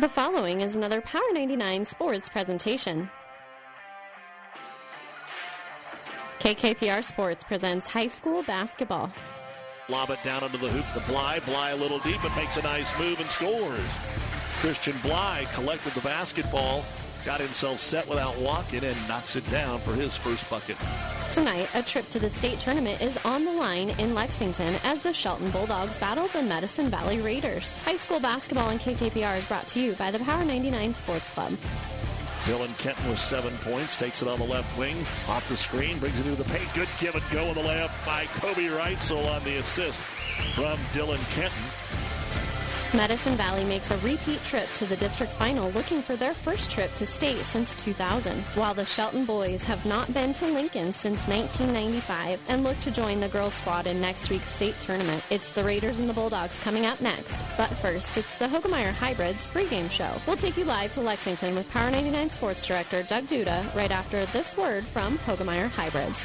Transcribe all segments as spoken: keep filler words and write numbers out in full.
The following is another Power ninety-nine Sports presentation. K K P R Sports presents high school basketball. Lob it down into the hoop to Bly. Bly a little deep, but makes a nice move and scores. Christian Bly collected the basketball, got himself set without walking, and knocks it down for his first bucket. Tonight, a trip to the state tournament is on the line in Lexington as the Shelton Bulldogs battle the Medicine Valley Raiders. High school basketball on K K P R is brought to you by the Power ninety-nine Sports Club. Dylan Kenton with seven points, takes it on the left wing, off the screen, brings it into the paint. Good give and go on the layup by Kobe Reitzel on the assist from Dylan Kenton. Medicine Valley makes a repeat trip to the district final, looking for their first trip to state since two thousand, while the Shelton boys have not been to Lincoln since nineteen ninety-five and look to join the girls squad in next week's state tournament. It's the Raiders and the Bulldogs coming up next. But first, it's the Hogemeyer Hybrids pregame show. We'll take you live to Lexington with Power ninety-nine Sports Director Doug Duda right after this word from Hogemeyer Hybrids.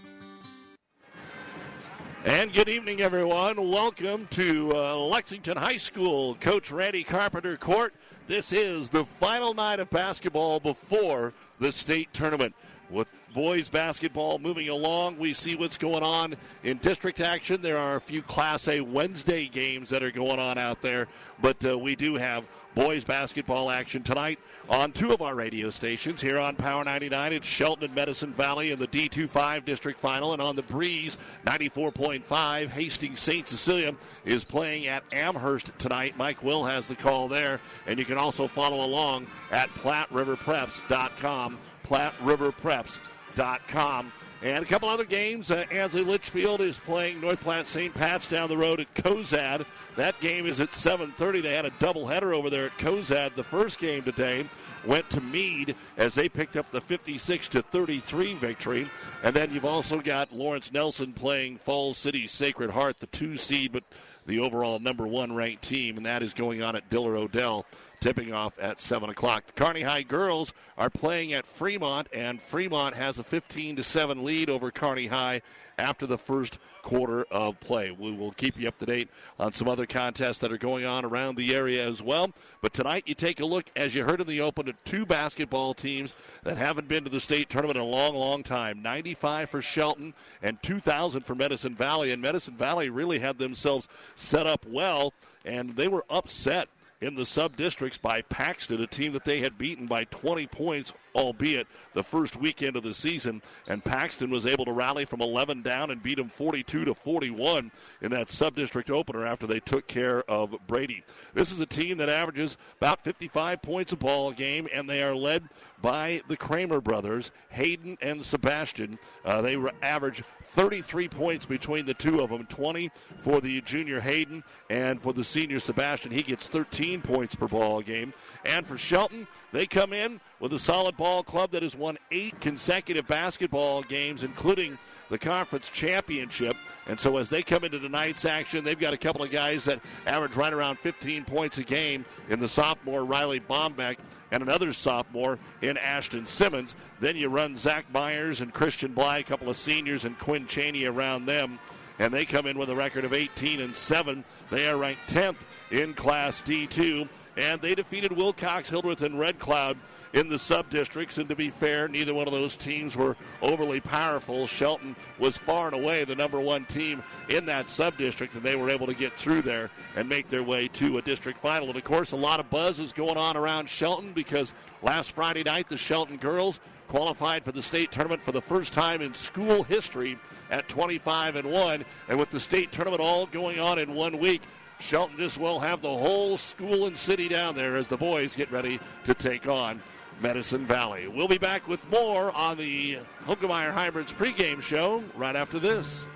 And good evening, everyone. Welcome to uh, Lexington High School, Coach Randy Carpenter Court. This is the final night of basketball before the state tournament. With boys basketball moving along, we see what's going on in district action. There are a few Class A Wednesday games that are going on out there, but uh, we do have boys basketball action tonight on two of our radio stations. Here on Power ninety-nine, it's Shelton and Medicine Valley in the D twenty-five district final, and on the Breeze, ninety-four point five, Hastings Saint Cecilia is playing at Amherst tonight. Mike Will has the call there, and you can also follow along at Platte River Preps dot com. Platte River Preps dot com. And a couple other games. Uh, Ansley Litchfield is playing North Platte Saint Pat's down the road at Cozad. That game is at seven thirty. They had a doubleheader over there at Cozad. The first game today went to Meade as they picked up the fifty-six to thirty-three victory. And then you've also got Lawrence Nelson playing Falls City Sacred Heart, the two seed, but the overall number one ranked team. And that is going on at Diller Odell. Tipping off at seven o'clock. The Kearney High girls are playing at Fremont, and Fremont has a fifteen to seven lead over Kearney High after the first quarter of play. We will keep you up to date on some other contests that are going on around the area as well. But tonight you take a look, as you heard in the open, at two basketball teams that haven't been to the state tournament in a long, long time. ninety-five for Shelton and two thousand for Medicine Valley. And Medicine Valley really had themselves set up well, and they were upset in the sub-districts by Paxton, a team that they had beaten by twenty points, albeit the first weekend of the season. And Paxton was able to rally from eleven down and beat them forty-two to forty-one in that sub-district opener after they took care of Brady. This is a team that averages about fifty-five points a ball game, and they are led by the Kramer brothers, Hayden and Sebastian. Uh, they were average thirty-three points between the two of them, twenty for the junior Hayden, and for the senior Sebastian, he gets thirteen points per ball game. And for Shelton, they come in with a solid ball club that has won eight consecutive basketball games, including the conference championship. And so as they come into tonight's action, they've got a couple of guys that average right around fifteen points a game in the sophomore Riley Bombeck and another sophomore in Ashton Simmons. Then you run Zach Myers and Christian Bly, a couple of seniors, and Quinn Cheney around them. And they come in with a record of eighteen and seven. They are ranked tenth in Class D two. And they defeated Wilcox, Hildreth, and Red Cloud in the sub-districts, and to be fair, neither one of those teams were overly powerful. Shelton was far and away the number one team in that sub-district, and they were able to get through there and make their way to a district final. And, of course, a lot of buzz is going on around Shelton because last Friday night the Shelton girls qualified for the state tournament for the first time in school history at twenty-five and one, and with the state tournament all going on in one week, Shelton just will have the whole school and city down there as the boys get ready to take on Medicine Valley. We'll be back with more on the Hogemeyer Hybrids pregame show right after this.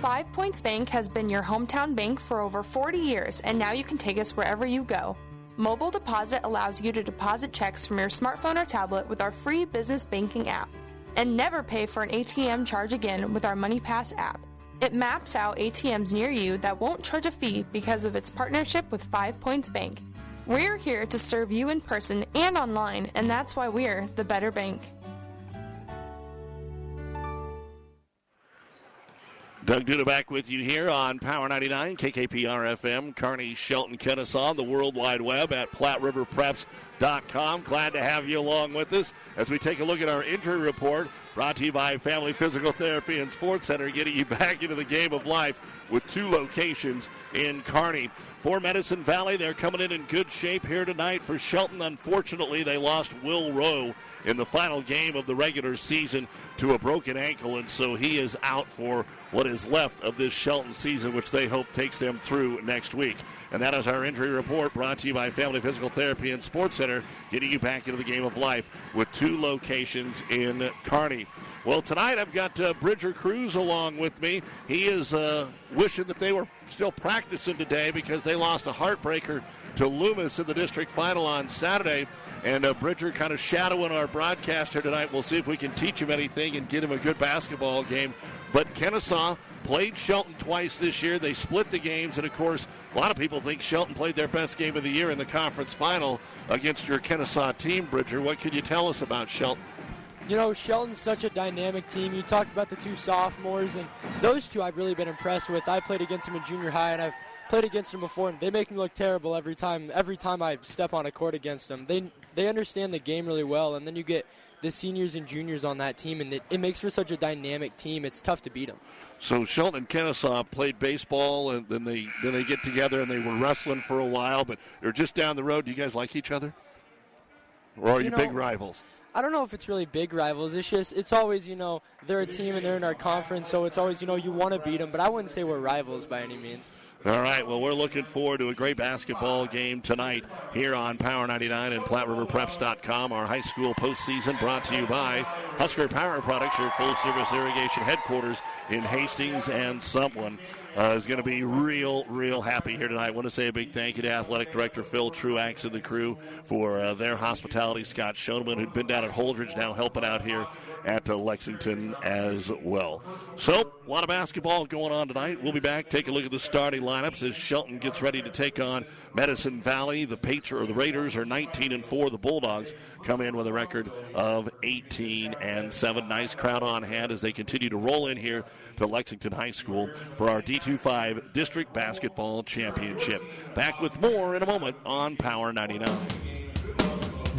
Five Points Bank has been your hometown bank for over forty years, and now you can take us wherever you go. Mobile Deposit allows you to deposit checks from your smartphone or tablet with our free business banking app. And never pay for an A T M charge again with our MoneyPass app. It maps out A T Ms near you that won't charge a fee because of its partnership with Five Points Bank. We're here to serve you in person and online, and that's why we're the better bank. Doug Duda back with you here on Power ninety-nine, K K P R F M, Kearney, Shelton, Kennesaw, the World Wide Web at Platte River Preps dot com. Glad to have you along with us as we take a look at our injury report brought to you by Family Physical Therapy and Sports Center, getting you back into the game of life with two locations in Kearney. For Medicine Valley, they're coming in in good shape here tonight. For Shelton, unfortunately, they lost Will Rowe in the final game of the regular season to a broken ankle, and so he is out for what is left of this Shelton season, which they hope takes them through next week. And that is our injury report brought to you by Family Physical Therapy and Sports Center, getting you back into the game of life with two locations in Kearney. Well, tonight I've got uh, Bridger Cruz along with me. He is uh, wishing that they were still practicing today because they lost a heartbreaker to Loomis in the district final on Saturday. And uh, Bridger kind of shadowing our broadcast here tonight. We'll see if we can teach him anything and get him a good basketball game. But Kennesaw played Shelton twice this year. They split the games, and, of course, a lot of people think Shelton played their best game of the year in the conference final against your Kennesaw team, Bridger. What could you tell us about Shelton? You know, Shelton's such a dynamic team. You talked about the two sophomores, and those two I've really been impressed with. I played against them in junior high, and I've played against them before, and they make me look terrible every time every time I step on a court against them. They they understand the game really well, and then you get the seniors and juniors on that team, and it, it makes for such a dynamic team. It's tough to beat them. So Shelton and Kennesaw played baseball, and then they then they get together, and they were wrestling for a while, but they're just down the road. Do you guys like each other? Or are you, you know, big rivals? I don't know if it's really big rivals. It's just, it's always, you know, they're a team and they're in our conference, so it's always, you know, you want to beat them, but I wouldn't say we're rivals by any means. All right, well, we're looking forward to a great basketball game tonight here on Power ninety-nine and Platte River Preps dot com. Our high school postseason brought to you by Husker Power Products, your full-service irrigation headquarters in Hastings, and someone uh, is going to be real, real happy here tonight. I want to say a big thank you to Athletic Director Phil Truax and the crew for uh, their hospitality. Scott Schoenman, who'd been down at Holdridge, now helping out here at uh, Lexington as well. So, a lot of basketball going on tonight. We'll be back, take a look at the starting lineups as Shelton gets ready to take on Medicine Valley. The Patriots or the Raiders are nineteen and four. The Bulldogs come in with a record of eighteen and seven. Nice crowd on hand as they continue to roll in here to Lexington High School for our D twenty-five District Basketball Championship. Back with more in a moment on Power ninety-nine.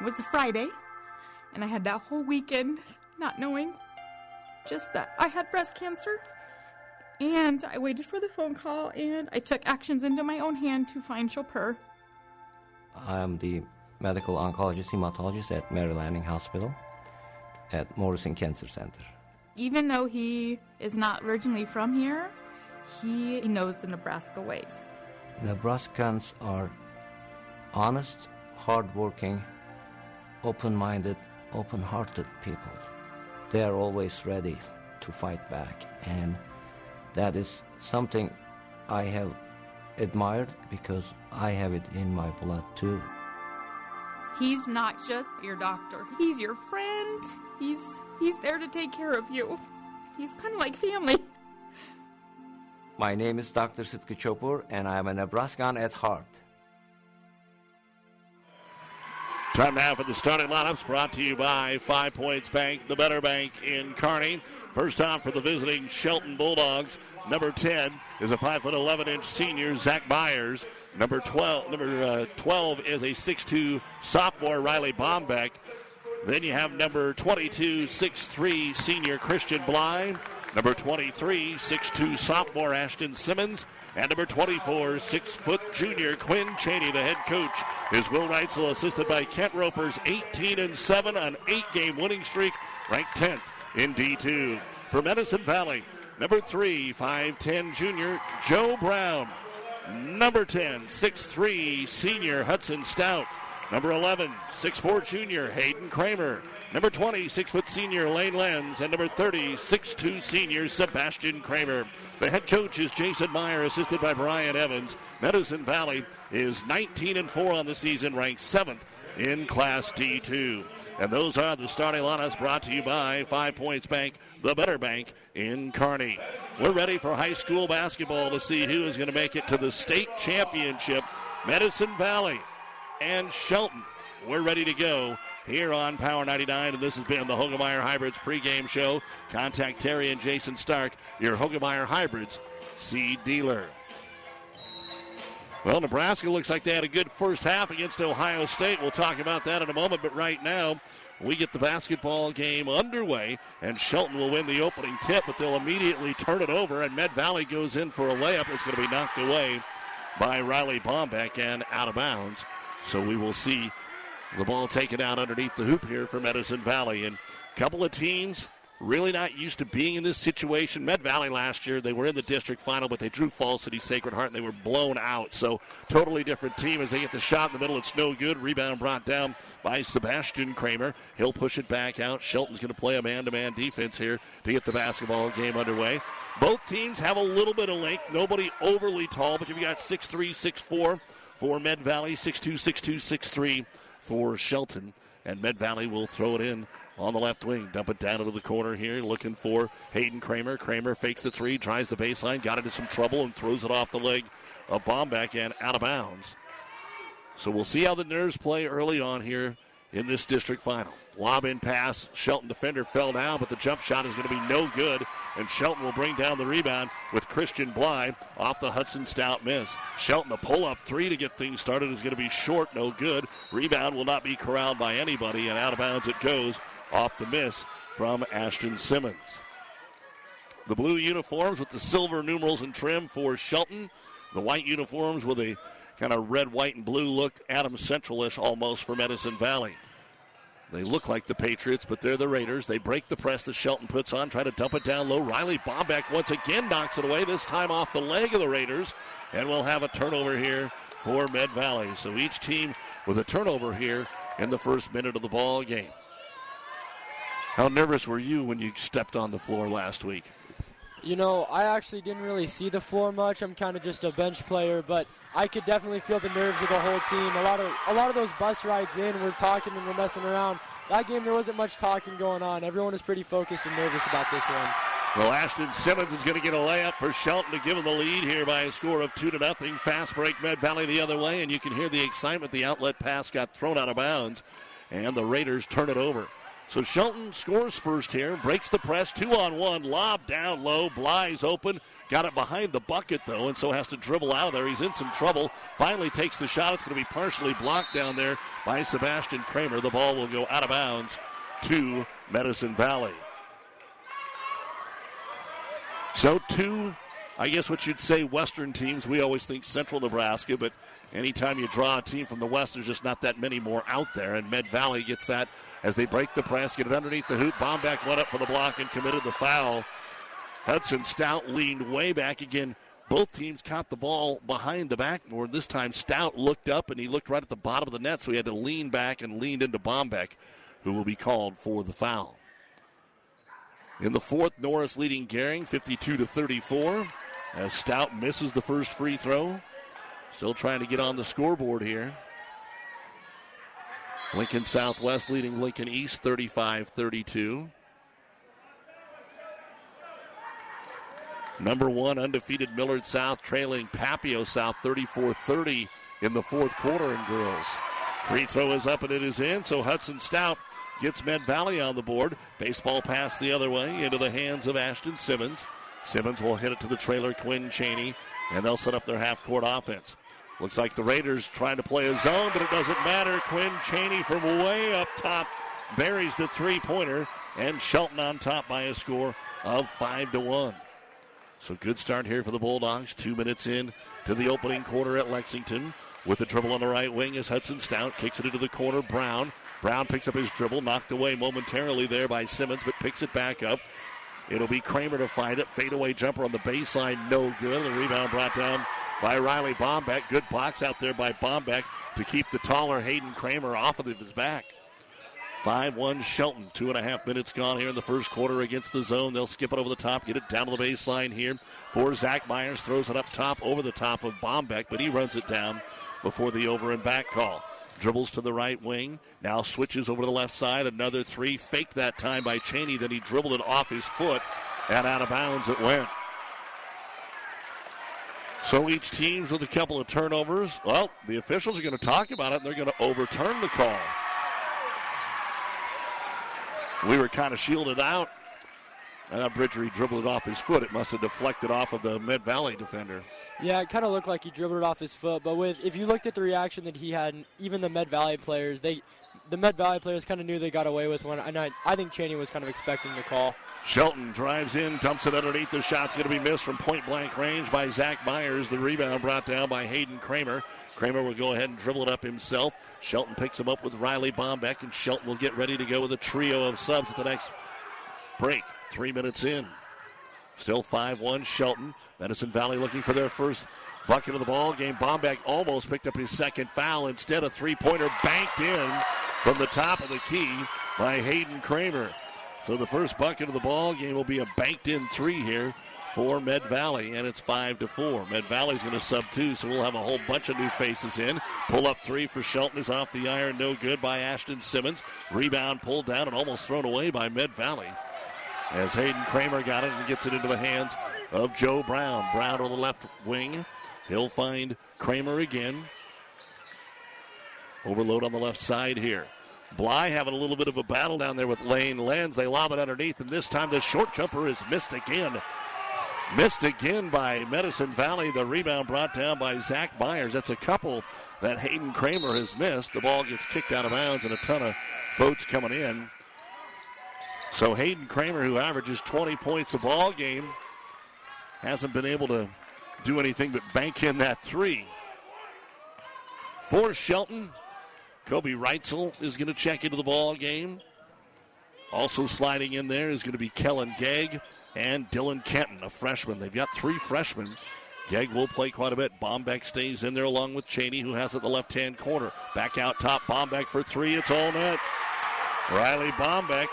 It was a Friday, and I had that whole weekend not knowing just that I had breast cancer, and I waited for the phone call, and I took actions into my own hand to find Chopur. I'm the medical oncologist hematologist at Mary Lanning Hospital at Morrison Cancer Center. Even though he is not originally from here, he knows the Nebraska ways. Nebraskans are honest, hardworking, open-minded, open-hearted people. They are always ready to fight back, and that is something I have admired because I have it in my blood too. He's not just your doctor. He's your friend. He's he's there to take care of you. He's kind of like family. My name is Doctor Sitka Chopur, and I am a Nebraskan at heart. Time now for the starting lineups brought to you by Five Points Bank, the better bank in Kearney. First off for the visiting Shelton Bulldogs, number ten is a five foot eleven inch senior, Zach Myers. Number twelve, number uh, twelve is a six two sophomore, Riley Bombeck. Then you have number twenty-two, six three senior, Christian Bly. Number twenty-three, six two sophomore, Ashton Simmons. And number twenty-four, six foot junior, Quinn Cheney. The head coach is Will Reitzel, assisted by Kent Roper's eighteen and seven on eight game winning streak, ranked tenth in D two. For Medicine Valley, number three, five ten junior, Joe Brown. Number ten, six three senior, Hudson Stout. Number eleven, six four junior, Hayden Kramer. Number twenty, six foot senior, Lane Lenz. And number thirty, six two senior, Sebastian Kramer. The head coach is Jason Meyer, assisted by Brian Evans. Medicine Valley is nineteen and four on the season, ranked seventh in Class D two. And those are the starting lineups brought to you by Five Points Bank, the better bank in Kearney. We're ready for high school basketball to see who is going to make it to the state championship. Medicine Valley and Shelton, we're ready to go here on Power ninety-nine, and this has been the Hogemeyer Hybrids pregame show. Contact Terry and Jason Stark, your Hogemeyer Hybrids seed dealer. Well, Nebraska looks like they had a good first half against Ohio State. We'll talk about that in a moment, but right now we get the basketball game underway, and Shelton will win the opening tip, but they'll immediately turn it over, and Med Valley goes in for a layup. It's going to be knocked away by Riley Bombeck and out of bounds. So we will see the ball taken out underneath the hoop here for Medicine Valley. And a couple of teams really not used to being in this situation. Med Valley last year, they were in the district final, but they drew Falls City Sacred Heart, and they were blown out. So totally different team as they get the shot in the middle. It's no good. Rebound brought down by Sebastian Kramer. He'll push it back out. Shelton's going to play a man-to-man defense here to get the basketball game underway. Both teams have a little bit of length. Nobody overly tall, but you've got six three, six four for Med Valley, six two, six two, six three for Shelton. And Med Valley will throw it in on the left wing. Dump it down into the corner here, looking for Hayden Kramer. Kramer fakes the three, tries the baseline, got into some trouble, and throws it off the leg of Bombeck and out of bounds. So we'll see how the nerves play early on here in this district final. Lob in pass. Shelton defender fell down, but the jump shot is going to be no good, and Shelton will bring down the rebound with Christian Bly off the Hudson Stout miss. Shelton, a pull-up three to get things started is going to be short, no good. Rebound will not be corralled by anybody, and out of bounds it goes off the miss from Ashton Simmons. The blue uniforms with the silver numerals and trim for Shelton. The white uniforms with a kind of red, white, and blue look, Adam Central-ish almost for Medicine Valley. They look like the Patriots, but they're the Raiders. They break the press that Shelton puts on, try to dump it down low. Riley Bombeck once again knocks it away, this time off the leg of the Raiders, and we'll have a turnover here for Med Valley. So each team with a turnover here in the first minute of the ball game. How nervous were you when you stepped on the floor last week? You know, I actually didn't really see the floor much. I'm kind of just a bench player, but I could definitely feel the nerves of the whole team. A lot of a lot of those bus rides in, we're talking and we're messing around. That game, there wasn't much talking going on. Everyone was pretty focused and nervous about this one. Well, Ashton Simmons is going to get a layup for Shelton to give him the lead here by a score of two to nothing. Fast break, Med Valley the other way, and you can hear the excitement. The outlet pass got thrown out of bounds, and the Raiders turn it over. So Shelton scores first here, breaks the press, two on one, lob down low, Bly's open, got it behind the bucket though, and so has to dribble out of there. He's in some trouble, finally takes the shot. It's going to be partially blocked down there by Sebastian Kramer. The ball will go out of bounds to Medicine Valley. So two, I guess what you'd say, Western teams. We always think Central Nebraska, but anytime you draw a team from the West, there's just not that many more out there, and Med Valley gets that as they break the press, get it underneath the hoop. Bombeck went up for the block and committed the foul. Hudson Stout leaned way back again. Both teams caught the ball behind the backboard. This time Stout looked up, and he looked right at the bottom of the net, so he had to lean back and leaned into Bombeck, who will be called for the foul. In the fourth, Norris leading Gehring fifty-two to thirty-four as Stout misses the first free throw. Still trying to get on the scoreboard here. Lincoln Southwest leading Lincoln East thirty-five thirty-two. Number one undefeated Millard South trailing Papio South thirty-four thirty in the fourth quarter in girls. Free throw is up and it is in, so Hudson Stout gets Med Valley on the board. Baseball pass the other way into the hands of Ashton Simmons. Simmons will hit it to the trailer, Quinn Cheney, and they'll set up their half-court offense. Looks like the Raiders trying to play a zone, but it doesn't matter. Quinn Cheney from way up top buries the three-pointer, and Shelton on top by a score of five to one. So good start here for the Bulldogs. Two minutes in to the opening quarter at Lexington. With the dribble on the right wing is Hudson Stout. Kicks it into the corner, Brown. Brown picks up his dribble, knocked away momentarily there by Simmons, but picks it back up. It'll be Kramer to find it. Fadeaway jumper on the baseline, no good. The rebound brought down by Riley Bombeck. Good box out there by Bombeck to keep the taller Hayden Kramer off of his back. five one Shelton. Two and a half minutes gone here in the first quarter against the zone. They'll skip it over the top, get it down to the baseline here for Zach Myers. Throws it up top over the top of Bombeck, but he runs it down before the over and back call. Dribbles to the right wing. Now switches over to the left side. Another three. Faked that time by Cheney. Then he dribbled it off his foot. And out of bounds it went. So each team's with a couple of turnovers. Well, the officials are going to talk about it, and they're going to overturn the call. We were kind of shielded out. And now Bridger, he dribbled it off his foot. It must have deflected off of the Mid-Valley defender. Yeah, it kind of looked like he dribbled it off his foot. But with if you looked at the reaction that he had, even the Mid-Valley players, they, the Mid-Valley players kind of knew they got away with one. And I, I think Cheney was kind of expecting the call. Shelton drives in, dumps it underneath. The shot's going to be missed from point-blank range by Zach Myers. The rebound brought down by Hayden Kramer. Kramer will go ahead and dribble it up himself. Shelton picks him up with Riley Bombeck, and Shelton will get ready to go with a trio of subs at the next break. Three minutes in. Still five one Shelton. Medicine Valley looking for their first bucket of the ball game. Bombeck almost picked up his second foul. Instead, a three-pointer banked in from the top of the key by Hayden Kramer. So the first bucket of the ball game will be a banked-in three here for Med Valley, and it's five to four. Med Valley's going to sub two, so we'll have a whole bunch of new faces in. Pull-up three for Shelton is off the iron. No good by Ashton Simmons. Rebound pulled down and almost thrown away by Med Valley, as Hayden Kramer got it and gets it into the hands of Joe Brown. Brown on the left wing. He'll find Kramer again. Overload on the left side here. Bly having a little bit of a battle down there with Lane Lenz. They lob it underneath, and this time the short jumper is missed again. Missed again by Medicine Valley. The rebound brought down by Zach Myers. That's a couple that Hayden Kramer has missed. The ball gets kicked out of bounds, and a ton of votes coming in. So Hayden Kramer, who averages twenty points a ball game, hasn't been able to do anything but bank in that three. For Shelton, Kobe Reitzel is going to check into the ball game. Also sliding in there is going to be Kellen Gegg and Dylan Kenton, a freshman. They've got three freshmen. Gegg will play quite a bit. Bombeck stays in there along with Cheney, who has it the left-hand corner. Back out top, Bombeck for three. It's all net. Riley Bombeck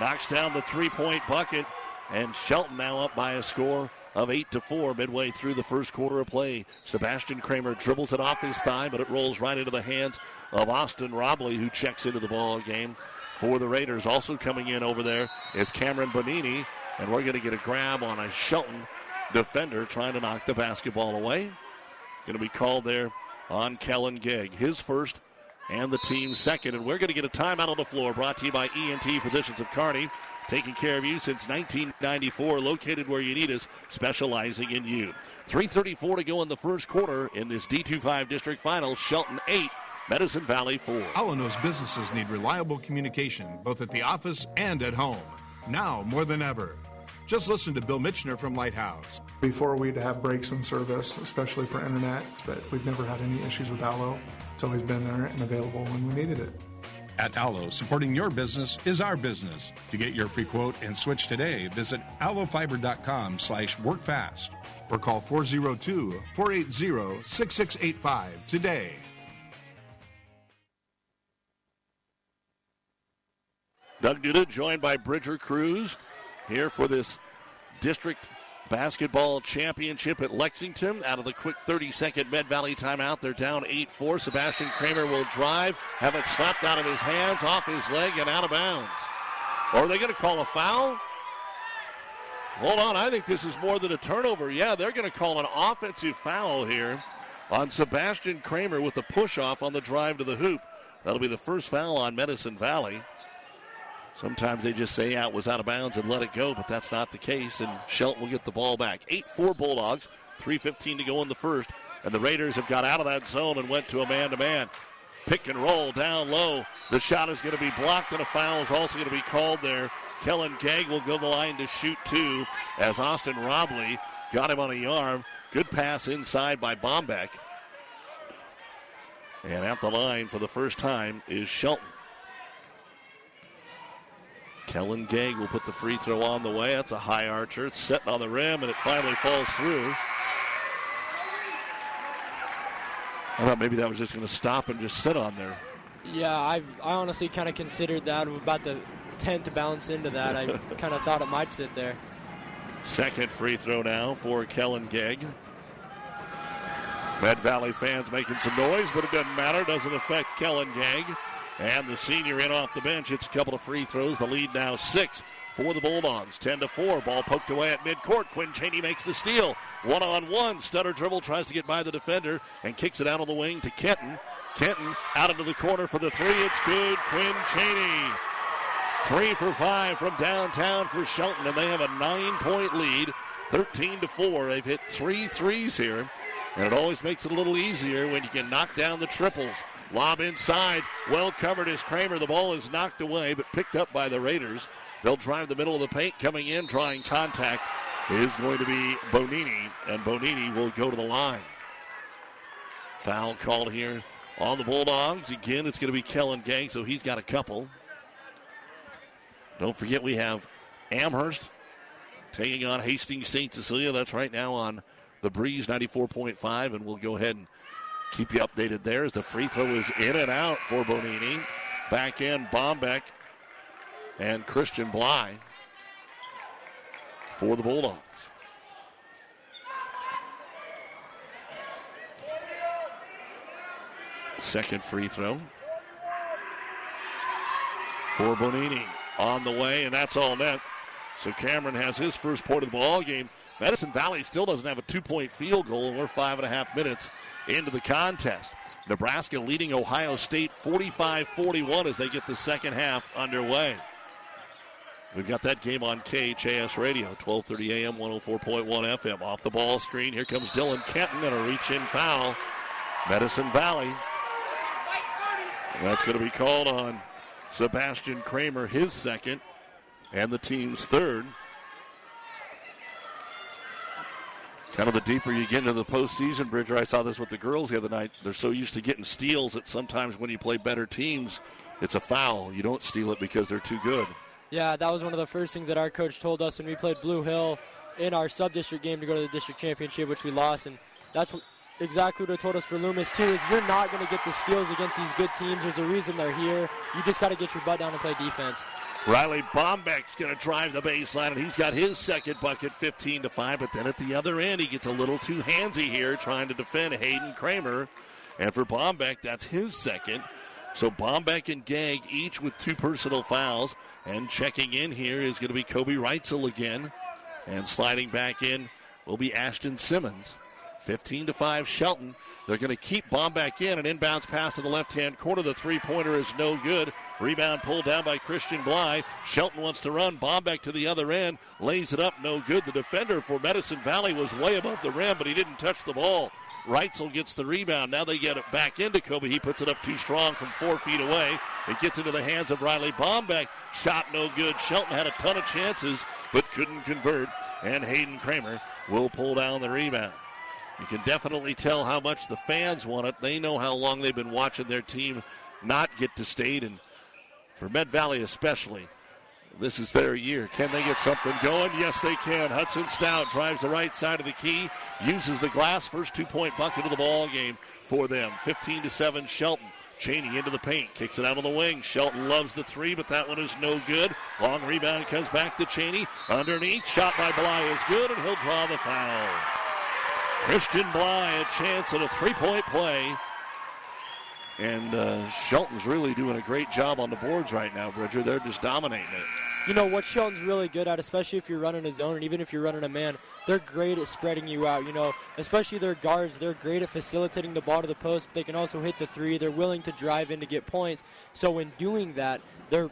knocks down the three-point bucket, and Shelton now up by a score of eight to four midway through the first quarter of play. Sebastian Kramer dribbles it off his thigh, but it rolls right into the hands of Austin Robley, who checks into the ball game for the Raiders. Also coming in over there is Cameron Bonini, and we're going to get a grab on a Shelton defender trying to knock the basketball away. Going to be called there on Kellen Gegg, his first and the team second. And we're going to get a timeout on the floor brought to you by E N T Physicians of Kearney, taking care of you since nineteen ninety-four, located where you need us, specializing in you. three thirty-four to go in the first quarter in this D twenty-five district final. Shelton eight, Medicine Valley four. Alano's businesses need reliable communication, both at the office and at home, now more than ever. Just listen to Bill Michener from Lighthouse. Before, we'd have breaks in service, especially for internet, but we've never had any issues with Allo. It's always been there and available when we needed it. At Allo, supporting your business is our business. To get your free quote and switch today, visit allofiber.com slash workfast or call four oh two, four eight oh, six six eight five today. Doug Duda joined by Bridger Cruz here for this district basketball championship at Lexington. Out of the quick thirty-second Med Valley timeout, they're down eight four. Sebastian Kramer will drive, have it slapped out of his hands, off his leg, and out of bounds. Or are they going to call a foul? Hold on, I think this is more than a turnover. Yeah, they're going to call an offensive foul here on Sebastian Kramer with the push-off on the drive to the hoop. That'll be the first foul on Medicine Valley. Sometimes they just say, yeah, it was out of bounds and let it go, but that's not the case, and Shelton will get the ball back. eight four Bulldogs, three fifteen to go in the first, and the Raiders have got out of that zone and went to a man-to-man. Pick and roll down low. The shot is going to be blocked, and a foul is also going to be called there. Kellen Gegg will go to the line to shoot two as Austin Robley got him on the arm. Good pass inside by Bombeck. And at the line for the first time is Shelton. Kellen Gegg will put the free throw on the way. That's a high archer. It's set on the rim, and it finally falls through. I thought maybe that was just going to stop and just sit on there. Yeah, I I honestly kind of considered that. I'm about the tenth to bounce into that. I kind of thought it might sit there. Second free throw now for Kellen Gegg. Med Valley fans making some noise, but it doesn't matter. Doesn't affect Kellen Gegg. And the senior in off the bench. It's a couple of free throws. The lead now six for the Bulldogs. ten to four. Ball poked away at midcourt. Quinn Cheney makes the steal. One-on-one. Stutter dribble. Tries to get by the defender and kicks it out on the wing to Kenton. Kenton out into the corner for the three. It's good. Quinn Cheney. Three for five from downtown for Shelton, and they have a nine-point lead. thirteen to four. They've hit three threes here, and it always makes it a little easier when you can knock down the triples. Lob inside, well covered is Kramer. The ball is knocked away, but picked up by the Raiders. They'll drive the middle of the paint, coming in, trying contact. It is going to be Bonini, and Bonini will go to the line. Foul called here on the Bulldogs. Again, it's going to be Kellen Gang, so he's got a couple. Don't forget we have Amherst taking on Hastings Saint Cecilia. That's right now on the Breeze ninety-four point five, and we'll go ahead and keep you updated there as the free throw is in and out for Bonini. Back in, Bombeck and Christian Bly for the Bulldogs. Second free throw for Bonini on the way, and that's all net. So Cameron has his first point of the ball game. Medicine Valley still doesn't have a two-point field goal, and we're five and a half minutes into the contest. Nebraska leading Ohio State forty-five forty-one as they get the second half underway. We've got that game on K H A S Radio, twelve thirty a.m., one oh four point one F M. Off the ball screen, here comes Dylan Kenton and a reach-in foul. Medicine Valley. And that's going to be called on Sebastian Kramer, his second, and the team's third. Kind of the deeper you get into the postseason, Bridger, I saw this with the girls the other night. They're so used to getting steals that sometimes when you play better teams, it's a foul. You don't steal it because they're too good. Yeah, that was one of the first things that our coach told us when we played Blue Hill in our sub-district game to go to the district championship, which we lost. And that's exactly what they told us for Loomis, too, is you're not going to get the steals against these good teams. There's a reason they're here. You just got to get your butt down and play defense. Riley Bombeck's going to drive the baseline, and he's got his second bucket, fifteen to five. But then at the other end, he gets a little too handsy here trying to defend Hayden Kramer. And for Bombeck, that's his second. So Bombeck and Gang each with two personal fouls. And checking in here is going to be Kobe Reitzel again. And sliding back in will be Ashton Simmons. fifteen to five Shelton. They're going to keep Bombeck in. An inbounds pass to the left-hand corner. The three-pointer is no good. Rebound pulled down by Christian Bly. Shelton wants to run. Bombeck to the other end. Lays it up. No good. The defender for Medicine Valley was way above the rim, but he didn't touch the ball. Reitzel gets the rebound. Now they get it back into Kobe. He puts it up too strong from four feet away. It gets into the hands of Riley Bombeck. Shot no good. Shelton had a ton of chances, but couldn't convert. And Hayden Kramer will pull down the rebound. You can definitely tell how much the fans want it. They know how long they've been watching their team not get to state. And for Med Valley especially, this is their year. Can they get something going? Yes, they can. Hudson Stout drives the right side of the key, uses the glass. First two-point bucket of the ball game for them. fifteen to seven, Shelton. Cheney into the paint, kicks it out on the wing. Shelton loves the three, but that one is no good. Long rebound comes back to Cheney. Underneath, shot by Bly is good, and he'll draw the foul. Christian Bly, a chance at a three-point play. And uh, Shelton's really doing a great job on the boards right now, Bridger. They're just dominating it. you know, what Shelton's really good at, especially if you're running a zone and even if you're running a man, they're great at spreading you out, you know, especially their guards. They're great at facilitating the ball to the post, but they can also hit the three. They're willing to drive in to get points. So in doing that, they're,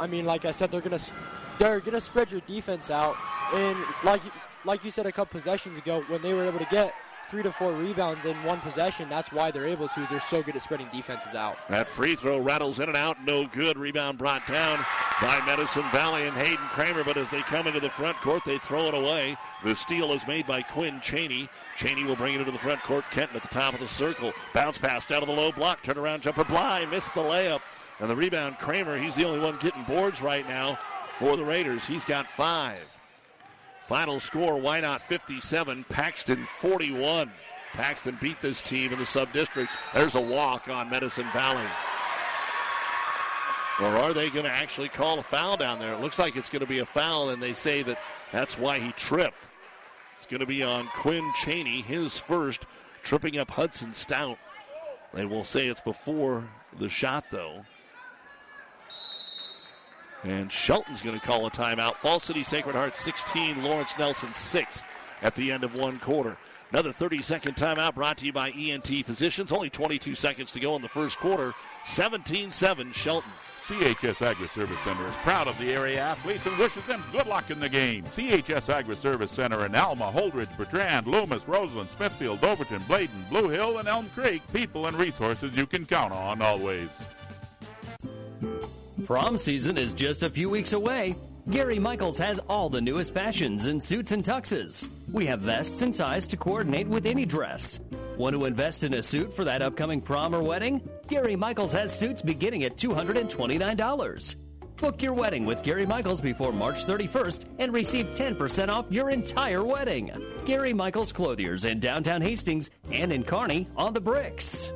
I mean, like I said, they're going to they're gonna spread your defense out. And like like you said a couple possessions ago, when they were able to get three to four rebounds in one possession, that's why they're able to. They're so good at spreading defenses out. That free throw rattles in and out. No good. Rebound brought down by Medicine Valley and Hayden Kramer, but as they come into the front court, they throw it away. The steal is made by Quinn Cheney. Cheney will bring it into the front court. Kenton at the top of the circle. Bounce pass down to the low block. Turnaround jumper. Bly missed the layup. And the rebound, Kramer. He's the only one getting boards right now for the Raiders. He's got five. Final score, Wyandotte fifty-seven, Paxton forty-one. Paxton beat this team in the sub-districts. There's a walk on Medicine Valley. Or are they going to actually call a foul down there? It looks like it's going to be a foul, and they say that that's why he tripped. It's going to be on Quinn Cheney, his first, tripping up Hudson Stout. They will say it's before the shot, though. And Shelton's going to call a timeout. Fall City Sacred Heart sixteen, Lawrence Nelson six at the end of one quarter. Another thirty-second timeout brought to you by E N T Physicians. Only twenty-two seconds to go in the first quarter. seventeen seven, Shelton. C H S Agri-Service Center is proud of the area athletes and wishes them good luck in the game. C H S Agri-Service Center in Alma, Holdridge, Bertrand, Loomis, Roseland, Smithfield, Overton, Bladen, Blue Hill, and Elm Creek. People and resources you can count on always. Prom season is just a few weeks away. Gary Michaels has all the newest fashions in suits and tuxes. We have vests and ties to coordinate with any dress. Want to invest in a suit for that upcoming prom or wedding? Gary Michaels has suits beginning at two hundred twenty-nine dollars. Book your wedding with Gary Michaels before March thirty-first and receive ten percent off your entire wedding. Gary Michaels Clothiers in downtown Hastings and in Kearney on the bricks.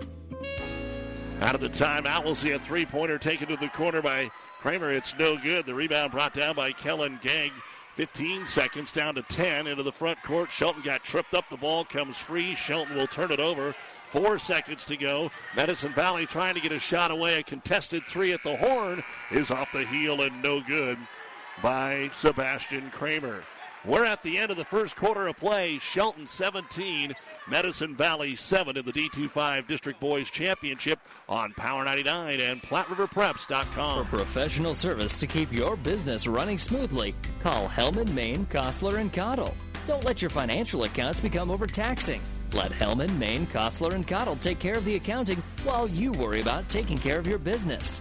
Out of the timeout, we'll see a three-pointer taken to the corner by Kramer. It's no good. The rebound brought down by Kellen Gegg. fifteen seconds down to ten into the front court. Shelton got tripped up. The ball comes free. Shelton will turn it over. Four seconds to go. Medicine Valley trying to get a shot away. A contested three at the horn is off the heel and no good by Sebastian Kramer. We're at the end of the first quarter of play. Shelton seventeen, Medicine Valley seven in the D twenty-five District Boys Championship on Power ninety-nine and Platte River Preps dot com. For professional service to keep your business running smoothly, call Hellman, Maine, Kostler, and Cottle. Don't let your financial accounts become overtaxing. Let Hellman, Maine, Kostler, and Cottle take care of the accounting while you worry about taking care of your business.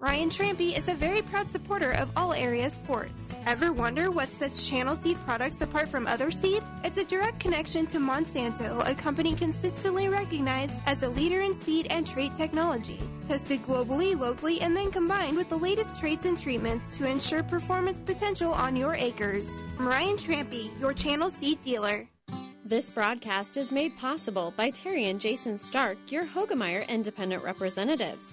Ryan Trampy is a very proud supporter of all area sports. Ever wonder what sets Channel Seed products apart from other seed? It's a direct connection to Monsanto, a company consistently recognized as a leader in seed and trait technology. Tested globally, locally, and then combined with the latest traits and treatments to ensure performance potential on your acres. I'm Ryan Trampy, your Channel Seed dealer. This broadcast is made possible by Terry and Jason Stark, your Hogemeyer Independent Representatives.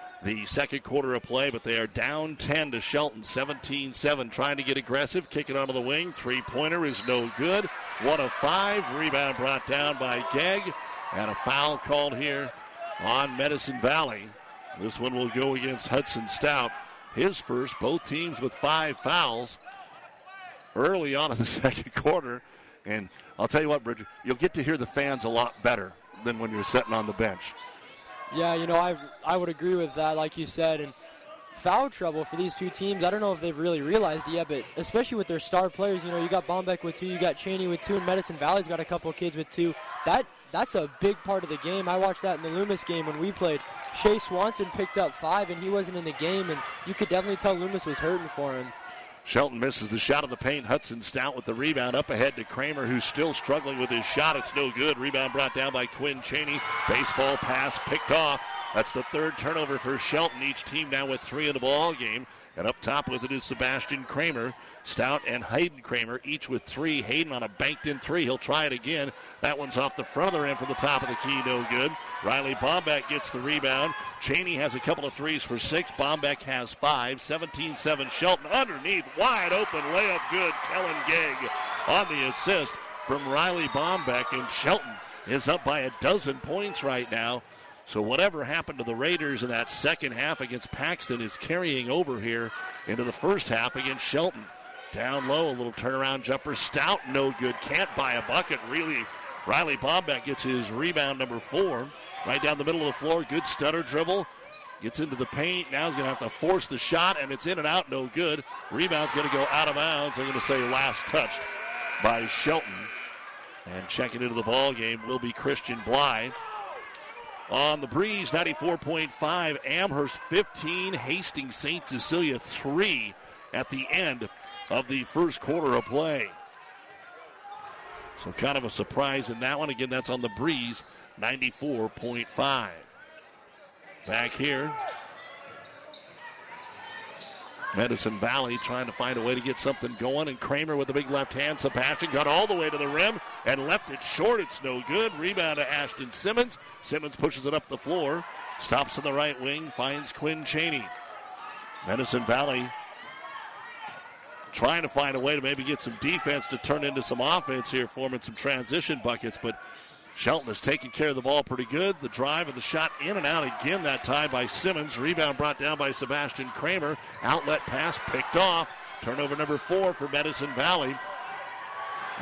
the second quarter of play, but they are down ten to Shelton, seventeen seven, trying to get aggressive, kicking onto the wing. Three-pointer is no good. One of five, rebound brought down by Gegg, and a foul called here on Medicine Valley. This one will go against Hudson Stout. His first, both teams with five fouls early on in the second quarter. And I'll tell you what, Bridger, you'll get to hear the fans a lot better than when you're sitting on the bench. Yeah, you know, I I would agree with that, like you said. And foul trouble for these two teams, I don't know if they've really realized it yet, but especially with their star players, you know, you got Bombeck with two, you got Cheney with two, and Medicine Valley's got a couple of kids with two. That That's a big part of the game. I watched that in the Loomis game when we played. Shea Swanson picked up five, and he wasn't in the game, and you could definitely tell Loomis was hurting for him. Shelton misses the shot of the paint. Hudson Stout with the rebound up ahead to Kramer, who's still struggling with his shot. It's no good. Rebound brought down by Quinn Cheney. Baseball pass picked off. That's the third turnover for Shelton. Each team now with three in the ball game. And up top with it is Sebastian Kramer. Stout and Hayden Kramer, each with three. Hayden on a banked-in three. He'll try it again. That one's off the front of the rim from the top of the key. No good. Riley Bombeck gets the rebound. Cheney has a couple of threes for six. Bombeck has five. seventeen seven Shelton underneath. Wide open layup good. Kellen Gegg on the assist from Riley Bombeck. And Shelton is up by a dozen points right now. So whatever happened to the Raiders in that second half against Paxton is carrying over here into the first half against Shelton. Down low, a little turnaround jumper. Stout, no good. Can't buy a bucket, really. Riley Bombeck gets his rebound number four. Right down the middle of the floor, good stutter dribble. Gets into the paint. Now he's going to have to force the shot, and it's in and out, no good. Rebound's going to go out of bounds. I'm going to say last touched by Shelton. And checking into the ball game will be Christian Bly. On the breeze, ninety-four point five, Amherst fifteen, Hastings Saint Cecilia three at the end of the first quarter of play. So kind of a surprise in that one. Again, that's on the breeze, ninety-four point five. Back here, Medicine Valley trying to find a way to get something going, and Kramer with the big left hand. Sebastian got all the way to the rim and left it short. It's no good. Rebound to Ashton Simmons. Simmons pushes it up the floor, stops in the right wing, finds Quinn Cheney. Medicine Valley trying to find a way to maybe get some defense to turn into some offense here, forming some transition buckets, but Shelton is taking care of the ball pretty good. The drive and the shot in and out again that time by Simmons. Rebound brought down by Sebastian Kramer. Outlet pass picked off. Turnover number four for Medicine Valley.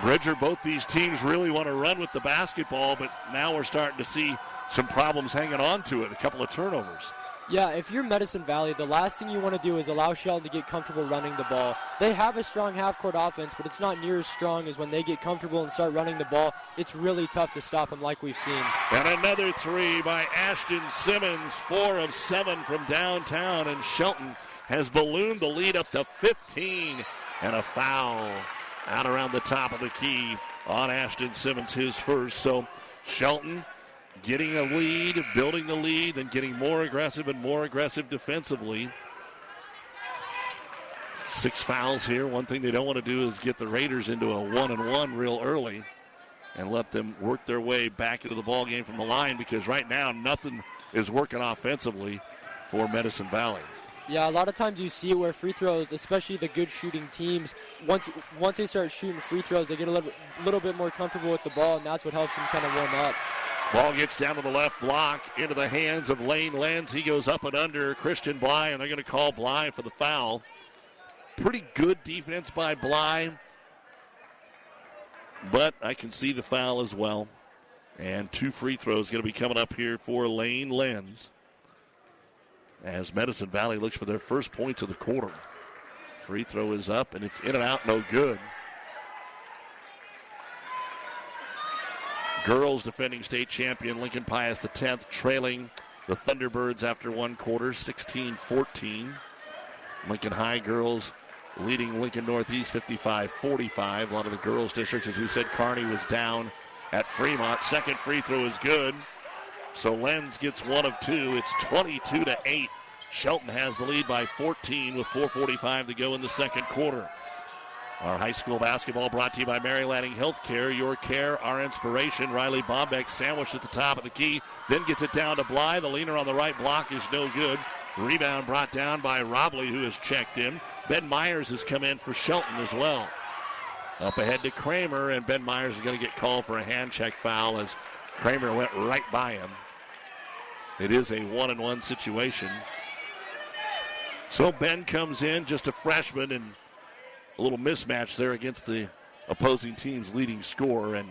Bridger, both these teams really want to run with the basketball, but now we're starting to see some problems hanging on to it. A couple of turnovers. Yeah, if you're Medicine Valley, the last thing you want to do is allow Shelton to get comfortable running the ball. They have a strong half-court offense, but it's not near as strong as when they get comfortable and start running the ball. It's really tough to stop them like we've seen. And another three by Ashton Simmons, four of seven from downtown, and Shelton has ballooned the lead up to fifteen. And a foul out around the top of the key on Ashton Simmons, his first. So Shelton getting a lead, building the lead, then getting more aggressive and more aggressive defensively. Six fouls here. One thing they don't want to do is get the Raiders into a one-and-one real early and let them work their way back into the ballgame from the line, because right now nothing is working offensively for Medicine Valley. Yeah, a lot of times you see where free throws, especially the good shooting teams, once once they start shooting free throws, they get a little, little bit more comfortable with the ball, and that's what helps them kind of warm up. Ball gets down to the left block, into the hands of Lane Lenz. He goes up and under Christian Bly, and they're going to call Bly for the foul. Pretty good defense by Bly, but I can see the foul as well. And two free throws going to be coming up here for Lane Lenz as Medicine Valley looks for their first points of the quarter. Free throw is up, and it's in and out, no good. Girls defending state champion Lincoln Pius the tenth trailing the Thunderbirds after one quarter, sixteen fourteen. Lincoln High girls leading Lincoln Northeast fifty-five forty-five. A lot of the girls districts, as we said, Kearney was down at Fremont. Second free throw is good. So Lenz gets one of two. It's twenty-two to eight. Shelton has the lead by fourteen with four forty-five to go in the second quarter. Our high school basketball brought to you by Mary Lanning Healthcare. Your care, our inspiration. Riley Bombeck sandwiched at the top of the key, then gets it down to Bly. The leaner on the right block is no good. Rebound brought down by Robley, who has checked in. Ben Myers has come in for Shelton as well. Up ahead to Kramer, and Ben Myers is going to get called for a hand check foul as Kramer went right by him. It is a one-and-one situation. So Ben comes in, just a freshman, and a little mismatch there against the opposing team's leading scorer, and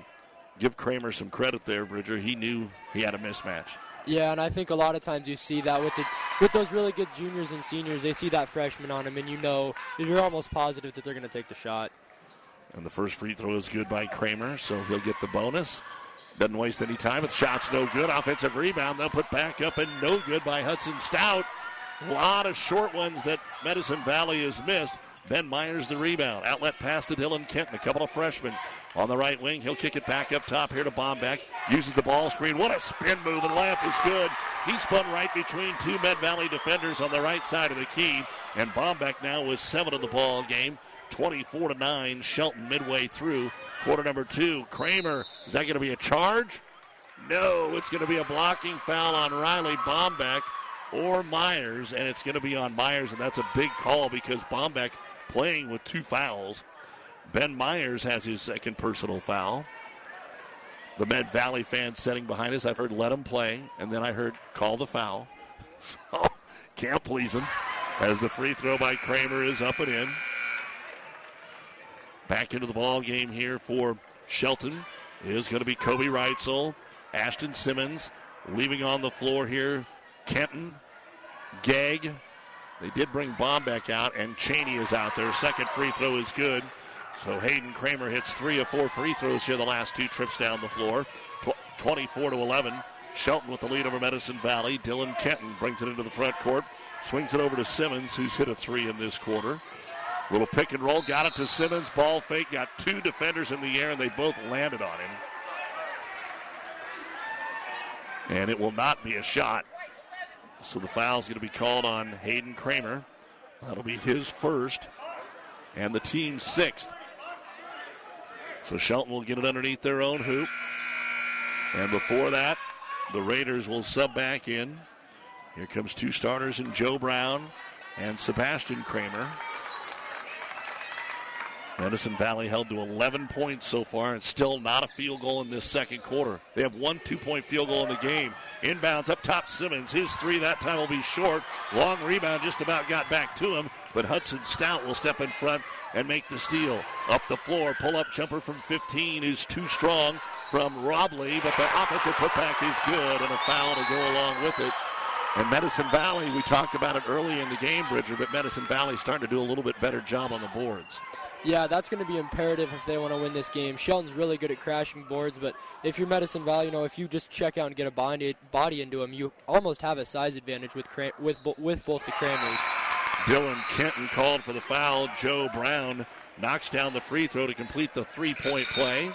give Kramer some credit there, Bridger. He knew he had a mismatch. Yeah, and I think a lot of times you see that with the, with those really good juniors and seniors. They see that freshman on him, and you know you're almost positive that they're going to take the shot. And the first free throw is good by Kramer, so he'll get the bonus. Doesn't waste any time. The shot's no good. Offensive rebound. They'll put back up, and no good by Hudson Stout. A lot of short ones that Medicine Valley has missed. Ben Myers the rebound. Outlet pass to Dylan Kenton, a couple of freshmen on the right wing. He'll kick it back up top here to Bombeck. Uses the ball screen. What a spin move, and layup is good. He spun right between two Med Valley defenders on the right side of the key. And Bombeck now with seven of the ball game. twenty-four to nine, Shelton midway through. Quarter number two, Kramer. Is that going to be a charge? No, it's going to be a blocking foul on Riley Bombeck or Myers, and it's going to be on Myers, and that's a big call because Bombeck playing with two fouls. Ben Myers has his second personal foul. The Med Valley fans sitting behind us, I've heard let him play, and then I heard call the foul. So can't please him as the free throw by Kramer is up and in. Back into the ball game here for Shelton is going to be Kobe Reitzel. Ashton Simmons leaving on the floor here. Kenton, Gegg. They did bring Bombeck out, and Cheney is out there. Second free throw is good. So Hayden Kramer hits three of four free throws here the last two trips down the floor. twenty-four to eleven. Shelton with the lead over Medicine Valley. Dylan Kenton brings it into the front court. Swings it over to Simmons, who's hit a three in this quarter. Little pick and roll, got it to Simmons, ball fake, got two defenders in the air, and they both landed on him. And it will not be a shot. So the foul's going to be called on Hayden Kramer. That'll be his first, and the team's sixth. So Shelton will get it underneath their own hoop. And before that, the Raiders will sub back in. Here comes two starters in Joe Brown and Sebastian Kramer. Medicine Valley held to eleven points so far, and still not a field goal in this second quarter. They have one two-point field goal in the game. Inbounds up top, Simmons. His three that time will be short. Long rebound just about got back to him, but Hudson Stout will step in front and make the steal. Up the floor, pull-up jumper from fifteen is too strong from Robley, but the offensive putback is good, and a foul to go along with it. And Medicine Valley, we talked about it early in the game, Bridger, but Medicine Valley starting to do a little bit better job on the boards. Yeah, that's going to be imperative if they want to win this game. Shelton's really good at crashing boards, but if you're Medicine Valley, you know, if you just check out and get a body, body into him, you almost have a size advantage with with with both the Kramers. Dylan Kenton called for the foul. Joe Brown knocks down the free throw to complete the three-point play.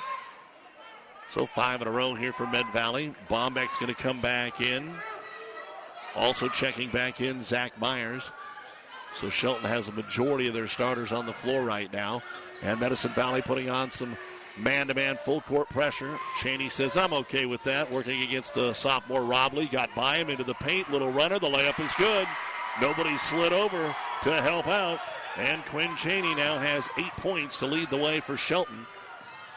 So five in a row here for Med Valley. Bombeck's going to come back in. Also checking back in, Zach Myers. So Shelton has a majority of their starters on the floor right now. And Medicine Valley putting on some man-to-man full-court pressure. Cheney says, I'm okay with that. Working against the sophomore Robley. Got by him into the paint. Little runner. The layup is good. Nobody slid over to help out. And Quinn Cheney now has eight points to lead the way for Shelton.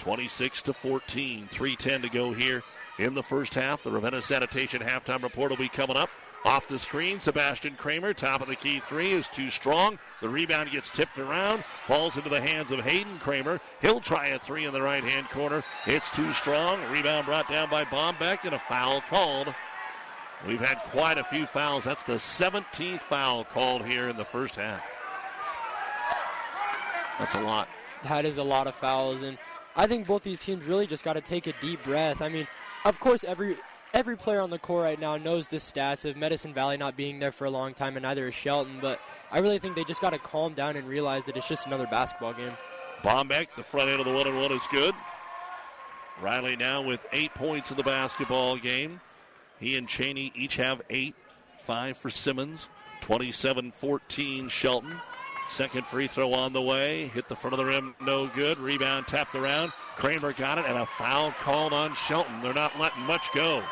twenty-six to fourteen. three ten to go here in the first half. The Ravenna Sanitation halftime report will be coming up. Off the screen, Sebastian Kramer, top of the key three, is too strong. The rebound gets tipped around, falls into the hands of Hayden Kramer. He'll try a three in the right-hand corner. It's too strong. Rebound brought down by Bombeck, and a foul called. We've had quite a few fouls. That's the seventeenth foul called here in the first half. That's a lot. That is a lot of fouls, and I think both these teams really just got to take a deep breath. I mean, of course, every... Every player on the court right now knows the stats of Medicine Valley not being there for a long time, and neither is Shelton, but I really think they just got to calm down and realize that it's just another basketball game. Bombeck, the front end of the one-on-one is good. Riley now with eight points in the basketball game. He and Cheney each have eight. Five for Simmons. twenty-seven fourteen Shelton. Second free throw on the way. Hit the front of the rim, no good. Rebound tapped around. Kramer got it, and a foul called on Shelton. They're not letting much go.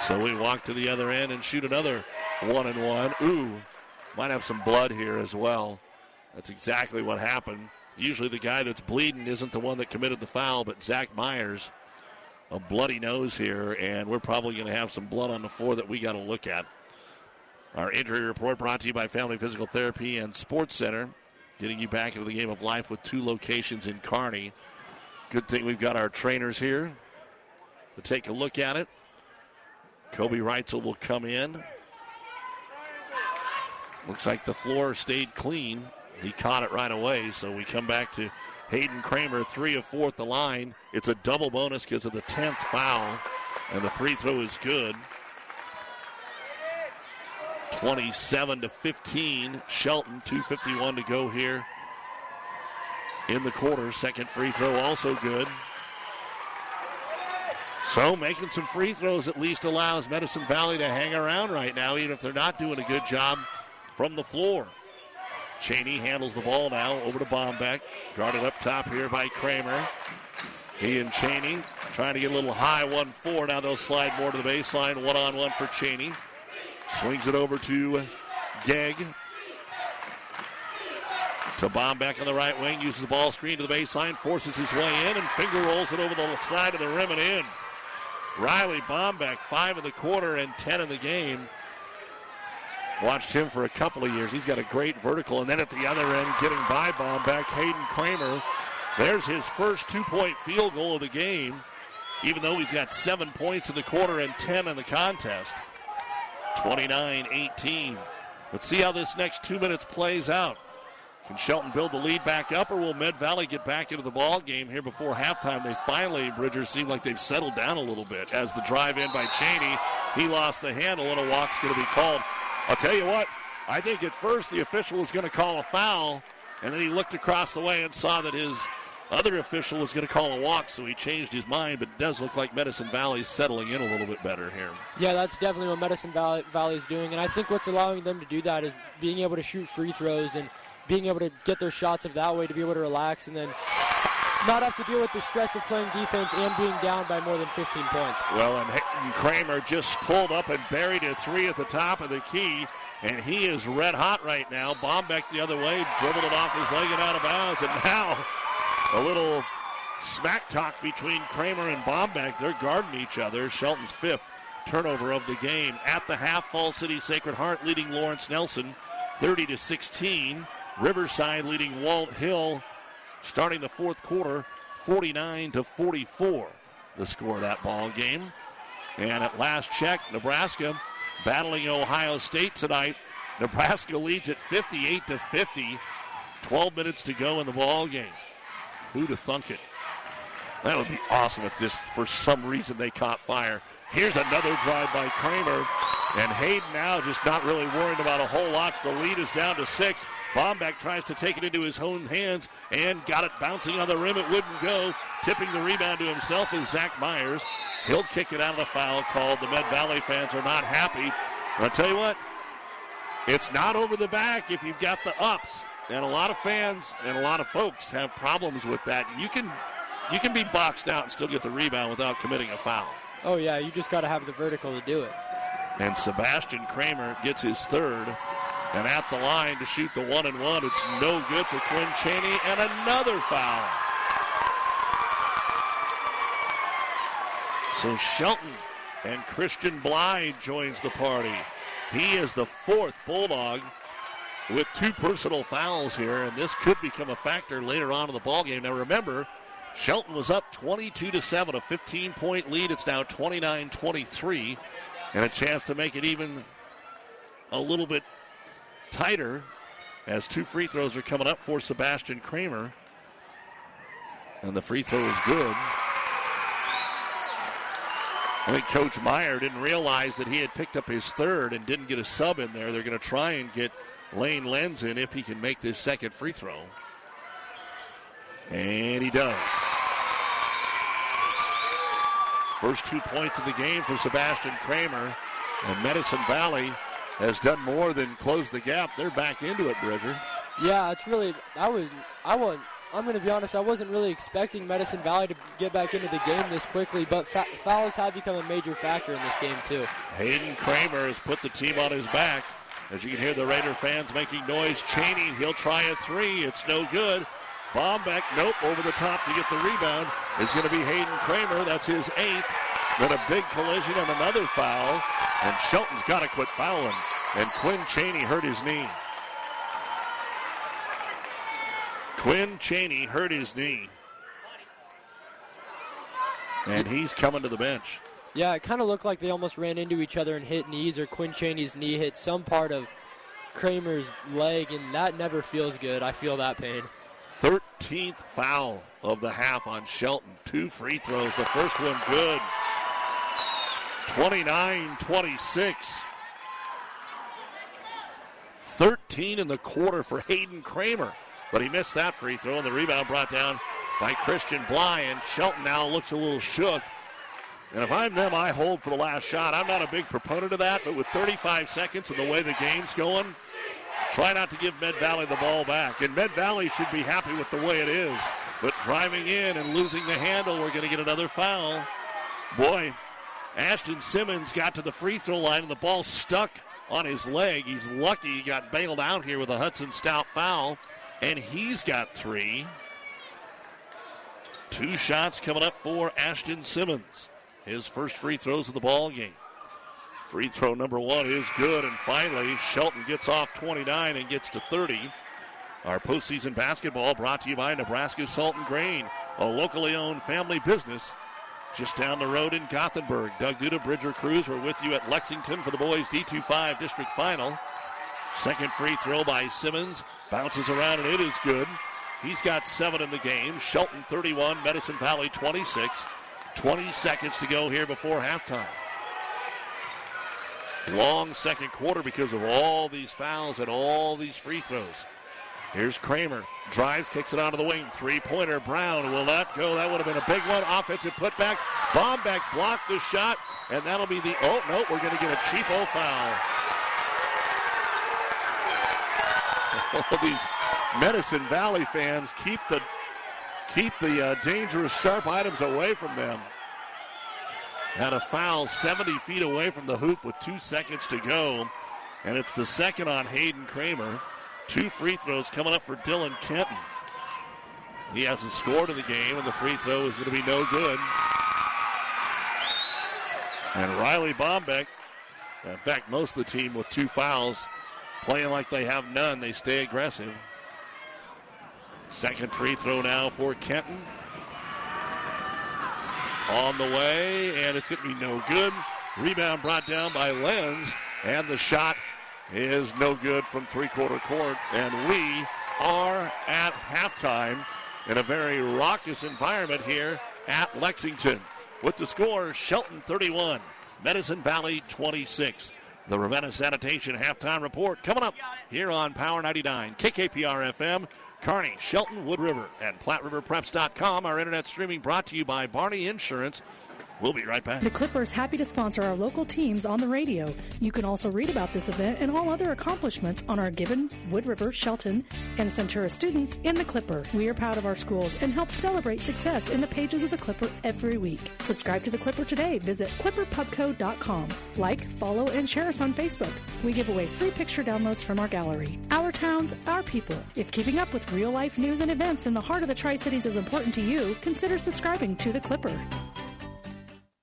So we walk to the other end and shoot another one and one. Ooh, might have some blood here as well. That's exactly what happened. Usually the guy that's bleeding isn't the one that committed the foul, but Zach Myers, a bloody nose here, and we're probably going to have some blood on the floor that we got to look at. Our injury report brought to you by Family Physical Therapy and Sports Center, getting you back into the game of life with two locations in Kearney. Good thing we've got our trainers here to take a look at it. Kobe Reitzel will come in. Looks like the floor stayed clean. He caught it right away, so we come back to Hayden Kramer, three of four at the line. It's a double bonus because of the tenth foul, and the free throw is good. twenty-seven to fifteen, Shelton. Two fifty-one to go here in the quarter. Second free throw also good. So making some free throws at least allows Medicine Valley to hang around right now, even if they're not doing a good job from the floor. Cheney handles the ball now over to Bombeck. Guarded up top here by Kramer. He and Cheney trying to get a little high one four. Now they'll slide more to the baseline. One-on-one for Cheney. Swings it over to Gegg. To Bombeck on the right wing. Uses the ball screen to the baseline. Forces his way in and finger rolls it over the side of the rim and in. Riley Bombeck, five in the quarter and ten in the game. Watched him for a couple of years. He's got a great vertical. And then at the other end, getting by Bombeck, Hayden Kramer. There's his first two-point field goal of the game, even though he's got seven points in the quarter and ten in the contest. twenty-nine eighteen. Let's see how this next two minutes plays out. Can Shelton build the lead back up, or will Med Valley get back into the ball game here before halftime? They finally, Bridger, seem like they've settled down a little bit as the drive in by Cheney. He lost the handle, and a walk's going to be called. I'll tell you what, I think at first the official was going to call a foul, and then he looked across the way and saw that his other official was going to call a walk, so he changed his mind, but it does look like Medicine Valley's settling in a little bit better here. Yeah, that's definitely what Medicine Valley, Valley is doing, and I think what's allowing them to do that is being able to shoot free throws and being able to get their shots up that way to be able to relax and then not have to deal with the stress of playing defense and being down by more than fifteen points. Well, and Hayden Kramer just pulled up and buried a three at the top of the key, and he is red hot right now. Bombeck the other way, dribbled it off his leg and out of bounds, and now a little smack talk between Kramer and Bombeck. They're guarding each other. Shelton's fifth turnover of the game. At the half, Fall City Sacred Heart leading Lawrence Nelson thirty to sixteen. Riverside leading Walt Hill starting the fourth quarter forty-nine to forty-four, the score of that ball game. And at last check, Nebraska battling Ohio State tonight. Nebraska leads at fifty-eight to fifty. twelve minutes to go in the ball game. Who'd have thunk it? That would be awesome if this, for some reason, they caught fire. Here's another drive by Kramer. And Hayden now just not really worried about a whole lot. The lead is down to six. Bombeck tries to take it into his own hands and got it bouncing on the rim. It wouldn't go. Tipping the rebound to himself is Zach Myers. He'll kick it out of the foul call. The Med Valley fans are not happy. But I'll tell you what, it's not over the back if you've got the ups. And a lot of fans and a lot of folks have problems with that. You can, you can be boxed out and still get the rebound without committing a foul. Oh, yeah, you just got to have the vertical to do it. And Sebastian Kramer gets his third. And at the line to shoot the one and one. It's no good for Quinn Cheney. And another foul. So Shelton and Christian Bly joins the party. He is the fourth Bulldog with two personal fouls here. And this could become a factor later on in the ballgame. Now remember, Shelton was up twenty-two to seven, a fifteen-point lead. It's now twenty-nine twenty-three. And a chance to make it even a little bit tighter as two free throws are coming up for Sebastian Kramer. And the free throw is good. I think Coach Meyer didn't realize that he had picked up his third and didn't get a sub in there. They're going to try and get Lane Lenz in if he can make this second free throw. And he does. First two points of the game for Sebastian Kramer. And Medicine Valley has done more than close the gap. They're back into it, Bridger. Yeah, it's really, I was, I was, I'm going to be honest, I wasn't really expecting Medicine Valley to get back into the game this quickly, but fa- fouls have become a major factor in this game, too. Hayden Kramer has put the team on his back. As you can hear the Raider fans making noise, Cheney, he'll try a three. It's no good. Bombeck, nope, over the top to get the rebound. It's going to be Hayden Kramer. That's his eighth. Then a big collision and another foul. And Shelton's got to quit fouling. And Quinn Cheney hurt his knee. Quinn Cheney hurt his knee. And he's coming to the bench. Yeah, it kind of looked like they almost ran into each other and hit knees, or Quinn Cheney's knee hit some part of Kramer's leg, and that never feels good. I feel that pain. thirteenth foul of the half on Shelton. Two free throws. The first one good. twenty-nine twenty-six. thirteen in the quarter for Hayden Kramer. But he missed that free throw, and the rebound brought down by Christian Bly. And Shelton now looks a little shook. And if I'm them, I hold for the last shot. I'm not a big proponent of that, but with thirty-five seconds and the way the game's going, try not to give Med Valley the ball back. And Med Valley should be happy with the way it is. But driving in and losing the handle, we're going to get another foul. Boy, Ashton Simmons got to the free throw line, and the ball stuck on his leg. He's lucky he got bailed out here with a Hudson Stout foul. And he's got three. Two shots coming up for Ashton Simmons. His first free throws of the ball game. Free throw number one is good, and finally Shelton gets off twenty-nine and gets to thirty. Our postseason basketball brought to you by Nebraska Salt and Grain, a locally owned family business just down the road in Gothenburg. Doug Duda, Bridger Cruz were with you at Lexington for the boys D twenty-five district final. Second free throw by Simmons. Bounces around, and it is good. He's got seven in the game. Shelton thirty-one, Medicine Valley twenty-six. twenty seconds to go here before halftime. Long second quarter because of all these fouls and all these free throws. Here's Kramer. Drives, kicks it out of the wing. Three-pointer, Brown will not go. That would have been a big one. Offensive putback. Bombeck blocked the shot, and that'll be the, oh, no, we're going to get a cheapo foul. All these Medicine Valley fans keep the keep the uh, dangerous sharp items away from them. Had a foul seventy feet away from the hoop with two seconds to go, and it's the second on Hayden Kramer. Two free throws coming up for Dylan Kenton. He hasn't scored in the game, and the free throw is going to be no good. And Riley Bombeck, in fact, most of the team with two fouls, playing like they have none. They stay aggressive. Second free throw now for Kenton. On the way, and it's going to be no good. Rebound brought down by Lenz, and the shot is no good from three-quarter court. And we are at halftime in a very raucous environment here at Lexington. With the score, Shelton thirty-one, Medicine Valley twenty-six. The Ravenna Sanitation halftime report coming up here on Power ninety-nine, K K P R F M, Kearney, Shelton, Wood River, and Platte River Preps dot com. Our internet streaming brought to you by Barney Insurance. We'll be right back. The Clipper is happy to sponsor our local teams on the radio. You can also read about this event and all other accomplishments on our Gibbon, Wood River, Shelton, and Centura students in the Clipper. We are proud of our schools and help celebrate success in the pages of the Clipper every week. Subscribe to the Clipper today. Visit clipper pubco dot com. Like, follow, and share us on Facebook. We give away free picture downloads from our gallery. Our towns, our people. If keeping up with real-life news and events in the heart of the Tri-Cities is important to you, consider subscribing to the Clipper.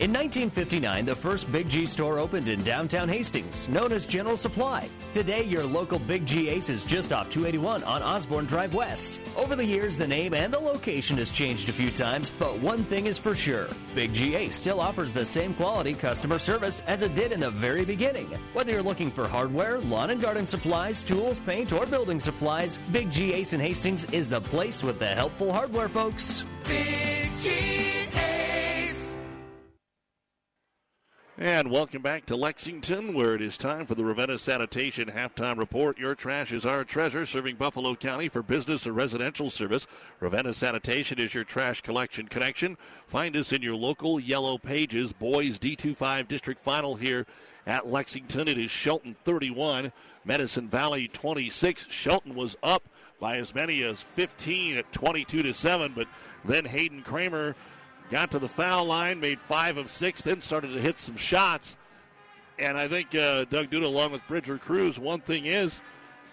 In nineteen fifty-nine, the first Big G store opened in downtown Hastings, known as General Supply. Today, your local Big G Ace is just off two eighty-one on Osborne Drive West. Over the years, the name and the location has changed a few times, but one thing is for sure. Big G Ace still offers the same quality customer service as it did in the very beginning. Whether you're looking for hardware, lawn and garden supplies, tools, paint, or building supplies, Big G Ace in Hastings is the place with the helpful hardware, folks. Big G Ace. And welcome back to Lexington, where it is time for the Ravenna Sanitation Halftime Report. Your trash is our treasure, serving Buffalo County for business or residential service. Ravenna Sanitation is your trash collection connection. Find us in your local Yellow Pages Boys D twenty-five District Final here at Lexington. It is Shelton thirty-one, Medicine Valley twenty-six. Shelton was up by as many as fifteen at twenty-two to seven, but then Hayden Kramer got to the foul line, made five of six, then started to hit some shots. And I think uh, Doug Duda, along with Bridger Cruz, one thing is,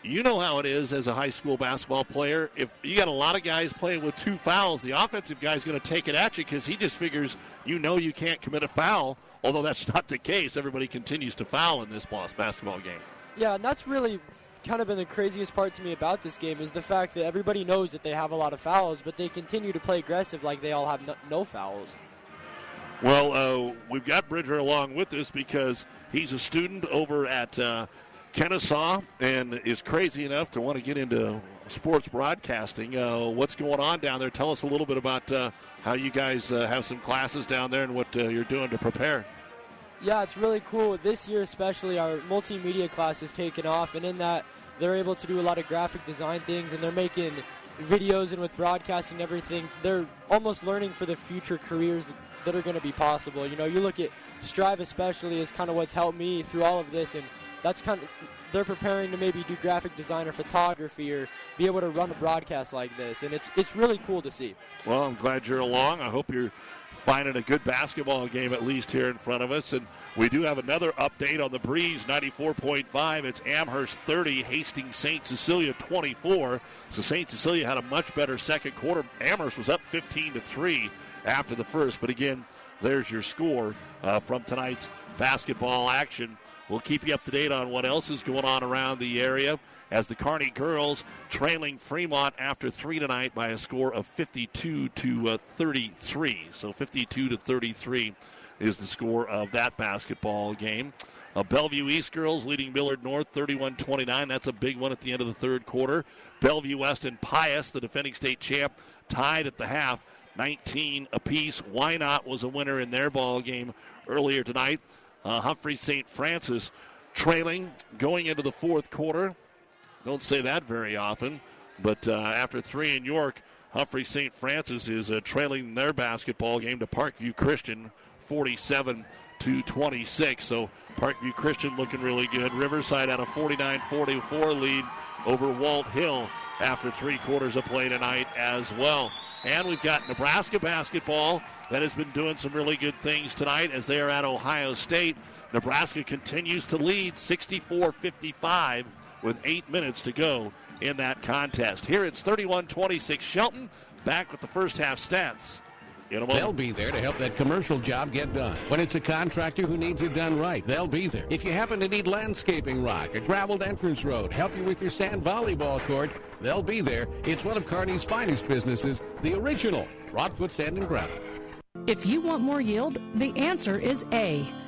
you know how it is as a high school basketball player. If you got a lot of guys playing with two fouls, the offensive guy's going to take it at you because he just figures you know you can't commit a foul, although that's not the case. Everybody continues to foul in this basketball game. Yeah, and that's really kind of been the craziest part to me about this game is the fact that everybody knows that they have a lot of fouls, but they continue to play aggressive like they all have no, no fouls. Well, uh, we've got Bridger along with us because he's a student over at uh, Kennesaw and is crazy enough to want to get into sports broadcasting. Uh, what's going on down there? Tell us a little bit about uh, how you guys uh, have some classes down there and what uh, you're doing to prepare. Yeah, it's really cool. This year especially, our multimedia class has taken off, and in that, they're able to do a lot of graphic design things, and they're making videos, and with broadcasting and everything, they're almost learning for the future careers that are going to be possible. You know, you look at Strive especially as kind of what's helped me through all of this, and that's kind of, they're preparing to maybe do graphic design or photography or be able to run a broadcast like this, and it's it's really cool to see. Well, I'm glad you're along. I hope you're finding a good basketball game at least here in front of us. And we do have another update on the Breeze, ninety-four point five. It's Amherst thirty, Hastings Saint Cecilia twenty-four. So Saint Cecilia had a much better second quarter. Amherst was up fifteen to three after the first. But again, there's your score uh, from tonight's basketball action. We'll keep you up to date on what else is going on around the area as the Kearney girls trailing Fremont after three tonight by a score of fifty-two to thirty-three. So fifty-two to thirty-three is the score of that basketball game. Uh, Bellevue East girls leading Millard North thirty-one twenty-nine. That's a big one at the end of the third quarter. Bellevue West and Pius, the defending state champ, tied at the half, nineteen apiece. Wynot was a winner in their ball game earlier tonight. Uh, Humphrey Saint Francis trailing going into the fourth quarter. Don't say that very often, but uh, after three in York, Humphrey Saint Francis is uh, trailing their basketball game to Parkview Christian forty-seven to twenty-six. So Parkview Christian looking really good. Riverside had a forty-nine forty-four lead over Walt Hill after three quarters of play tonight as well. And we've got Nebraska basketball that has been doing some really good things tonight as they are at Ohio State. Nebraska continues to lead sixty-four fifty-five with eight minutes to go in that contest. Here it's thirty-one twenty-six Shelton, back with the first half stats. They'll be there to help that commercial job get done. When it's a contractor who needs it done right, they'll be there. If you happen to need landscaping rock, a graveled entrance road, help you with your sand volleyball court, they'll be there. It's one of Kearney's finest businesses, the original Broadfoot Sand and Gravel. If you want more yield, the answer is A.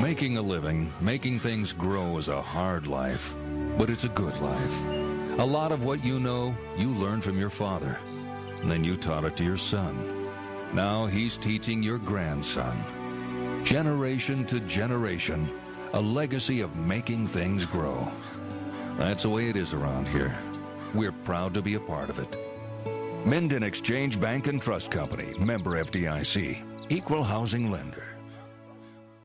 Making a living, making things grow is a hard life, but it's a good life. A lot of what you know, you learned from your father. And then you taught it to your son. Now he's teaching your grandson. Generation to generation, a legacy of making things grow. That's the way it is around here. We're proud to be a part of it. Minden Exchange Bank and Trust Company, member F D I C, equal housing lender.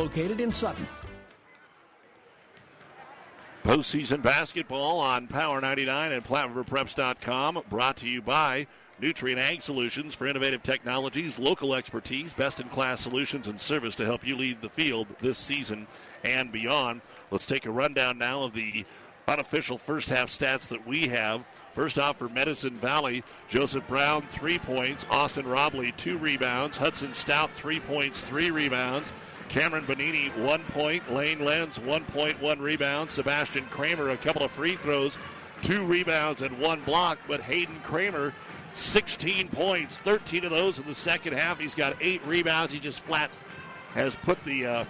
located in Sutton. Postseason basketball on Power ninety-nine and Platte River Preps dot com. Brought to you by Nutrient Ag Solutions for innovative technologies, local expertise, best-in-class solutions and service to help you lead the field this season and beyond. Let's take a rundown now of the unofficial first-half stats that we have. First off for Medicine Valley, Joseph Brown, three points. Austin Robley, two rebounds. Hudson Stout, three points, three rebounds. Cameron Bonini, one point. Lane Lenz, one point, one rebound. Sebastian Kramer, a couple of free throws, two rebounds and one block. But Hayden Kramer, sixteen points, thirteen of those in the second half. He's got eight rebounds. He just flat has put the uh,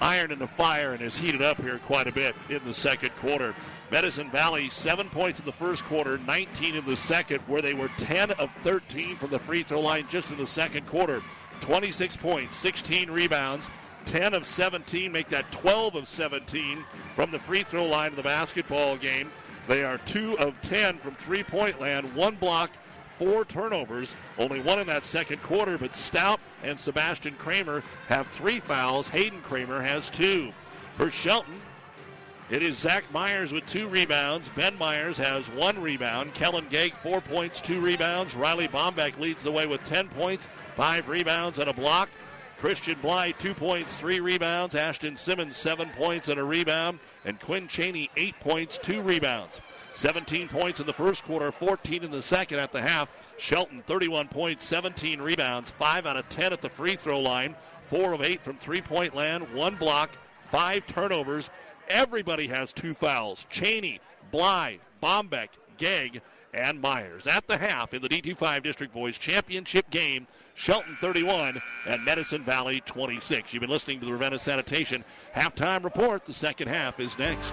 iron in the fire and has heated up here quite a bit in the second quarter. Medicine Valley, seven points in the first quarter, nineteen in the second, where they were ten of thirteen from the free throw line just in the second quarter. twenty-six points, sixteen rebounds, ten of seventeen, make that twelve of seventeen from the free throw line of the basketball game. They are two of ten from three-point land, one block, four turnovers, only one in that second quarter, but Stout and Sebastian Kramer have three fouls. Hayden Kramer has two. For Shelton, it is Zach Myers with two rebounds. Ben Myers has one rebound. Kellen Gegg, four points, two rebounds. Riley Bombeck leads the way with ten points, five rebounds, and a block. Christian Bly, two points, three rebounds. Ashton Simmons, seven points and a rebound. And Quinn Cheney, eight points, two rebounds. seventeen points in the first quarter, fourteen in the second at the half. Shelton, thirty-one points, seventeen rebounds, five out of ten at the free throw line, four of eight from three-point land, one block, five turnovers. Everybody has two fouls. Cheney, Bly, Bombeck, Gegg, and Myers. At the half in the D twenty-five District Boys Championship game, Shelton thirty-one and Medicine Valley twenty-six. You've been listening to the Ravenna Sanitation Halftime Report. The second half is next.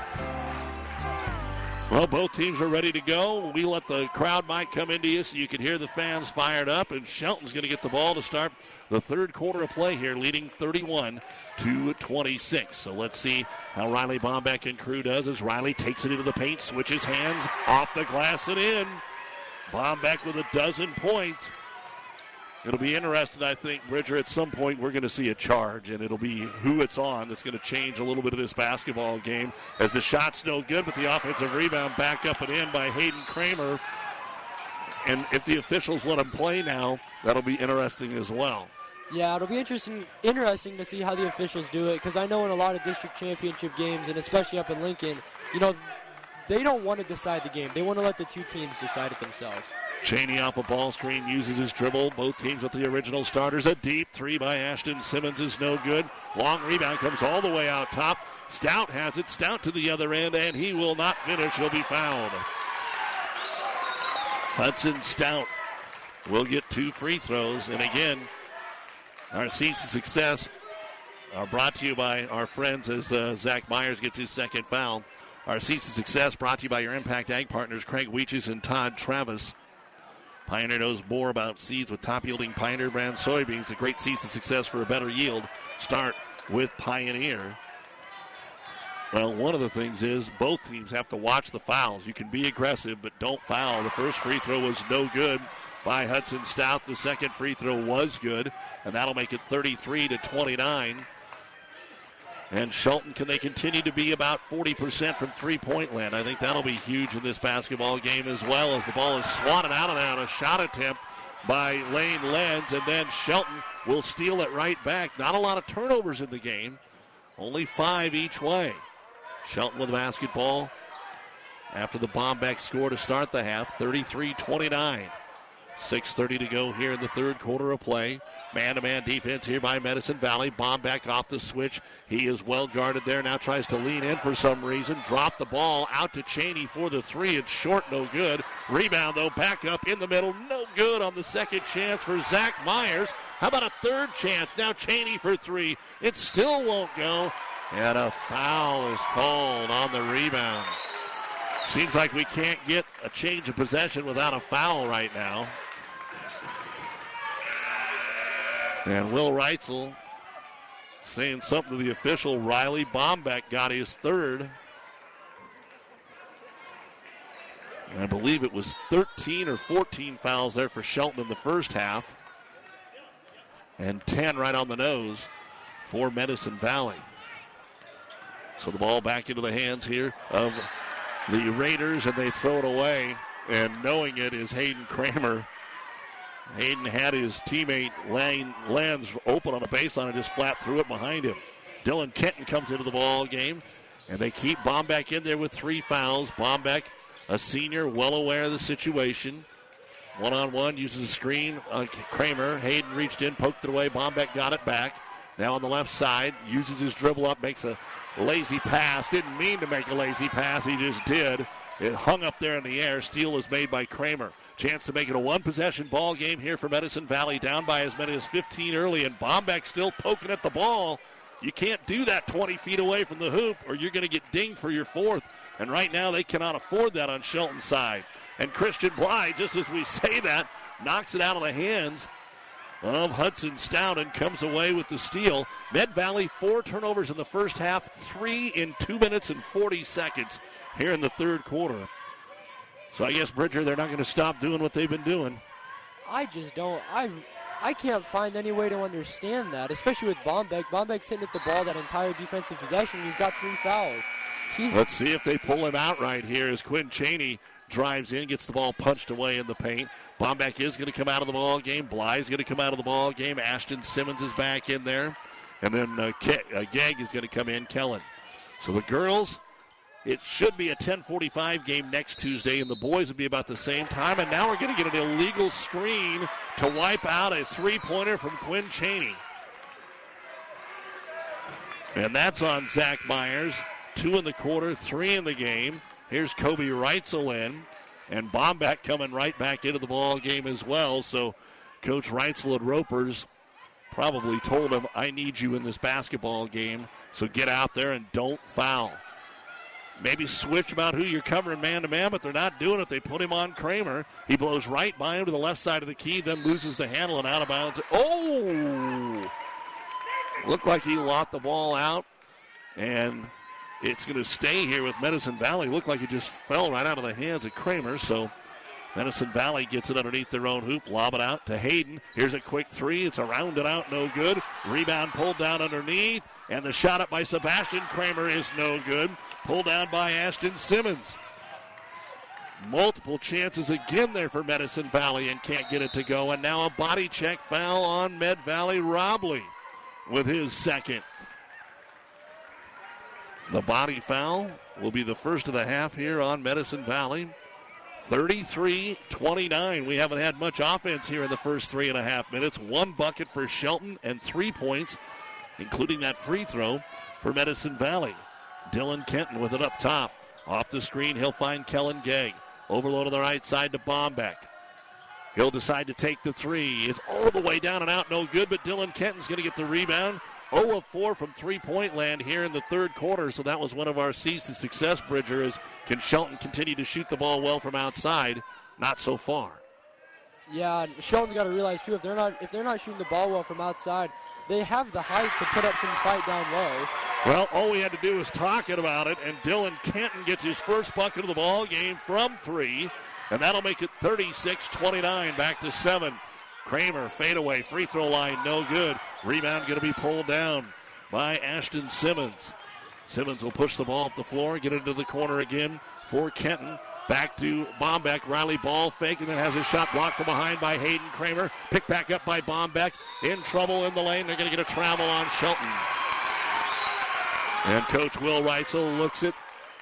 Well, both teams are ready to go. We let the crowd mic come into you so you can hear the fans fired up, and Shelton's going to get the ball to start the third quarter of play here, leading thirty-one to twenty-six. So let's see how Riley Bombeck and crew does as Riley takes it into the paint, switches hands, off the glass and in. Bombeck with a dozen points. It'll be interesting, I think, Bridger, at some point we're going to see a charge, and it'll be who it's on that's going to change a little bit of this basketball game as the shot's no good, but the offensive rebound back up and in by Hayden Kramer. And if the officials let him play now, that'll be interesting as well. Yeah, it'll be interesting interesting to see how the officials do it, because I know in a lot of district championship games, and especially up in Lincoln, you know, they don't want to decide the game. They want to let the two teams decide it themselves. Cheney off a ball screen, uses his dribble. Both teams with the original starters. A deep three by Ashton Simmons is no good. Long rebound comes all the way out top. Stout has it. Stout to the other end, and he will not finish. He'll be fouled. Hudson Stout will get two free throws. And again, our seeds of success are brought to you by our friends as uh, Zach Myers gets his second foul. Our seeds of success brought to you by your Impact Ag partners, Craig Weeches and Todd Travis. Pioneer knows more about seeds with top-yielding Pioneer brand soybeans. The great seeds of success for a better yield start with Pioneer. Well, one of the things is both teams have to watch the fouls. You can be aggressive, but don't foul. The first free throw was no good by Hudson Stout. The second free throw was good, and that'll make it thirty-three to twenty-nine. And Shelton, can they continue to be about forty percent from three-point land? I think that'll be huge in this basketball game as well, as the ball is swatted out and out. A shot attempt by Lane Lenz, and then Shelton will steal it right back. Not a lot of turnovers in the game, only five each way. Shelton with the basketball after the Bombeck score to start the half, thirty-three twenty-nine. six thirty to go here in the third quarter of play. Man-to-man defense here by Medicine Valley. Bombeck off the switch. He is well guarded there. Now tries to lean in for some reason. Drop the ball out to Cheney for the three. It's short, no good. Rebound, though, back up in the middle. No good on the second chance for Zach Myers. How about a third chance? Now Cheney for three. It still won't go. And a foul is called on the rebound. Seems like we can't get a change of possession without a foul right now. And Will Reitzel saying something to the official. Riley Bombeck got his third. And I believe it was thirteen or fourteen fouls there for Shelton in the first half. And ten right on the nose for Medicine Valley. So the ball back into the hands here of the Raiders, and they throw it away. And knowing it is Hayden Kramer. Hayden had his teammate Lane Lenz open on the baseline and just flat threw it behind him. Dylan Kenton comes into the ball game, and they keep Bombeck in there with three fouls. Bombeck, a senior, well aware of the situation. One-on-one, uses a screen on Kramer. Hayden reached in, poked it away. Bombeck got it back. Now on the left side, uses his dribble up, makes a lazy pass. Didn't mean to make a lazy pass. He just did. It hung up there in the air. Steal is made by Kramer. Chance to make it a one-possession ball game here for Medicine Valley. Down by as many as fifteen early, and Bombeck still poking at the ball. You can't do that twenty feet away from the hoop, or you're going to get dinged for your fourth. And right now they cannot afford that on Shelton's side. And Christian Bly, just as we say that, knocks it out of the hands of Hudson Stout and comes away with the steal. Med Valley, four turnovers in the first half, three in two minutes and forty seconds here in the third quarter. So I guess, Bridger, they're not going to stop doing what they've been doing. I just don't. I I can't find any way to understand that, especially with Bombeck. Bombeck's hitting at the ball that entire defensive possession. He's got three fouls. He's Let's see if they pull him out right here as Quinn Cheney drives in, gets the ball punched away in the paint. Bombeck is going to come out of the ball game. Bly's going to come out of the ball game. Ashton Simmons is back in there. And then uh, Ke- uh, Gegg is going to come in, Kellen. So the girls, it should be a ten forty-five game next Tuesday, and the boys would be about the same time. And now we're going to get an illegal screen to wipe out a three-pointer from Quinn Cheney. And that's on Zach Myers. Two in the quarter, three in the game. Here's Kobe Reitzel in, and Bombeck coming right back into the ball game as well. So Coach Reitzel at Ropers probably told him, I need you in this basketball game, so get out there and don't foul. Maybe switch about who you're covering man-to-man, but they're not doing it. They put him on Kramer. He blows right by him to the left side of the key, then loses the handle and out of bounds. Oh! Looked like he lopped the ball out, and it's going to stay here with Medicine Valley. Looked like it just fell right out of the hands of Kramer, so Medicine Valley gets it underneath their own hoop, lob it out to Hayden. Here's a quick three. It's a rounded out, no good. Rebound pulled down underneath, and the shot up by Sebastian Kramer is no good. Pulled down by Ashton Simmons. Multiple chances again there for Medicine Valley and can't get it to go. And now a body check foul on Med Valley. Robley with his second. The body foul will be the first of the half here on Medicine Valley. thirty-three twenty-nine. We haven't had much offense here in the first three and a half minutes. One bucket for Shelton and three points, including that free throw for Medicine Valley. Dylan Kenton with it up top. Off the screen, he'll find Kellen Gegg. Overload on the right side to Bombeck. He'll decide to take the three. It's all the way down and out, no good, but Dylan Kenton's going to get the rebound. oh of four from three-point land here in the third quarter, so that was one of our seeds to success, Bridger, is can Shelton continue to shoot the ball well from outside? Not so far. Yeah, Shelton's got to realize, too, if they're not if they're not shooting the ball well from outside, they have the height to put up some fight down low. Well, all we had to do was talk about it, and Dylan Kenton gets his first bucket of the ball game from three, and that'll make it thirty-six twenty-nine, back to seven. Kramer, fadeaway, free throw line, no good. Rebound going to be pulled down by Ashton Simmons. Simmons will push the ball up the floor, get into the corner again for Kenton. Back to Bombeck. Riley ball fake, and then has a shot blocked from behind by Hayden Kramer. Picked back up by Bombeck. In trouble in the lane. They're going to get a travel on Shelton. And Coach Will Reitzel looks at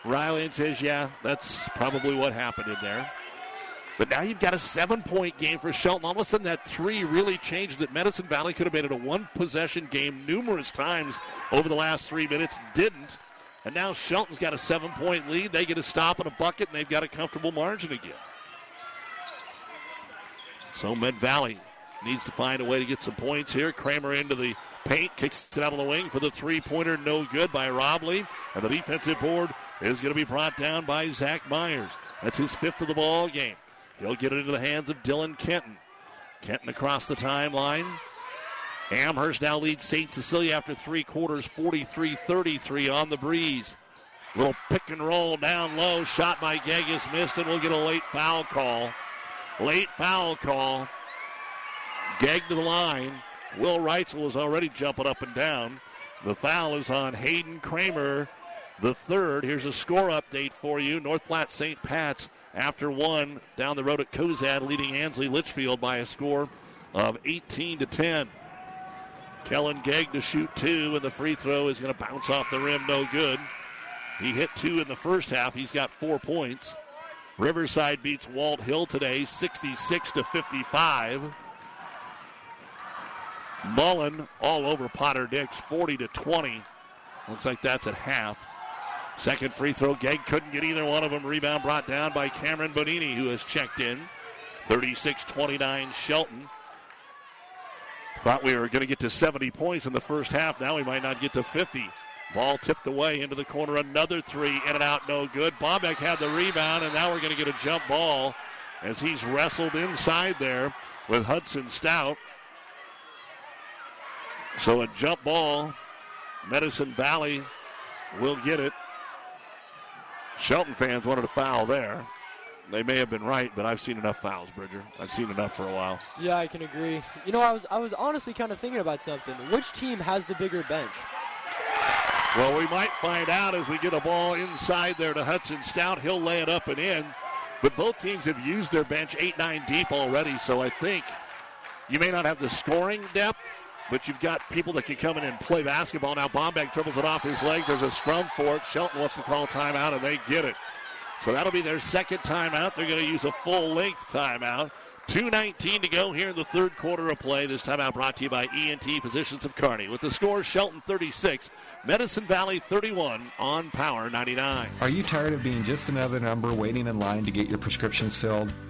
Riley and says, yeah, that's probably what happened in there. But now you've got a seven-point game for Shelton. All of a sudden, that three really changes it. Medicine Valley could have made it a one-possession game numerous times over the last three minutes. Didn't. And now Shelton's got a seven-point lead. They get a stop and a bucket, and they've got a comfortable margin again. So Med Valley Needs to find a way to get some points here. Kramer into the paint, kicks it out on the wing for the three-pointer. No good by Robley. And the defensive board is going to be brought down by Zach Myers. That's his fifth of the ball game. He'll get it into the hands of Dylan Kenton. Kenton across the timeline. Amherst now leads Saint Cecilia after three quarters, forty-three thirty-three on the breeze. Little pick and roll down low. Shot by Gegg is missed, and we'll get a late foul call. Late foul call. Gegg to the line. Will Reitzel is already jumping up and down. The foul is on Hayden Kramer, the third. Here's a score update for you. North Platte Saint Pat's after one down the road at Cozad, leading Ansley Litchfield by a score of eighteen to ten. Kellen Gegg to shoot two, and the free throw is going to bounce off the rim. No good. He hit two in the first half. He's got four points. Riverside beats Walt Hill today, sixty-six to fifty-five. Mullen all over Potter Dix, forty to twenty. Looks like that's at half. Second free throw, Gegg couldn't get either one of them. Rebound brought down by Cameron Bonini, who has checked in. thirty-six twenty-nine Shelton. Thought we were going to get to seventy points in the first half. Now we might not get to fifty. Ball tipped away into the corner. Another three. In and out. No good. Bombeck had the rebound, and now we're going to get a jump ball as he's wrestled inside there with Hudson Stout. So a jump ball. Medicine Valley will get it. Shelton fans wanted a foul there. They may have been right, but I've seen enough fouls, Bridger. I've seen enough for a while. Yeah, I can agree. You know, I was I was honestly kind of thinking about something. Which team has the bigger bench? Well, we might find out as we get a ball inside there to Hudson Stout. He'll lay it up and in. But both teams have used their bench eight nine deep already, so I think you may not have the scoring depth, but you've got people that can come in and play basketball. Now Bombeck dribbles it off his leg. There's a scrum for it. Shelton wants to call timeout, and they get it. So that'll be their second timeout. They're going to use a full-length timeout. two nineteen to go here in the third quarter of play. This timeout brought to you by E N T Physicians of Kearney. With the score, Shelton thirty-six, Medicine Valley thirty-one on Power ninety-nine. Are you tired of being just another number waiting in line to get your prescriptions filled?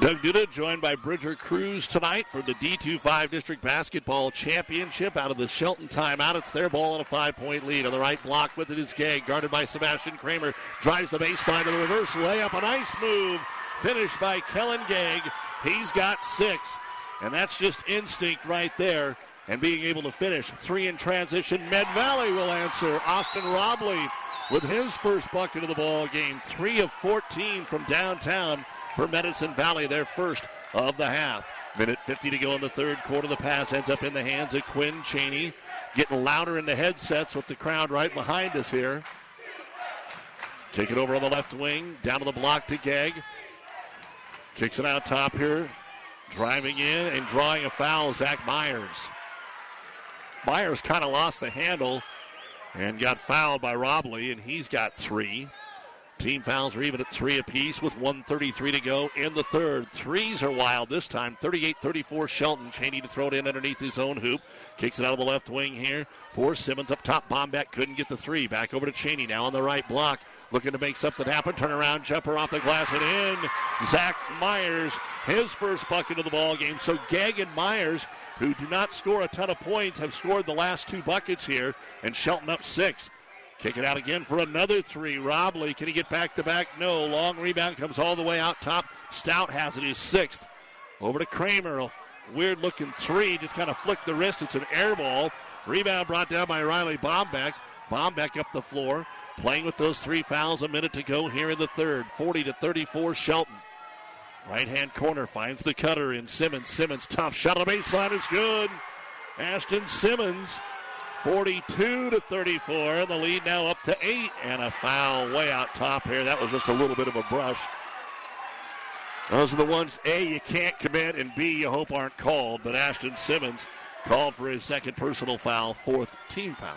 Doug Duda joined by Bridger Cruz tonight for the D twenty-five District Basketball Championship out of the Shelton timeout. It's their ball and a five-point lead. On the right block with it is Gegg, guarded by Sebastian Kramer. Drives the baseline to the reverse layup. A nice move. Finished by Kellen Gegg. He's got six. And that's just instinct right there. And being able to finish. Three in transition. Med Valley will answer. Austin Robley with his first bucket of the ball game. Three of fourteen from downtown. For Medicine Valley, their first of the half. Minute fifty to go in the third quarter. The pass ends up in the hands of Quinn Cheney. Getting louder in the headsets with the crowd right behind us here. Kick it over on the left wing. Down to the block to Gegg. Kicks it out top here. Driving in and drawing a foul, Zach Myers. Myers kind of lost the handle and got fouled by Robley, and he's got three. Team fouls are even at three apiece with one thirty-three to go in the third. Threes are wild this time. thirty-eight thirty-four Shelton. Cheney to throw it in underneath his own hoop. Kicks it out of the left wing here for Simmons up top. Bombeck couldn't get the three. Back over to Cheney now on the right block. Looking to make something happen. Turnaround jumper off the glass and in. Zach Myers, his first bucket of the ball game. So Gegg and Myers, who do not score a ton of points, have scored the last two buckets here. And Shelton up six. Kick it out again for another three. Robley, can he get back-to-back? No. Long rebound comes all the way out top. Stout has it, his sixth. Over to Kramer. A weird-looking three. Just kind of flicked the wrist. It's an air ball. Rebound brought down by Riley Bombeck. Bombeck up the floor, playing with those three fouls, a minute to go here in the third. forty to thirty-four, Shelton. Right-hand corner finds the cutter in Simmons. Simmons, tough shot on the baseline is good. Ashton Simmons, forty-two to thirty-four. The lead now up to eight, and a foul way out top here. That was just a little bit of a brush. Those are the ones, A, you can't commit, and B, you hope aren't called. But Ashton Simmons called for his second personal foul, fourth team foul.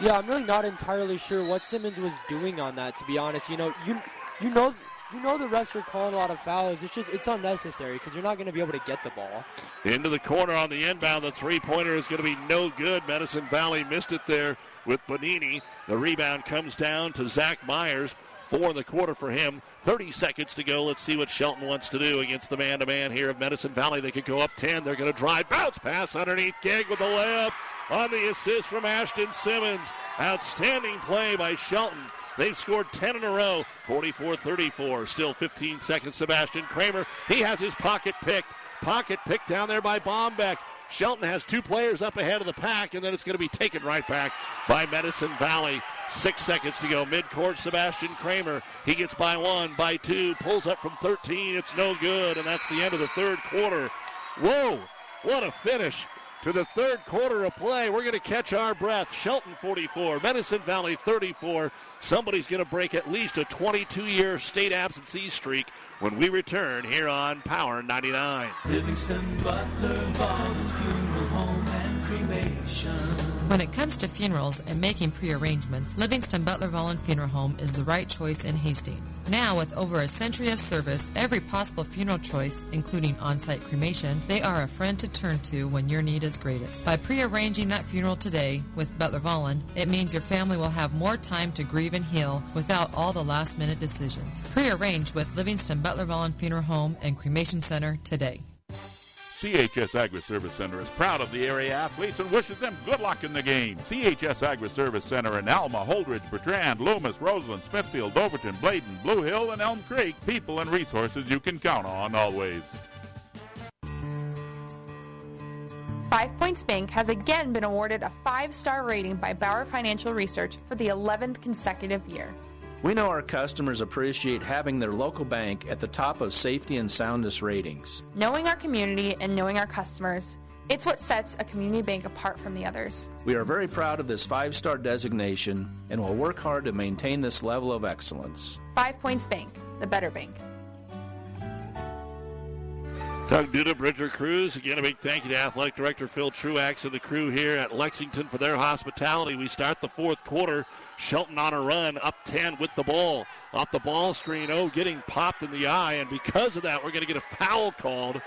Yeah, I'm really not entirely sure what Simmons was doing on that, to be honest. You know, you you know you know the refs are calling a lot of fouls. It's just it's unnecessary because you're not going to be able to get the ball. Into the corner on the inbound. The three-pointer is going to be no good. Medicine Valley missed it there with Bonini. The rebound comes down to Zach Myers. Four in the quarter for him. thirty seconds to go. Let's see what Shelton wants to do against the man-to-man here of Medicine Valley. They could go up ten. They're going to drive. Bounce pass underneath. Gegg with the layup on the assist from Ashton Simmons. Outstanding play by Shelton. They've scored ten in a row. forty-four thirty-four. Still fifteen seconds. Sebastian Kramer. He has his pocket picked. Pocket picked down there by Bombeck. Shelton has two players up ahead of the pack, and then it's going to be taken right back by Medicine Valley. Six seconds to go. Midcourt, Sebastian Kramer. He gets by one, by two, pulls up from thirteen. It's no good, and that's the end of the third quarter. Whoa, what a finish to the third quarter of play. We're going to catch our breath. Shelton forty-four, Medicine Valley thirty-four. Somebody's going to break at least a twenty-two-year state absentee streak when we return here on Power ninety-nine. Livingston Butler Barnes Funeral Home and Cremation. When it comes to funerals and making pre-arrangements, Livingston Butler Vollen Funeral Home is the right choice in Hastings. Now, with over a century of service, every possible funeral choice, including on-site cremation, they are a friend to turn to when your need is greatest. By pre-arranging that funeral today with Butler Vollen, it means your family will have more time to grieve and heal without all the last-minute decisions. Pre-arrange with Livingston Butler Vollen Funeral Home and Cremation Center today. C H S Agri-Service Center is proud of the area athletes and wishes them good luck in the game. C H S Agri-Service Center in Alma, Holdridge, Bertrand, Loomis, Roseland, Smithfield, Overton, Bladen, Blue Hill, and Elm Creek. People and resources you can count on always. Five Points Bank has again been awarded a five-star rating by Bauer Financial Research for the eleventh consecutive year. We know our customers appreciate having their local bank at the top of safety and soundness ratings. Knowing our community and knowing our customers, it's what sets a community bank apart from the others. We are very proud of this five-star designation and will work hard to maintain this level of excellence. Five Points Bank, the better bank. Doug Duda, Bridger Cruz. Again, a big thank you to Athletic Director Phil Truax and the crew here at Lexington for their hospitality. We start the fourth quarter. Shelton on a run, up ten with the ball. Off the ball screen, oh, getting popped in the eye. And because of that, we're going to get a foul called.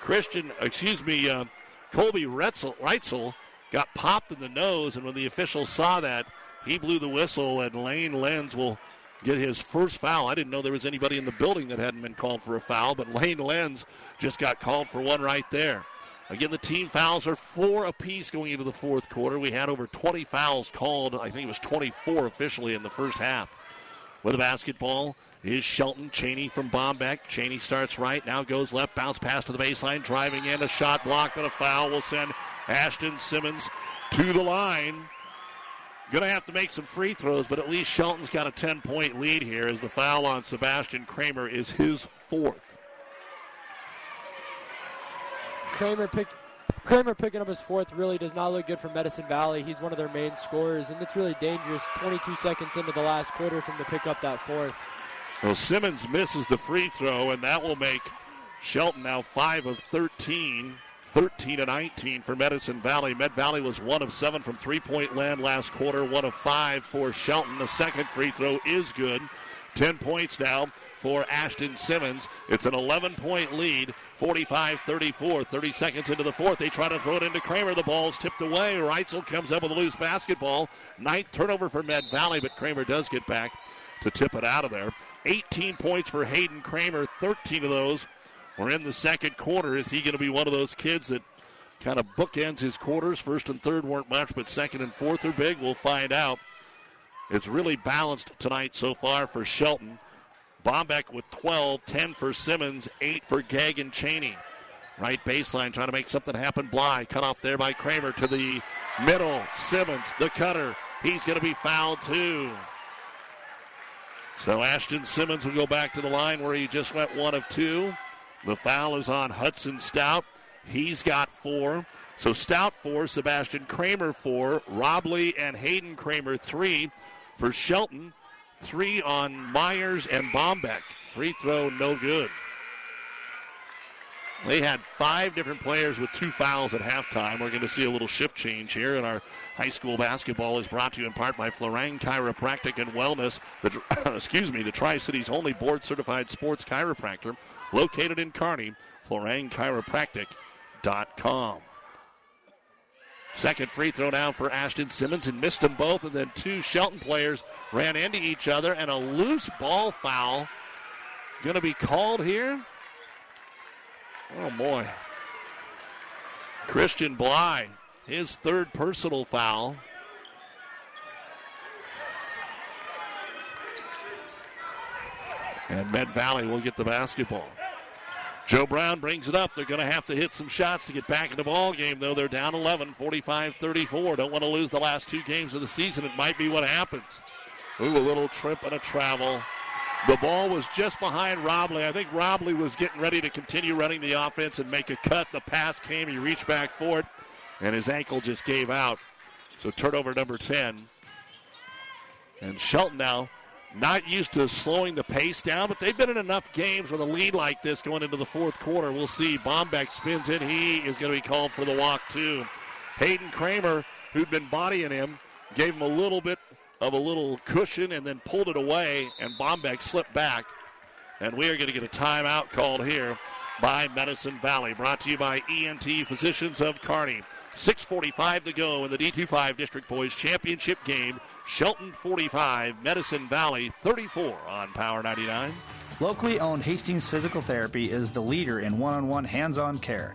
Christian, excuse me, uh, Kobe Reitzel, Reitzel got popped in the nose. And when the official saw that, he blew the whistle. And Lane Lenz will get his first foul. I didn't know there was anybody in the building that hadn't been called for a foul, but Lane Lenz just got called for one right there. Again, the team fouls are four apiece going into the fourth quarter. We had over twenty fouls called. I think it was twenty-four officially in the first half. With a basketball is Shelton. Cheney from Bombeck. Cheney starts right, now goes left, bounce pass to the baseline, driving in, a shot blocked, but a foul will send Ashton Simmons to the line. Going to have to make some free throws, but at least Shelton's got a ten-point lead here as the foul on Sebastian Kramer is his fourth. Kramer, pick, Kramer picking up his fourth really does not look good for Medicine Valley. He's one of their main scorers, and it's really dangerous twenty-two seconds into the last quarter for him to pick up that fourth. Well, Simmons misses the free throw, and that will make Shelton now five of thirteen. thirteen to nineteen for Medicine Valley. Med Valley was one of seven from three-point land last quarter, one of five for Shelton. The second free throw is good. ten points now for Ashton Simmons. It's an eleven-point lead, forty-five thirty-four. thirty seconds into the fourth. They try to throw it into Kramer. The ball's tipped away. Reitzel comes up with a loose basketball. Ninth turnover for Med Valley, but Kramer does get back to tip it out of there. eighteen points for Hayden Kramer, thirteen of those. We're in the second quarter. Is he going to be one of those kids that kind of bookends his quarters? First and third weren't much, but second and fourth are big. We'll find out. It's really balanced tonight so far for Shelton. Bombeck with twelve, ten for Simmons, eight for Gegg and Cheney. Right baseline, trying to make something happen. Bly, cut off there by Kramer to the middle. Simmons, the cutter. He's going to be fouled, too. So Ashton Simmons will go back to the line where he just went one of two. The foul is on Hudson Stout. He's got four. So Stout four, Sebastian Kramer four, Robley and Hayden Kramer three. For Shelton, three on Myers and Bombeck. Free throw, no good. They had five different players with two fouls at halftime. We're going to see a little shift change here, and our high school basketball is brought to you in part by Florang Chiropractic and Wellness, the, excuse me, the Tri-Cities only board-certified sports chiropractor, located in Kearney, florang chiropractic dot com. Second free throw down for Ashton Simmons, and missed them both, and then two Shelton players ran into each other, and a loose ball foul going to be called here. Oh, boy. Christian Bly, his third personal foul. And Med Valley will get the basketball. Joe Brown brings it up. They're going to have to hit some shots to get back in the ball game, though. They're down eleven, forty-five thirty-four. Don't want to lose the last two games of the season. It might be what happens. Ooh, a little trip and a travel. The ball was just behind Robley. I think Robley was getting ready to continue running the offense and make a cut. The pass came. He reached back for it, and his ankle just gave out. So turnover number ten. And Shelton now not used to slowing the pace down, but they've been in enough games with a lead like this going into the fourth quarter. We'll see. Bombeck spins in. He is going to be called for the walk, too. Hayden Kramer, who'd been bodying him, gave him a little bit of a little cushion and then pulled it away, and Bombeck slipped back. And we are going to get a timeout called here by Medicine Valley. Brought to you by E N T Physicians of Kearney. six forty-five to go in the D twenty-five District Boys Championship game. Shelton forty-five, Medicine Valley thirty-four on Power ninety-nine. Locally owned Hastings Physical Therapy is the leader in one-on-one hands-on care.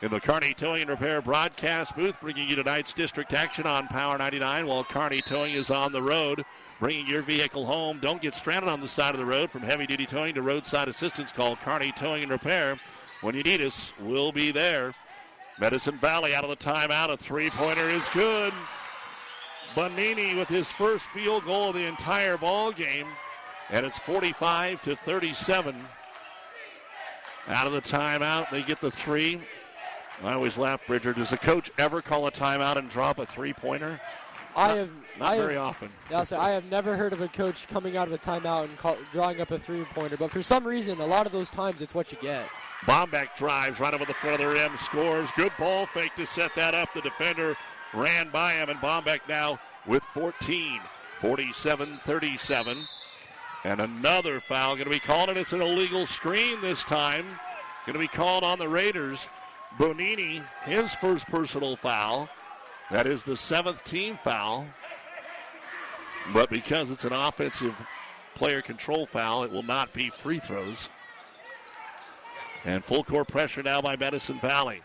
in the Kearney Towing and Repair broadcast booth, bringing you tonight's district action on Power ninety-nine, while Kearney Towing is on the road, bringing your vehicle home. Don't get stranded on the side of the road. From heavy-duty towing to roadside assistance, call Kearney Towing and Repair. When you need us, we'll be there. Medicine Valley out of the timeout. A three-pointer is good. Bonini with his first field goal of the entire ball game, and it's forty-five to thirty-seven. Out of the timeout, they get the three. I always laugh, Bridger. Does the coach ever call a timeout and drop a three-pointer? I not, have not I very have, often. Yeah, so I have never heard of a coach coming out of a timeout and call, drawing up a three-pointer, but for some reason, a lot of those times, it's what you get. Bombeck drives right over the further end, scores. Good ball fake to set that up. The defender ran by him, and Bombeck now with fourteen, forty-seven thirty-seven. And another foul going to be called, and it's an illegal screen this time. Going to be called on the Raiders. Bonini, his first personal foul. That is the seventh team foul. But because it's an offensive player control foul, it will not be free throws. And full court pressure now by Medicine Valley.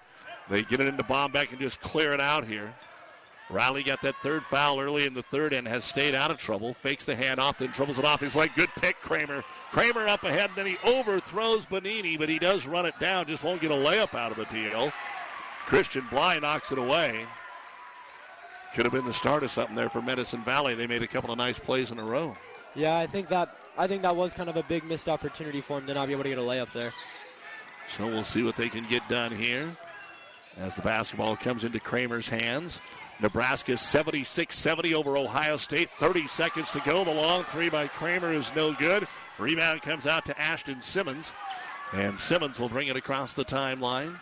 They get it into Bombeck and just clear it out here. Riley got that third foul early in the third and has stayed out of trouble. Fakes the handoff, then troubles it off. He's like, good pick, Kramer. Kramer up ahead, then he overthrows Bonini, but he does run it down, just won't get a layup out of the deal. Christian Bly knocks it away. Could have been the start of something there for Medicine Valley. They made a couple of nice plays in a row. Yeah, I think that I think that was kind of a big missed opportunity for him to not be able to get a layup there. So we'll see what they can get done here as the basketball comes into Kramer's hands. Nebraska seventy-six seventy over Ohio State. thirty seconds to go. The long three by Kramer is no good. Rebound comes out to Ashton Simmons. And Simmons will bring it across the timeline.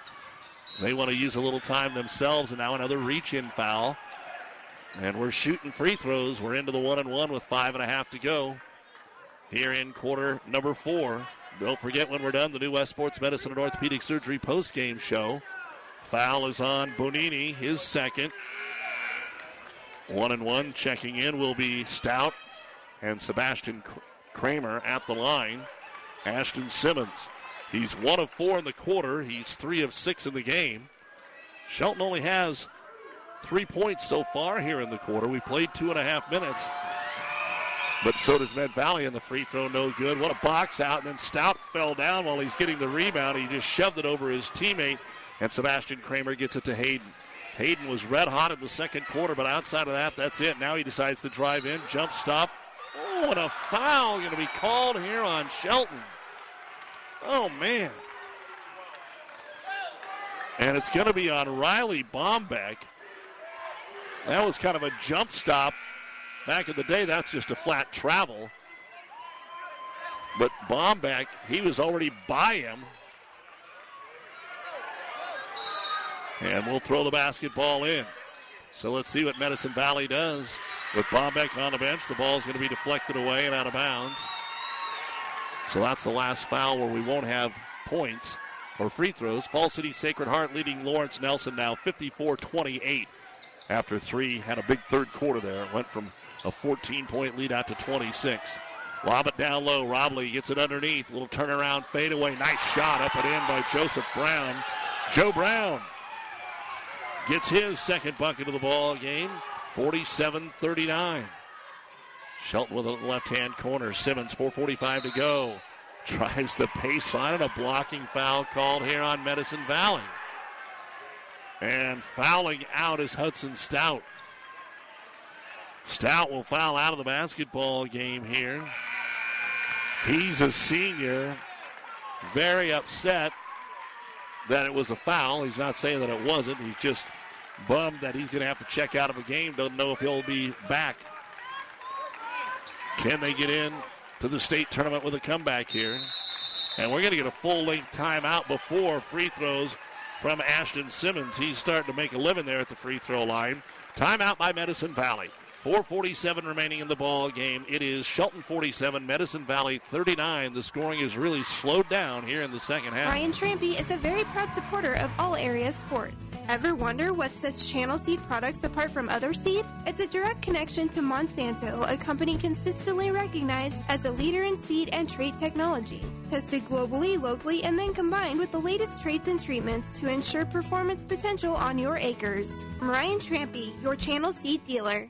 They want to use a little time themselves. And now another reach-in foul. And we're shooting free throws. We're into the one-and-one with five and a half to go here in quarter number four. Don't forget, when we're done, the new West Sports Medicine and Orthopedic Surgery post-game show. Foul is on Bonini, his second. One and one, checking in will be Stout and Sebastian Kramer at the line. Ashton Simmons, he's one of four in the quarter. He's three of six in the game. Shelton only has three points so far here in the quarter. We played two and a half minutes. But so does Med Valley, and the free throw no good. What a box out, and then Stout fell down while he's getting the rebound. He just shoved it over his teammate, and Sebastian Kramer gets it to Hayden. Hayden was red hot in the second quarter, but outside of that, that's it. Now he decides to drive in, jump stop. Oh, and a foul going to be called here on Shelton. Oh, man. And it's going to be on Riley Bombeck. That was kind of a jump stop. Back in the day, that's just a flat travel. But Bombeck, he was already by him. And we'll throw the basketball in. So let's see what Medicine Valley does. With Bombeck on the bench, the ball's going to be deflected away and out of bounds. So that's the last foul where we won't have points or free throws. Fall City Sacred Heart leading Lawrence Nelson now fifty-four twenty-eight. After three, had a big third quarter there. Went from a fourteen-point lead out to twenty-six. Lob it down low. Robley gets it underneath. Little turnaround fadeaway. Nice shot up and in by Joseph Brown. Joe Brown gets his second bucket of the ball game, forty-seven thirty-nine. Shelton with a left-hand corner. Simmons, four forty-five to go. Drives the baseline, and a blocking foul called here on Medicine Valley. And fouling out is Hudson Stout. Stout will foul out of the basketball game here. He's a senior, very upset that it was a foul. He's not saying that it wasn't. He's just bummed that he's going to have to check out of a game. Doesn't know if he'll be back. Can they get in to the state tournament with a comeback here? And we're going to get a full-length timeout before free throws from Ashton Simmons. He's starting to make a living there at the free throw line. Timeout by Medicine Valley. four forty-seven remaining in the ball game. It is Shelton forty-seven, Medicine Valley thirty-nine. The scoring is really slowed down here in the second half. Ryan Trampy is a very proud supporter of all area sports. Ever wonder what sets Channel Seed products apart from other seed? It's a direct connection to Monsanto, a company consistently recognized as a leader in seed and trait technology. Tested globally, locally, and then combined with the latest traits and treatments to ensure performance potential on your acres. I'm Ryan Trampy, your Channel Seed dealer.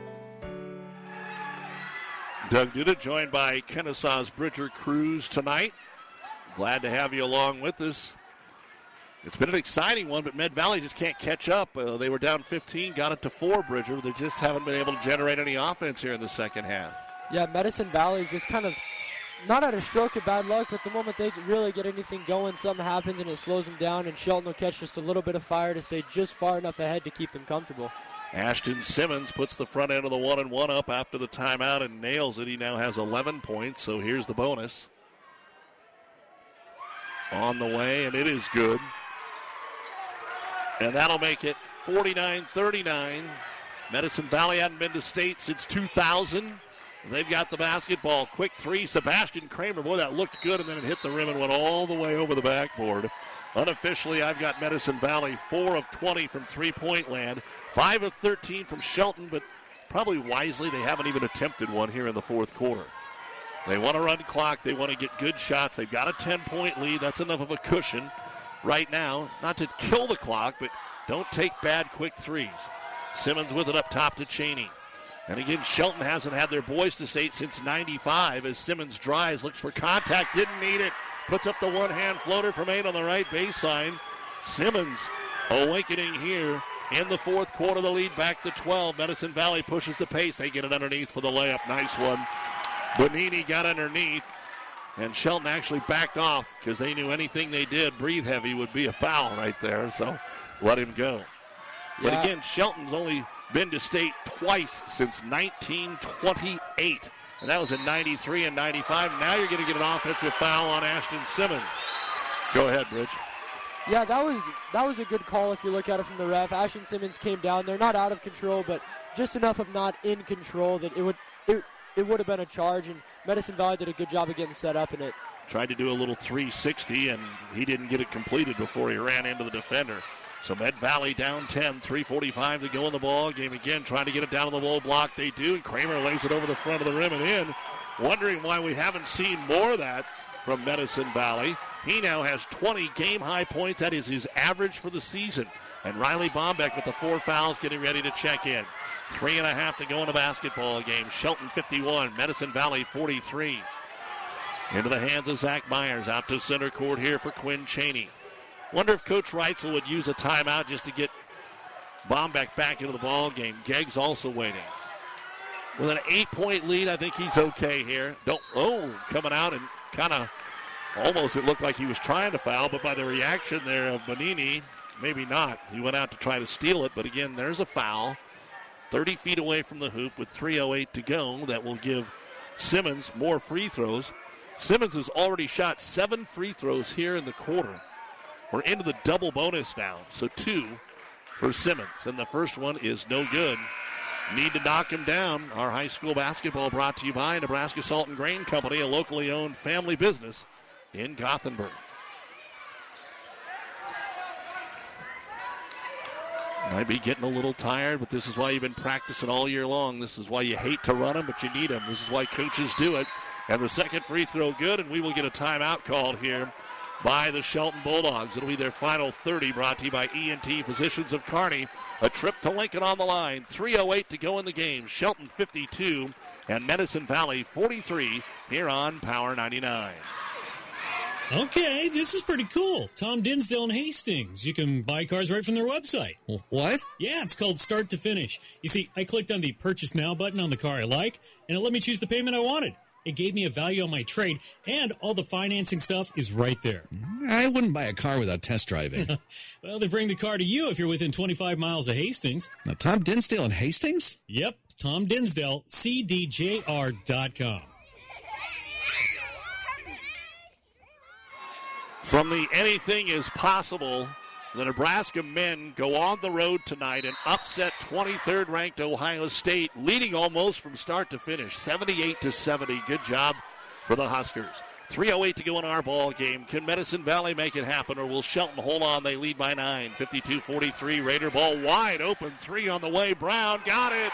Doug Duda joined by Kennesaw's Bridger Cruz tonight. Glad to have you along with us. It's been an exciting one, but Med Valley just can't catch up. Uh, they were down fifteen, got it to four, Bridger. They just haven't been able to generate any offense here in the second half. Yeah, Medicine Valley is just kind of not at a stroke of bad luck, but the moment they really get anything going, something happens and it slows them down, and Shelton will catch just a little bit of fire to stay just far enough ahead to keep them comfortable. Ashton Simmons puts the front end of the one and one up after the timeout and nails it. He now has eleven points, so here's the bonus. On the way, and it is good. And that'll make it forty-nine thirty-nine. Medicine Valley hadn't been to state since two thousand. They've got the basketball. Quick three, Sebastian Kramer. Boy, that looked good, and then it hit the rim and went all the way over the backboard. Unofficially, I've got Medicine Valley four of twenty from three-point land, five of thirteen from Shelton, but probably wisely they haven't even attempted one here in the fourth quarter. They want to run clock. They want to get good shots. They've got a ten-point lead. That's enough of a cushion right now, not to kill the clock, but don't take bad quick threes. Simmons with it up top to Cheney. And again, Shelton hasn't had their boys to state since ninety-five as Simmons drives, looks for contact, didn't need it. Puts up the one-hand floater from eight on the right baseline. Simmons awakening here in the fourth quarter. The lead back to twelve. Medicine Valley pushes the pace. They get it underneath for the layup. Nice one. Bonini got underneath, and Shelton actually backed off because they knew anything they did breathe heavy would be a foul right there, so let him go. But yeah. again, Shelton's only been to state twice since nineteen twenty-eight. And that was in ninety-three and ninety-five. Now you're going to get an offensive foul on Ashton Simmons. Go ahead, Bridge. Yeah, that was that was a good call if you look at it from the ref. Ashton Simmons came down there, not out of control, but just enough of not in control that it would it, it would have been a charge, and Medicine Valley did a good job of getting set up in it. Tried to do a little three sixty, and he didn't get it completed before he ran into the defender. So Med Valley down ten, three forty-five to go in the ball game. Again, trying to get it down on the low block. They do, and Kramer lays it over the front of the rim and in. Wondering why we haven't seen more of that from Medicine Valley. He now has twenty game-high points. That is his average for the season. And Riley Bombeck with the four fouls getting ready to check in. Three and a half to go in a basketball game. Shelton fifty-one, Medicine Valley forty-three. Into the hands of Zach Myers, out to center court here for Quinn Cheney. Wonder if Coach Reitzel would use a timeout just to get Bombeck back into the ball game. Gegg's also waiting. With an eight-point lead, I think he's okay here. Don't oh, coming out and kind of almost it looked like he was trying to foul, but by the reaction there of Bonini, maybe not. He went out to try to steal it, but again, there's a foul. thirty feet away from the hoop with three oh eight to go. That will give Simmons more free throws. Simmons has already shot seven free throws here in the quarter. We're into the double bonus now, so two for Simmons. And the first one is no good. Need to knock him down. Our high school basketball brought to you by Nebraska Salt and Grain Company, a locally owned family business in Gothenburg. Might be getting a little tired, but this is why you've been practicing all year long. This is why you hate to run them, but you need them. This is why coaches do it. And the second free throw good, and we will get a timeout called here by the Shelton Bulldogs. It'll be their final thirty, brought to you by E N T Physicians of Kearney. A trip to Lincoln on the line. three oh eight to go in the game. Shelton fifty-two and Medicine Valley forty-three here on Power ninety-nine. Okay, this is pretty cool. Tom Dinsdale in Hastings. You can buy cars right from their website. What? Yeah, it's called Start to Finish. You see, I clicked on the Purchase Now button on the car I like, and it let me choose the payment I wanted. It gave me a value on my trade, and all the financing stuff is right there. I wouldn't buy a car without test driving. Well, they bring the car to you if you're within twenty-five miles of Hastings. Now, Tom Dinsdale in Hastings? Yep, Tom Dinsdale, C D J R dot com. From the Anything is Possible, the Nebraska men go on the road tonight and upset twenty-third ranked Ohio State, leading almost from start to finish, seventy-eight to seventy. Good job for the Huskers. three oh eight to go in our ball game. Can Medicine Valley make it happen, or will Shelton hold on? They lead by nine. fifty-two forty-three, Raider ball wide open. Three on the way. Brown got it.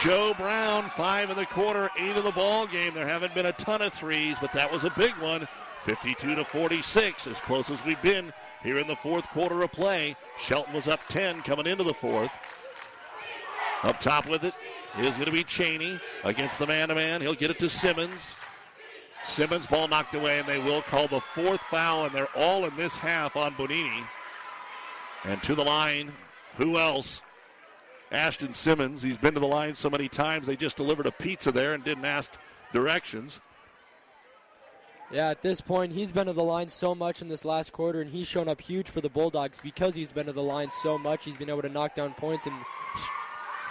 Joe Brown, five in the quarter, eight in the ball game. There haven't been a ton of threes, but that was a big one. fifty-two to forty-six, as close as we've been here in the fourth quarter of play. Shelton was up ten coming into the fourth. Up top with it is going to be Cheney against the man-to-man. He'll get it to Simmons. Simmons, ball knocked away, and they will call the fourth foul, and they're all in this half on Bonini. And to the line, who else? Ashton Simmons. He's been to the line so many times, they just delivered a pizza there and didn't ask directions. Yeah, at this point, he's been to the line so much in this last quarter, and he's shown up huge for the Bulldogs because he's been to the line so much. He's been able to knock down points and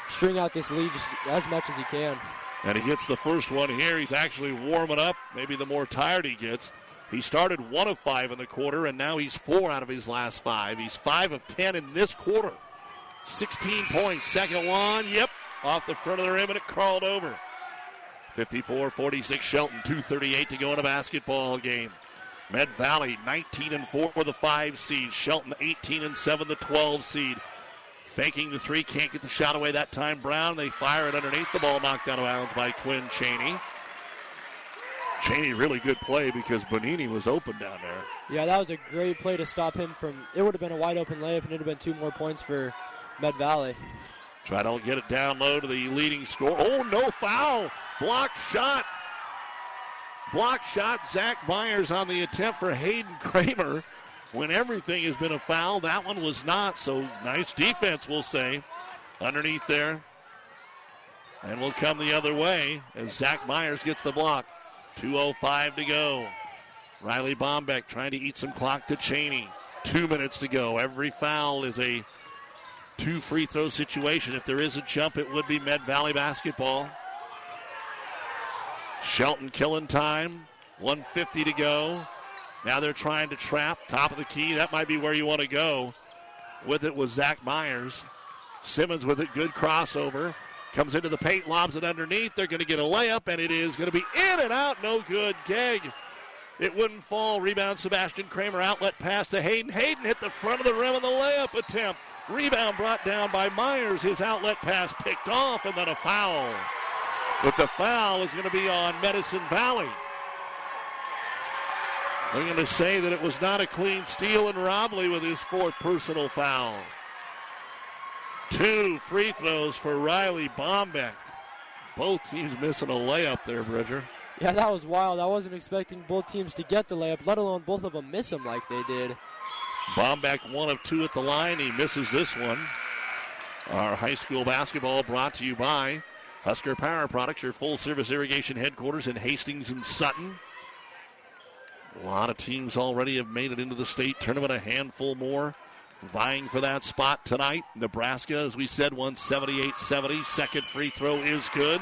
string out this lead just as much as he can. And he gets the first one here. He's actually warming up. Maybe the more tired he gets. He started one of five in the quarter, and now he's four out of his last five. He's five of ten in this quarter. sixteen points. Second one, yep, off the front of the rim, and it crawled over. fifty-four forty-six Shelton, two thirty-eight to go in a basketball game. Med Valley nineteen and four with the five seed. Shelton eighteen and seven, the twelve seed. Faking the three, can't get the shot away that time. Brown, they fire it underneath the ball, knocked out of bounds by Quinn Cheney. Cheney, really good play because Bonini was open down there. Yeah, that was a great play to stop him from, it would have been a wide open layup, and it would have been two more points for Med Valley. Try to get it down low to the leading scorer. Oh, no foul. Blocked shot. Blocked shot. Zach Myers on the attempt for Hayden Kramer. When everything has been a foul, that one was not. So nice defense, we'll say, underneath there. And we'll come the other way as Zach Myers gets the block. two oh five to go. Riley Bombeck trying to eat some clock to Cheney. Two minutes to go. Every foul is a two free throw situation. If there is a jump, it would be Med Valley basketball. Shelton killing time, one fifty to go. Now they're trying to trap, top of the key. That might be where you want to go. With it was Zach Myers. Simmons with it, good crossover. Comes into the paint, lobs it underneath. They're going to get a layup, and it is going to be in and out. No good. Gegg. It wouldn't fall. Rebound, Sebastian Kramer. Outlet pass to Hayden. Hayden hit the front of the rim on the layup attempt. Rebound brought down by Myers. His outlet pass picked off, and then a foul. But the foul is going to be on Medicine Valley. They're going to say that it was not a clean steal, and Robley with his fourth personal foul. Two free throws for Riley Bombeck. Both teams missing a layup there, Bridger. Yeah, that was wild. I wasn't expecting both teams to get the layup, let alone both of them miss them like they did. Bombeck one of two at the line. He misses this one. Our high school basketball brought to you by Husker Power Products, your full-service irrigation headquarters in Hastings and Sutton. A lot of teams already have made it into the state tournament, a handful more vying for that spot tonight. Nebraska, as we said, one seventy-eight seventy. Second free throw is good.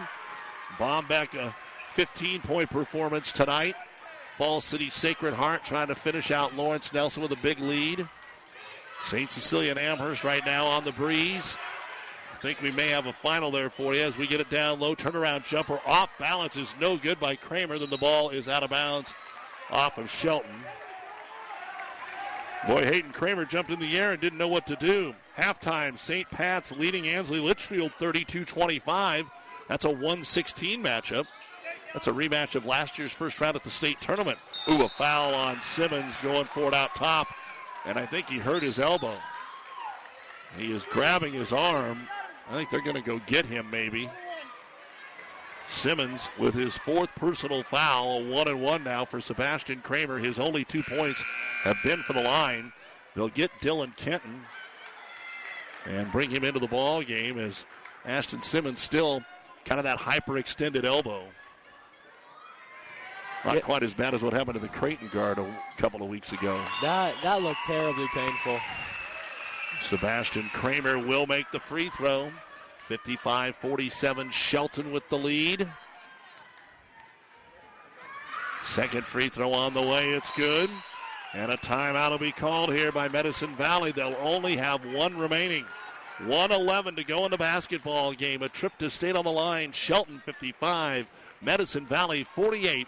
Bombeck, a fifteen-point performance tonight. Fall City Sacred Heart trying to finish out Lawrence Nelson with a big lead. Saint Cecilia and Amherst right now on the breeze. I think we may have a final there for you as we get it down low. Turnaround jumper off balance is no good by Kramer. Then the ball is out of bounds off of Shelton. Boy, Hayden Kramer jumped in the air and didn't know what to do. Halftime, Saint Pat's leading Ansley Litchfield thirty-two twenty-five. That's a one sixteen matchup. That's a rematch of last year's first round at the state tournament. Ooh, a foul on Simmons going for it out top, and I think he hurt his elbow. He is grabbing his arm. I think they're going to go get him maybe. Simmons with his fourth personal foul, a one and one now for Sebastian Kramer. His only two points have been for the line. They'll get Dylan Kenton and bring him into the ball game as Ashton Simmons still kind of that hyperextended elbow. Not it, quite as bad as what happened to the Creighton guard a couple of weeks ago. That, that looked terribly painful. Sebastian Kramer will make the free throw. fifty-five forty-seven, Shelton with the lead. Second free throw on the way, it's good. And a timeout will be called here by Medicine Valley. They'll only have one remaining. one eleven to go in the basketball game. A trip to state on the line. Shelton fifty-five, Medicine Valley forty-eight.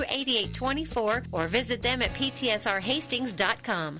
eight eight two four or visit them at P T S R Hastings dot com.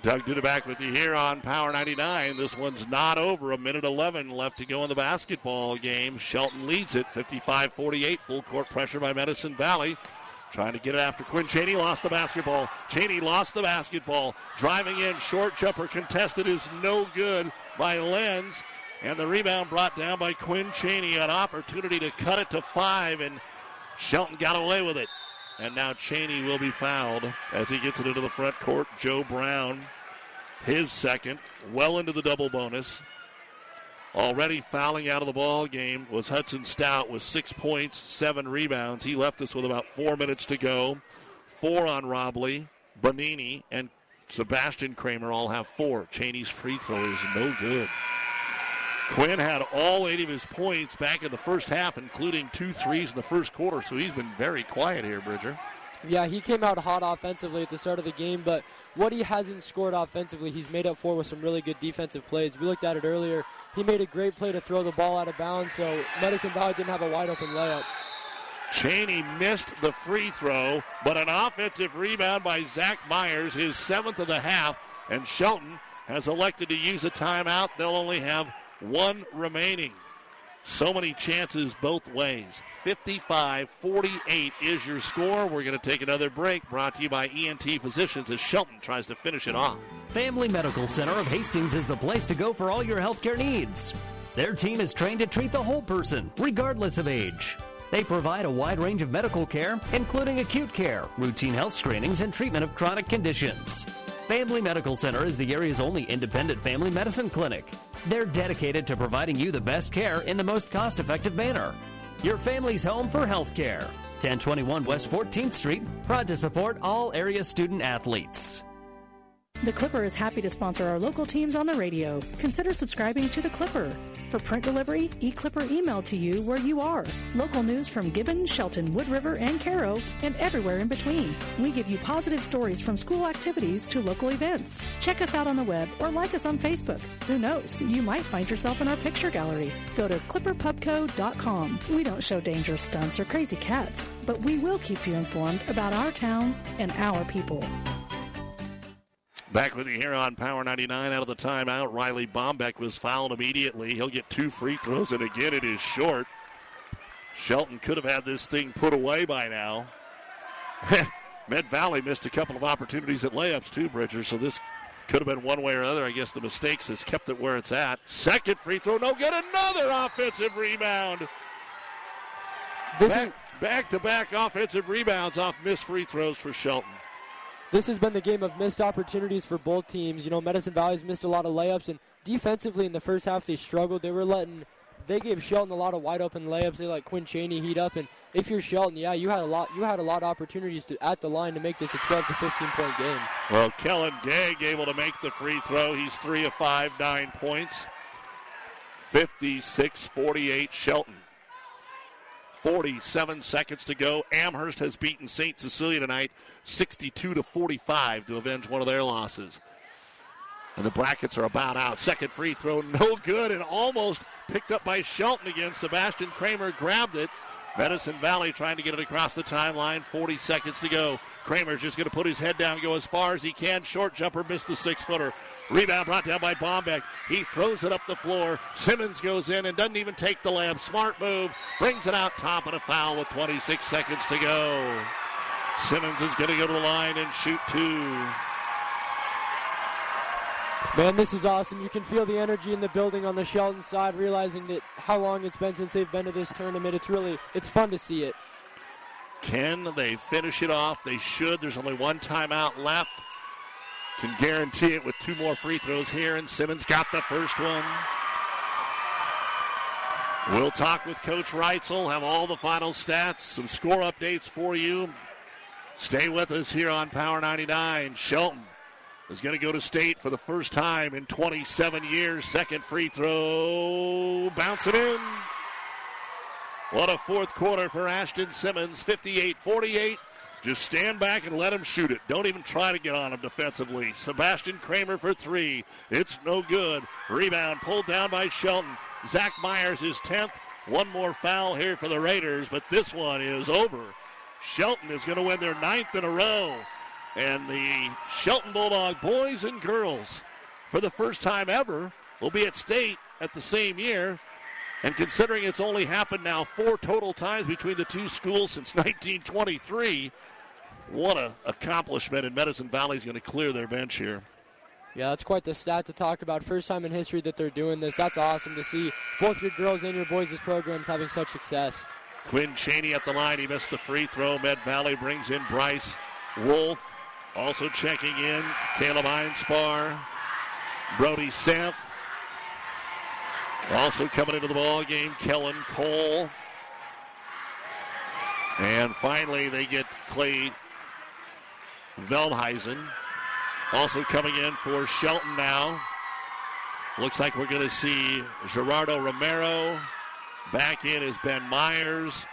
Doug Duda back with you here on Power ninety-nine. This one's not over. A minute eleven left to go in the basketball game. Shelton leads it fifty-five forty-eight. Full court pressure by Medicine Valley. Trying to get it after Quinn Cheney. Lost the basketball. Cheney lost the basketball. Driving in. Short jumper contested is no good by Lenz. And the rebound brought down by Quinn Cheney. An opportunity to cut it to five. And Shelton got away with it. And now Cheney will be fouled as he gets it into the front court. Joe Brown, his second, well into the double bonus. Already fouling out of the ball game was Hudson Stout with six points, seven rebounds. He left us with about four minutes to go. Four on Robley, Bonini, and Sebastian Kramer all have four. Cheney's free throw is no good. Quinn had all eight of his points back in the first half, including two threes in the first quarter, so he's been very quiet here, Bridger. Yeah, he came out hot offensively at the start of the game, but what he hasn't scored offensively, he's made up for with some really good defensive plays. We looked at it earlier. He made a great play to throw the ball out of bounds, so Medicine Valley didn't have a wide-open layup. Cheney missed the free throw, but an offensive rebound by Zach Myers, his seventh of the half, and Shelton has elected to use a timeout. They'll only have one remaining. So many chances both ways. fifty-five forty-eight is your score. We're going to take another break, brought to you by E N T Physicians as Shelton tries to finish it off. Family Medical Center of Hastings is the place to go for all your healthcare needs. Their team is trained to treat the whole person, regardless of age. They provide a wide range of medical care, including acute care, routine health screenings, and treatment of chronic conditions. Family Medical Center is the area's only independent family medicine clinic. They're dedicated to providing you the best care in the most cost-effective manner. Your family's home for health care. ten twenty-one West fourteenth Street, proud to support all area student-athletes. The Clipper is happy to sponsor our local teams on the radio. Consider subscribing to The Clipper. For print delivery, eClipper email to you where you are. Local news from Gibbon, Shelton, Wood River, and Caro, and everywhere in between. We give you positive stories from school activities to local events. Check us out on the web or like us on Facebook. Who knows? You might find yourself in our picture gallery. Go to clipper pubco dot com. We don't show dangerous stunts or crazy cats, but we will keep you informed about our towns and our people. Back with you here on Power ninety-nine. Out of the timeout, Riley Bombeck was fouled immediately. He'll get two free throws, and again it is short. Shelton could have had this thing put away by now. Med Valley missed a couple of opportunities at layups too, Bridger, so this could have been one way or another. I guess the mistakes has kept it where it's at. Second free throw, no, get another offensive rebound. This back, is- back-to-back offensive rebounds off missed free throws for Shelton. This has been the game of missed opportunities for both teams. You know, Medicine Valley's missed a lot of layups, and defensively in the first half they struggled. They were letting, they gave Shelton a lot of wide-open layups. They let Quinn Cheney heat up, and if you're Shelton, yeah, you had a lot You had a lot of opportunities to, at the line to make this a twelve to fifteen point game. Well, Kellen Gegg able to make the free throw. He's three of five, nine points. fifty-six forty-eight Shelton. forty-seven seconds to go. Amherst has beaten Saint Cecilia tonight sixty-two to forty-five to avenge one of their losses. And the brackets are about out. Second free throw, no good, and almost picked up by Shelton again. Sebastian Kramer grabbed it. Medicine Valley trying to get it across the timeline. forty seconds to go. Kramer's just going to put his head down, go as far as he can. Short jumper, missed the six-footer. Rebound brought down by Bombeck. He throws it up the floor. Simmons goes in and doesn't even take the layup. Smart move. Brings it out top and a foul with twenty-six seconds to go. Simmons is going to go to the line and shoot two. Man, this is awesome. You can feel the energy in the building on the Shelton side, realizing that how long it's been since they've been to this tournament. It's really, it's fun to see it. Can they finish it off? They should. There's only one timeout left. Can guarantee it with two more free throws here, and Simmons got the first one. We'll talk with Coach Reitzel, have all the final stats, some score updates for you. Stay with us here on Power ninety-nine. Shelton is going to go to state for the first time in twenty-seven years. Second free throw, bounce it in. What a fourth quarter for Ashton Simmons, fifty-eight forty-eight. Just stand back and let him shoot it. Don't even try to get on him defensively. Sebastian Kramer for three. It's no good. Rebound pulled down by Shelton. Zach Myers is tenth. One more foul here for the Raiders, but this one is over. Shelton is going to win their ninth in a row. And the Shelton Bulldog boys and girls, for the first time ever, will be at state at the same year. And considering it's only happened now four total times between the two schools since nineteen twenty-three, what an accomplishment, and Medicine Valley's going to clear their bench here. Yeah, that's quite the stat to talk about. First time in history that they're doing this. That's awesome to see both your girls and your boys' programs having such success. Quinn Cheney at the line. He missed the free throw. Med Valley brings in Bryce Wolf. Also checking in, Caleb Einspar, Brody Seth. Also coming into the ball game, Kellen Cole. And finally, they get Clay Veldhuizen. Also coming in for Shelton now. Looks like we're going to see Gerardo Romero. Back in is Ben Myers.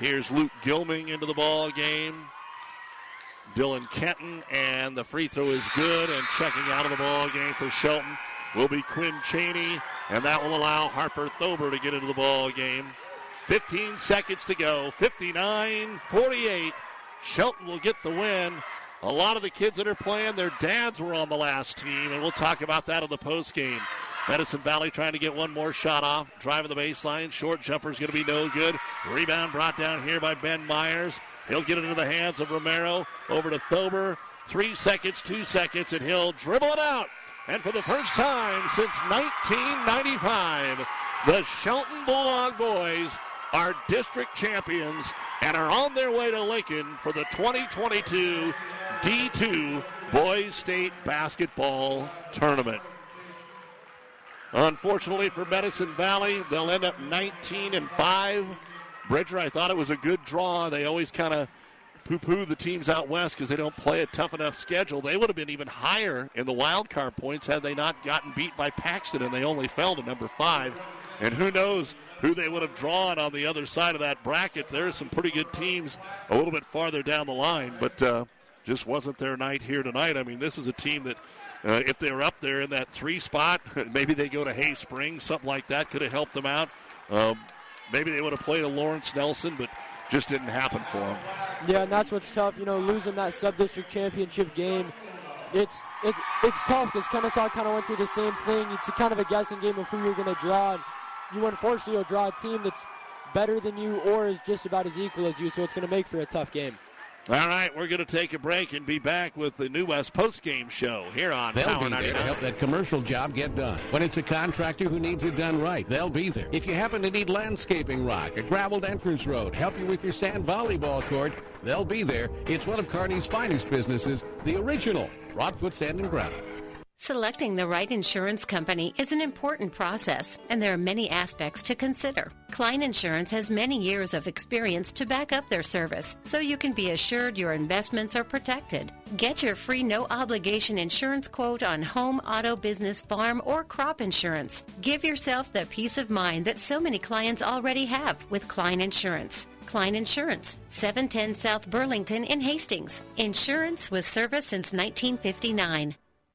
Here's Luke Gilming into the ball game. Dylan Kenton, and the free throw is good, and checking out of the ball game for Shelton will be Quinn Cheney, and that will allow Harper Thober to get into the ball game. fifteen seconds to go, fifty-nine forty-eight. Shelton will get the win. A lot of the kids that are playing, their dads were on the last team, and we'll talk about that in the postgame. Medicine Valley trying to get one more shot off, driving the baseline. Short jumper's going to be no good. Rebound brought down here by Ben Myers. He'll get it into the hands of Romero. Over to Thober. Three seconds, two seconds, and he'll dribble it out. And for the first time since nineteen ninety-five, the Shelton Bulldog boys are district champions and are on their way to Lincoln for the twenty twenty-two D two Boys State Basketball Tournament. Unfortunately for Medicine Valley, they'll end up nineteen and five. Bridger, I thought it was a good draw. They always kind of poo-poo the teams out west because they don't play a tough enough schedule. They would have been even higher in the wild card points had they not gotten beat by Paxton, and they only fell to number five. And who knows who they would have drawn on the other side of that bracket. There are some pretty good teams a little bit farther down the line, but uh, just wasn't their night here tonight. I mean, this is a team that Uh, if they were up there in that three spot, maybe they go to Hay Springs, something like that could have helped them out. Um, maybe they would have played a Lawrence Nelson, but just didn't happen for them. Yeah, and that's what's tough, you know, losing that sub-district championship game. It's it's, it's tough because Kennesaw kind of went through the same thing. It's a kind of a guessing game of who you're going to draw. And you unfortunately will draw a team that's better than you or is just about as equal as you, so it's going to make for a tough game. All right, we're going to take a break and be back with the New West postgame show here on Power ninety-nine. They'll be there to help that commercial job get done. When it's a contractor who needs it done right, they'll be there. If you happen to need landscaping rock, a graveled entrance road, help you with your sand volleyball court, they'll be there. It's one of Kearney's finest businesses, the original Broadfoot Sand and Gravel. Selecting the right insurance company is an important process, and there are many aspects to consider. Klein Insurance has many years of experience to back up their service, so you can be assured your investments are protected. Get your free no-obligation insurance quote on home, auto, business, farm, or crop insurance. Give yourself the peace of mind that so many clients already have with Klein Insurance. Klein Insurance, seven ten South Burlington in Hastings. Insurance with service since nineteen fifty-nine.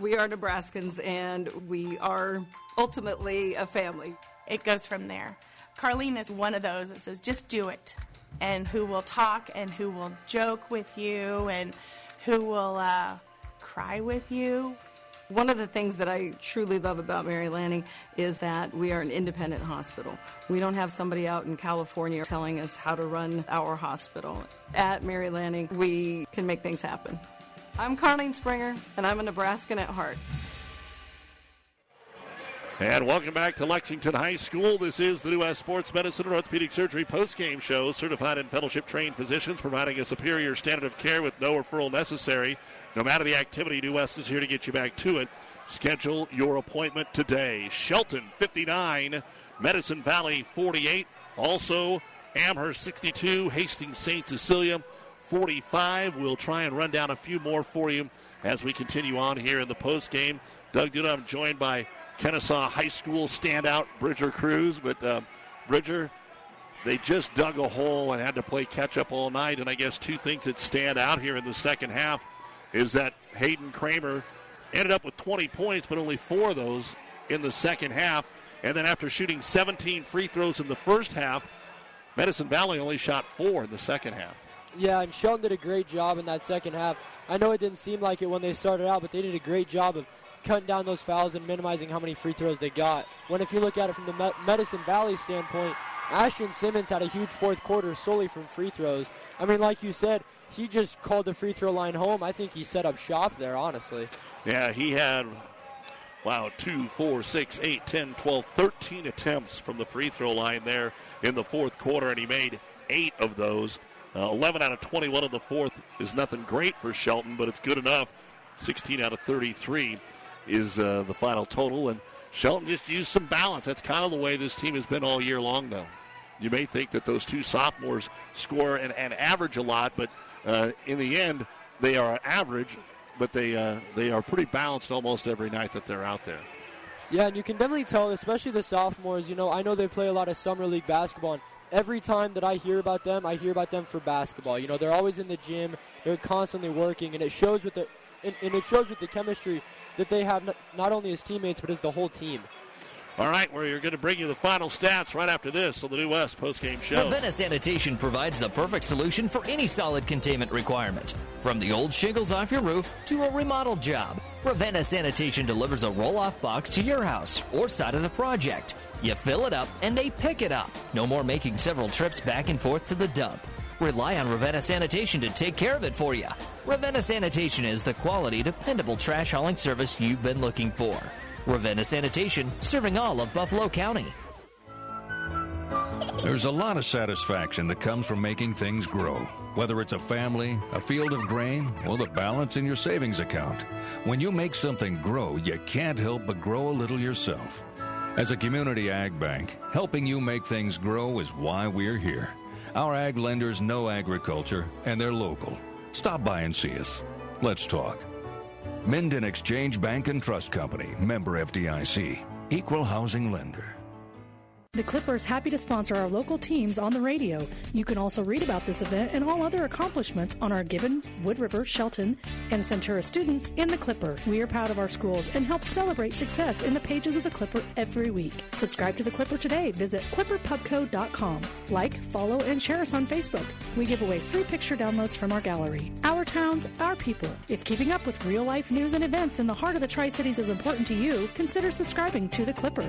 We are Nebraskans, and we are ultimately a family. It goes from there. Carlene is one of those that says, just do it, and who will talk and who will joke with you and who will uh, cry with you. One of the things that I truly love about Mary Lanning is that we are an independent hospital. We don't have somebody out in California telling us how to run our hospital. At Mary Lanning, we can make things happen. I'm Carlene Springer, and I'm a Nebraskan at heart. And welcome back to Lexington High School. This is the New West Sports Medicine and Orthopedic Surgery postgame show. Certified and fellowship-trained physicians providing a superior standard of care with no referral necessary. No matter the activity, New West is here to get you back to it. Schedule your appointment today. Shelton, fifty-nine. Medicine Valley, forty-eight. Also, Amherst, sixty-two. Hastings, Saint Cecilia, forty-five. We'll try and run down a few more for you as we continue on here in the postgame. Doug Duda, I'm joined by Kennesaw High School standout Bridger Cruz. But uh, Bridger, they just dug a hole and had to play catch-up all night. And I guess two things that stand out here in the second half is that Hayden Kramer ended up with twenty points, but only four of those in the second half. And then after shooting seventeen free throws in the first half, Medicine Valley only shot four in the second half. Yeah, and Shelton did a great job in that second half. I know it didn't seem like it when they started out, but they did a great job of cutting down those fouls and minimizing how many free throws they got. When if you look at it from the Medicine Valley standpoint, Ashton Simmons had a huge fourth quarter solely from free throws. I mean, like you said, he just called the free throw line home. I think he set up shop there, honestly. Yeah, he had, wow, two, four, six, eight, ten, twelve, thirteen attempts from the free throw line there in the fourth quarter, and he made eight of those. Uh, eleven out of twenty-one of the fourth is nothing great for Shelton, but it's good enough. sixteen out of thirty-three is uh, the final total. And Shelton just used some balance. That's kind of the way this team has been all year long, though. You may think that those two sophomores score and, and average a lot, but uh, in the end, they are average, but they uh, they are pretty balanced almost every night that they're out there. Yeah, and you can definitely tell, especially the sophomores, you know, I know they play a lot of summer league basketball, and every time that I hear about them, I hear about them for basketball. You know, they're always in the gym, they're constantly working, and it shows with the and, and it shows with the chemistry that they have not, not only as teammates, but as the whole team. All right, where you're going to bring you the final stats right after this on the New West postgame show. Ravenna Sanitation provides the perfect solution for any solid containment requirement. From the old shingles off your roof to a remodeled job, Ravenna Sanitation delivers a roll-off box to your house or side of the project. You fill it up, and they pick it up. No more making several trips back and forth to the dump. Rely on Ravenna Sanitation to take care of it for you. Ravenna Sanitation is the quality, dependable trash hauling service you've been looking for. Ravenna Sanitation, serving all of Buffalo County. There's a lot of satisfaction that comes from making things grow, whether it's a family, a field of grain, or the balance in your savings account. When you make something grow, you can't help but grow a little yourself. As a community ag bank, helping you make things grow is why we're here. Our ag lenders know agriculture, and they're local. Stop by and see us. Let's talk. Minden Exchange Bank and Trust Company, member F D I C, equal housing lender. The Clipper is happy to sponsor our local teams on the radio. You can also read about this event and all other accomplishments on our Gibbon, Wood River, Shelton, and Centura students in the Clipper. We are proud of our schools and help celebrate success in the pages of the Clipper every week. Subscribe to the Clipper today. Visit clipper pubco dot com. Like, follow, and share us on Facebook. We give away free picture downloads from our gallery. Our towns, our people. If keeping up with real-life news and events in the heart of the Tri-Cities is important to you, consider subscribing to the Clipper.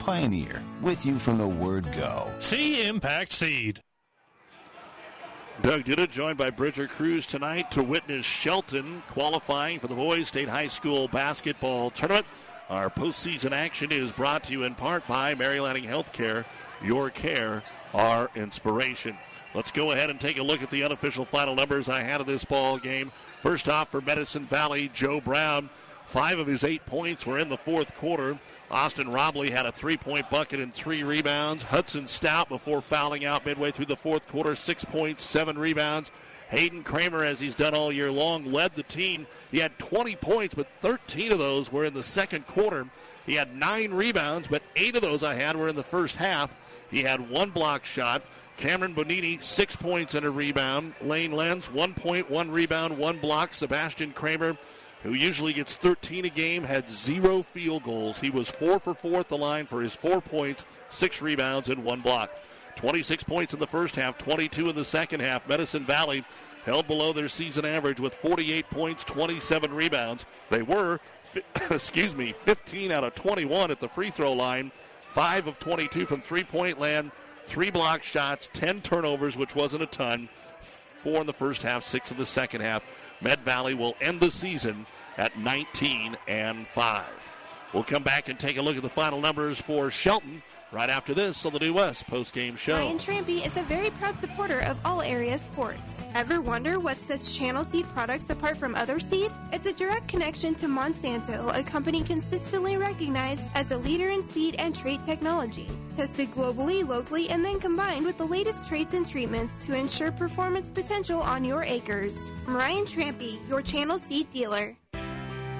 Pioneer, with you from the word go. See Impact Seed. Doug Duda joined by Bridger Cruz tonight to witness Shelton qualifying for the Boys State High School basketball tournament. Our postseason action is brought to you in part by Mary Lanning Healthcare. Your care, our inspiration. Let's go ahead and take a look at the unofficial final numbers I had of this ball game. First off, for Medicine Valley, Joe Brown. Five of his eight points were in the fourth quarter. Austin Robley had a three-point bucket and three rebounds. Hudson Stout, before fouling out midway through the fourth quarter, six points, seven rebounds. Hayden Kramer, as he's done all year long, led the team. He had twenty points, but thirteen of those were in the second quarter. He had nine rebounds, but eight of those I had were in the first half. He had one block shot. Cameron Bonini, six points and a rebound. Lane Lenz, one point, one rebound, one block. Sebastian Kramer, who usually gets thirteen a game, had zero field goals. He was four for four at the line for his four points, six rebounds, and one block. twenty-six points in the first half, twenty-two in the second half. Medicine Valley held below their season average with forty-eight points, twenty-seven rebounds. They were, excuse me, fifteen out of twenty-one at the free throw line, five of twenty-two from three-point land, three block shots, ten turnovers, which wasn't a ton, four in the first half, six in the second half. Med Valley will end the season at nineteen and five. We'll come back and take a look at the final numbers for Shelton right after this on the New West postgame show. Ryan Trampy is a very proud supporter of all area sports. Ever wonder what sets Channel Seed products apart from other seed? It's a direct connection to Monsanto, a company consistently recognized as a leader in seed and trait technology. Tested globally, locally, and then combined with the latest traits and treatments to ensure performance potential on your acres. I'm Ryan Trampy, your Channel Seed dealer.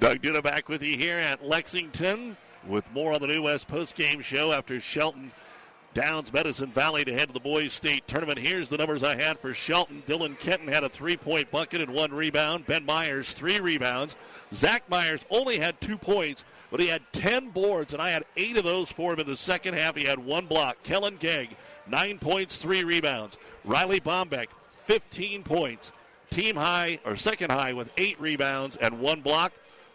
Doug Duda back with you here at Lexington with more on the New West postgame show after Shelton downs Medicine Valley to head to the boys' state tournament. Here's the numbers I had for Shelton. Dylan Kenton had a three-point bucket and one rebound. Ben Myers, three rebounds. Zach Myers only had two points, but he had ten boards, and I had eight of those for him in the second half. He had one block. Kellen Gegg, nine points, three rebounds. Riley Bombeck, fifteen points. Team high, or second high, with eight rebounds and one block.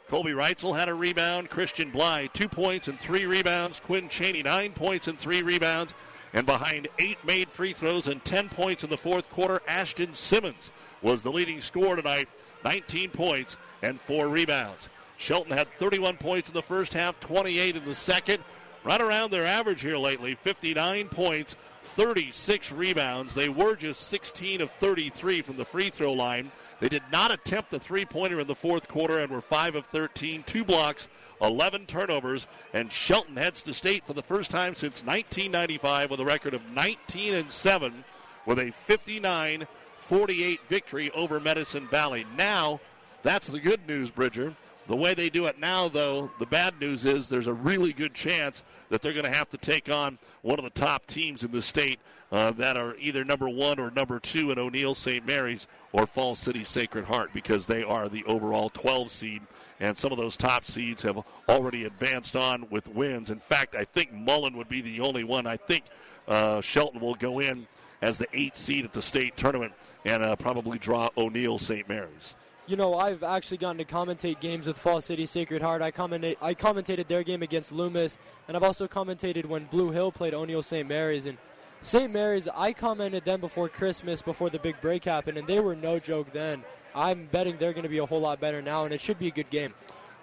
Kobe Reitzel had a rebound. Christian Bly, two points and three rebounds. Quinn Cheney, nine points and three rebounds. And behind eight made free throws and ten points in the fourth quarter, Ashton Simmons was the leading scorer tonight, nineteen points and four rebounds. Shelton had thirty-one points in the first half, twenty-eight in the second. Right around their average here lately, fifty-nine points, thirty-six rebounds. They were just sixteen of thirty-three from the free throw line. They did not attempt the three-pointer in the fourth quarter and were five of thirteen, two blocks, eleven turnovers, and Shelton heads to state for the first time since nineteen ninety-five with a record of nineteen and seven with a fifty-nine forty-eight victory over Medicine Valley. Now, that's the good news, Bridger. The way they do it now, though, the bad news is there's a really good chance that they're going to have to take on one of the top teams in the state uh, that are either number one or number two in O'Neill Saint Mary's or Falls City Sacred Heart, because they are the overall twelve seed, and some of those top seeds have already advanced on with wins. In fact, I think Mullen would be the only one. I think uh, Shelton will go in as the eight seed at the state tournament and uh, probably draw O'Neill Saint Mary's. You know, I've actually gotten to commentate games with Falls City Sacred Heart. I commentate, I commentated their game against Loomis, and I've also commentated when Blue Hill played O'Neill Saint Mary's. And Saint Mary's, I commented them before Christmas, before the big break happened, and they were no joke then. I'm betting they're going to be a whole lot better now, and it should be a good game.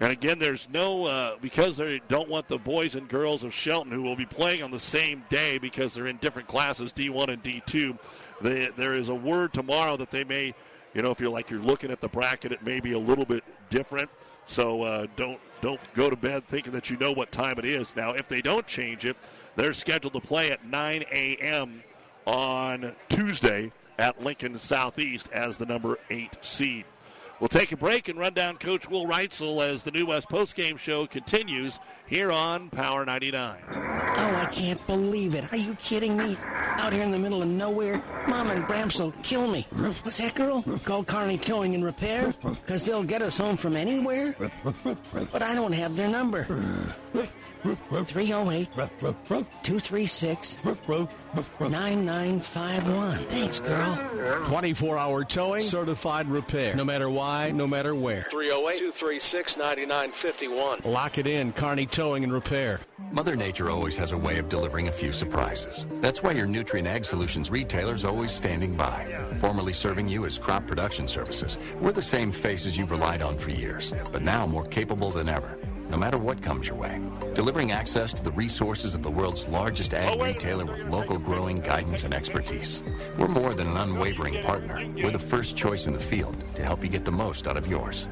And again, there's no, uh, because they don't want the boys and girls of Shelton, who will be playing on the same day because they're in different classes, D one and D two, they, there is a word tomorrow that they may. You know, if you're like you're looking at the bracket, it may be a little bit different. So uh, don't don't go to bed thinking that you know what time it is. Now, if they don't change it, they're scheduled to play at nine a.m. on Tuesday at Lincoln Southeast as the number eight seed. We'll take a break and run down Coach Will Reitzel as the New West postgame show continues here on Power ninety-nine. Oh, I can't believe it. Are you kidding me? Out here in the middle of nowhere, Mom and Bramps will kill me. What's that, girl? Call Kearney Towing and Repair? Because they'll get us home from anywhere? But I don't have their number. three oh eight, two three six, nine nine five one. Thanks, girl. twenty-four hour towing, certified repair. No matter why, no matter where. three oh eight, two three six, nine nine five one. Lock it in, Kearney Towing and Repair. Mother Nature always has a way of delivering a few surprises. That's why your Nutrien Ag Solutions retailer is always standing by, formerly serving you as Crop Production Services. We're the same faces you've relied on for years, but now more capable than ever. No matter what comes your way, delivering access to the resources of the world's largest ag retailer with local growing guidance and expertise. We're more than an unwavering partner. We're the first choice in the field to help you get the most out of yours.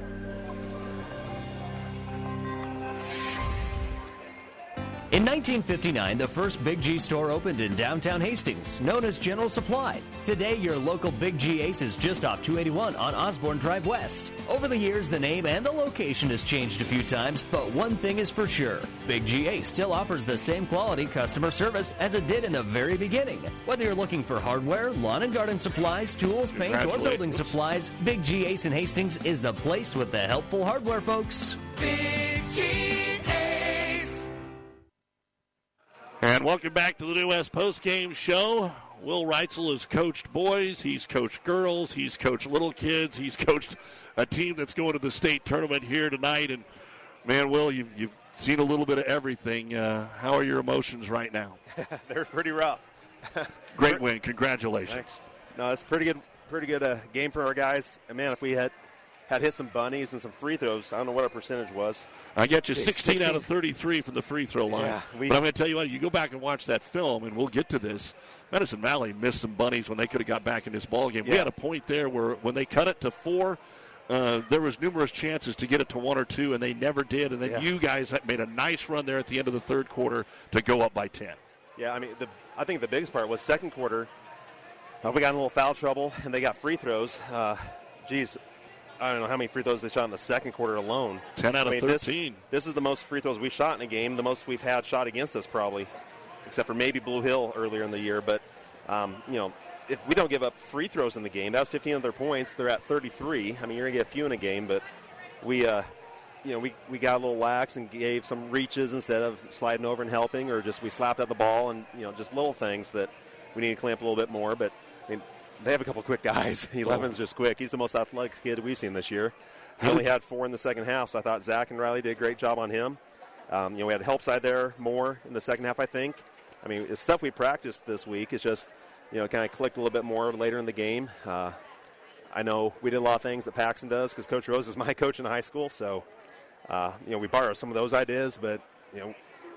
In nineteen fifty-nine, the first Big G store opened in downtown Hastings, known as General Supply. Today, your local Big G Ace is just off two eighty-one on Osborne Drive West. Over the years, the name and the location has changed a few times, but one thing is for sure. Big G Ace still offers the same quality customer service as it did in the very beginning. Whether you're looking for hardware, lawn and garden supplies, tools, paint, or building supplies, Big G Ace in Hastings is the place with the helpful hardware, folks. Big G Ace! And welcome back to the New West Postgame Show. Will Reitzel has coached boys, he's coached girls, he's coached little kids, he's coached a team that's going to the state tournament here tonight. And, man, Will, you've, you've seen a little bit of everything. Uh, how are your emotions right now? They're pretty rough. Great win. Congratulations. Thanks. No, it's a pretty good, pretty good uh, game for our guys. And, man, if we had... had hit some bunnies and some free throws. I don't know what our percentage was. I got you sixteen, sixteen out of thirty-three from the free throw line. Yeah, we, but I'm going to tell you what, you go back and watch that film, and we'll get to this. Medicine Valley missed some bunnies when they could have got back in this ballgame. Yeah. We had a point there where when they cut it to four, uh, there was numerous chances to get it to one or two, and they never did. And then yeah. you guys made a nice run there at the end of the third quarter to go up by ten. Yeah, I mean, the, I think the biggest part was second quarter. Uh, we got in a little foul trouble, and they got free throws. Uh, geez. I don't know how many free throws they shot in the second quarter alone. ten out of I mean, thirteen. This, this is the most free throws we've shot in a game, the most we've had shot against us probably, except for maybe Blue Hill earlier in the year. But, um, you know, if we don't give up free throws in the game, that was fifteen of their points. They're at thirty-three. I mean, you're going to get a few in a game, but we, uh, you know, we, we got a little lax and gave some reaches instead of sliding over and helping, or just we slapped at the ball and, you know, just little things that we need to clamp a little bit more. But, I mean, they have a couple of quick guys. eleven's just quick. He's the most athletic kid we've seen this year. He only had four in the second half, so I thought Zach and Riley did a great job on him. Um, you know, we had help side there more in the second half, I think. I mean, it's stuff we practiced this week. It's just, you know, kind of clicked a little bit more later in the game. Uh, I know we did a lot of things that Paxton does because Coach Rose is my coach in high school, so, uh, you know, we borrowed some of those ideas, but, you know,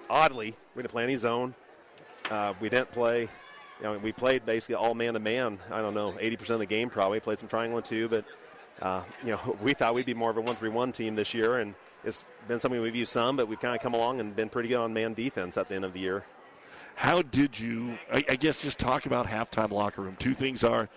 oddly, we didn't play any zone. Uh, we didn't play... I mean, we played basically all man-to-man, I don't know, eighty percent of the game probably. Played some triangle too, but, uh, you know, we thought we'd be more of a one three one team this year, and it's been something we've used some, but we've kind of come along and been pretty good on man defense at the end of the year. How did you, I, I guess, just talk about halftime locker room. Two things are,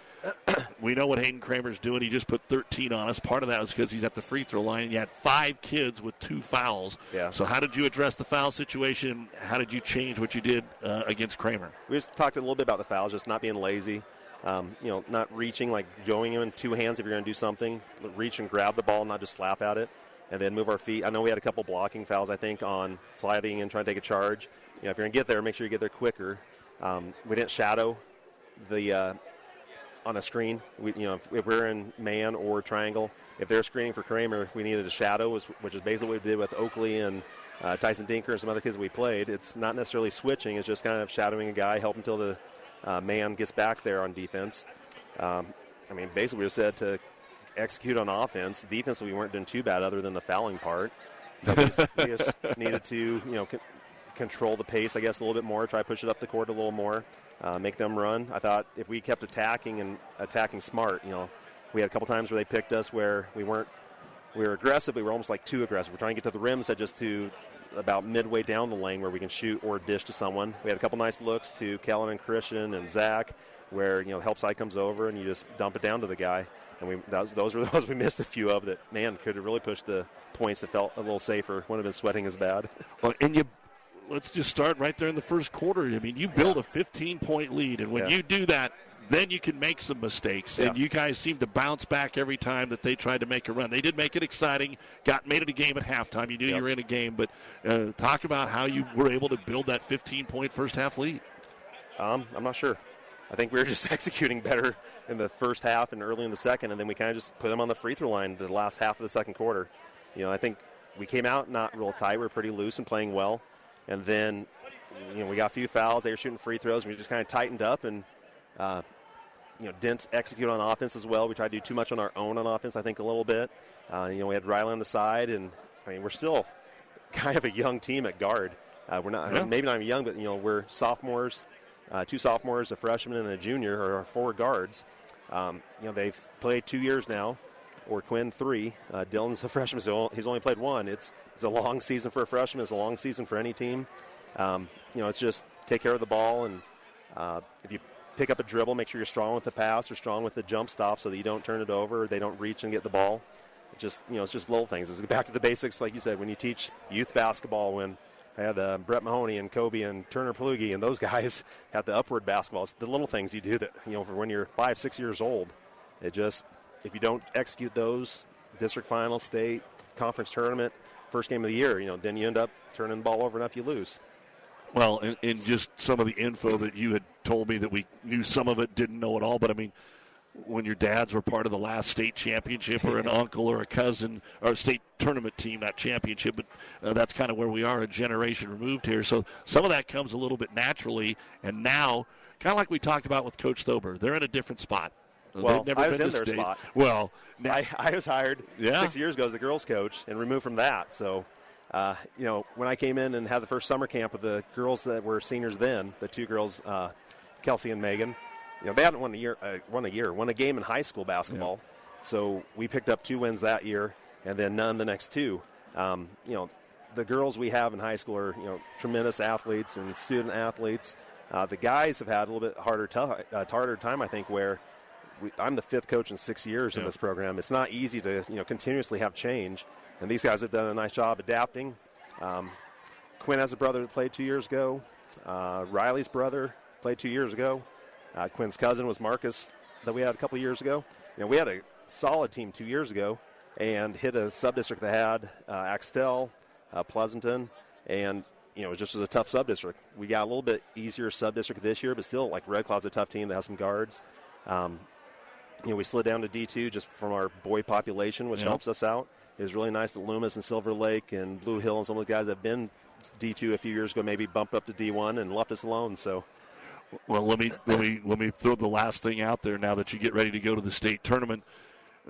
we know what Hayden Kramer's doing. He just put thirteen on us. Part of that was because he's at the free throw line, and you had five kids with two fouls. Yeah. So how did you address the foul situation? How did you change what you did uh, against Kramer? We just talked a little bit about the fouls, just not being lazy, um, you know, not reaching, like going in two hands if you're going to do something. Reach and grab the ball, not just slap at it, and then move our feet. I know we had a couple blocking fouls, I think, on sliding and trying to take a charge. You know, if you're going to get there, make sure you get there quicker. Um, we didn't shadow the uh, on a screen. We, you know, if, if we're in man or triangle, if they're screening for Kramer, we needed a shadow, which is basically what we did with Oakley and uh, Tyson Dinker and some other kids we played. It's not necessarily switching. It's just kind of shadowing a guy, help until the uh, man gets back there on defense. Um, I mean, basically we were said to execute on offense. Defense, we weren't doing too bad other than the fouling part. We just, we just needed to, you know, con- control the pace, I guess, a little bit more, try to push it up the court a little more, uh, make them run. I thought if we kept attacking and attacking smart, you know, we had a couple times where they picked us where we weren't, we were aggressive, but we were almost like too aggressive. We're trying to get to the rim instead just to about midway down the lane where we can shoot or dish to someone. We had a couple nice looks to Kellen and Christian and Zach where, you know, help side comes over and you just dump it down to the guy. And we that was, those were those we missed a few of that, man, could have really pushed the points that felt a little safer. Wouldn't have been sweating as bad. Well, and you let's just start right there in the first quarter. I mean, you build yeah. a fifteen-point lead, and when yeah. you do that, then you can make some mistakes. Yeah. And you guys seem to bounce back every time that they tried to make a run. They did make it exciting, got made it a game at halftime. You knew yep. you were in a game, but uh, talk about how you were able to build that fifteen-point first-half lead. Um, I'm not sure. I think we were just executing better in the first half and early in the second, and then we kind of just put them on the free throw line the last half of the second quarter. You know, I think we came out not real tight. We were pretty loose and playing well. And then, you know, we got a few fouls. They were shooting free throws. And we just kind of tightened up and, uh, you know, didn't execute on offense as well. We tried to do too much on our own on offense, I think, a little bit. Uh, you know, we had Riley on the side. And, I mean, we're still kind of a young team at guard. Uh, we're not yeah. – maybe not even young, but, you know, we're sophomores, uh, two sophomores, a freshman and a junior, are our four guards. Um, you know, they've played two years now. Or Quinn, three. Uh, Dylan's a freshman, so he's only played one. It's it's a long season for a freshman. It's a long season for any team. um, you know, it's just take care of the ball, and uh, if you pick up a dribble, make sure you're strong with the pass or strong with the jump stop so that you don't turn it over, they don't reach and get the ball. It's just, you know, it's just little things. It's back to the basics, like you said, when you teach youth basketball, when I had uh, Brett Mahoney and Kobe and Turner Palugi and those guys had the upward basketball. It's the little things you do that, you know, for when you're five, six years old. It just, if you don't execute those, district final, state, conference tournament, first game of the year, you know, then you end up turning the ball over enough, you lose. Well, and, and just some of the info that you had told me that we knew some of it, didn't know it all, but I mean, when your dads were part of the last state championship or an uncle or a cousin or a state tournament team, not championship, but uh, that's kind of where we are, a generation removed here. So some of that comes a little bit naturally, and now, kind of like we talked about with Coach Thober, they're in a different spot. Well, never I was in their state. Spot. Well, now, I, I was hired yeah. six years ago as the girls' coach and removed from that. So, uh, you know, when I came in and had the first summer camp with the girls that were seniors then, the two girls, uh, Kelsey and Megan, you know, they hadn't won a year, uh, won a year, won a game in high school basketball. Yeah. So we picked up two wins that year and then none the next two. Um, you know, the girls we have in high school are, you know, tremendous athletes and student athletes. Uh, the guys have had a little bit harder, t- uh, harder time, I think, where we, I'm the fifth coach in six years yeah. in this program. It's not easy to, you know, continuously have change. And these guys have done a nice job adapting. Um, Quinn has a brother that played two years ago. Uh, Riley's brother played two years ago. Uh, Quinn's cousin was Marcus that we had a couple years ago. You know, we had a solid team two years ago and hit a sub-district that had uh, Axtell, uh, Pleasanton, and, you know, it just was a tough sub-district. We got a little bit easier sub-district this year, but still, like, Red Cloud's a tough team that has some guards. Um, you know, we slid down to D two just from our boy population, which yeah. helps us out. It was really nice that Loomis and Silver Lake and Blue Hill and some of those guys that have been D two a few years ago maybe bumped up to D one and left us alone, so... Well, let me let me let me throw the last thing out there. Now that you get ready to go to the state tournament,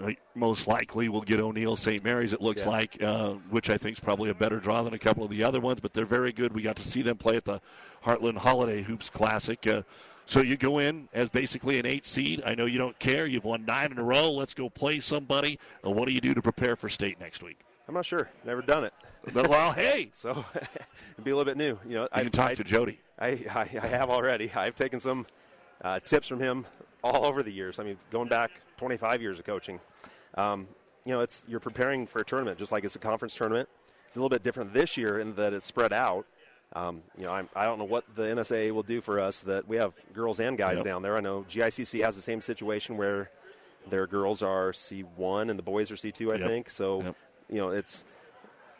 uh, most likely we'll get O'Neill Saint Mary's. It looks yeah. like, uh, which I think is probably a better draw than a couple of the other ones, but they're very good. We got to see them play at the Heartland Holiday Hoops Classic. Uh, so you go in as basically an eight seed. I know you don't care. You've won nine in a row. Let's go play somebody. Uh, what do you do to prepare for state next week? I'm not sure. Never done it. Well, hey, so it'd be a little bit new. You know, you I can talk I, to Jody. I, I I have already. I've taken some uh, tips from him all over the years. I mean, going back twenty-five years of coaching. Um, you know, it's you're preparing for a tournament just like it's a conference tournament. It's a little bit different this year in that it's spread out. Um, you know, I'm, I don't know what the N S A A will do for us. That we have girls and guys yep. down there. I know G I C C has the same situation where their girls are C one and the boys are C two. I yep. think so. Yep. You know, it's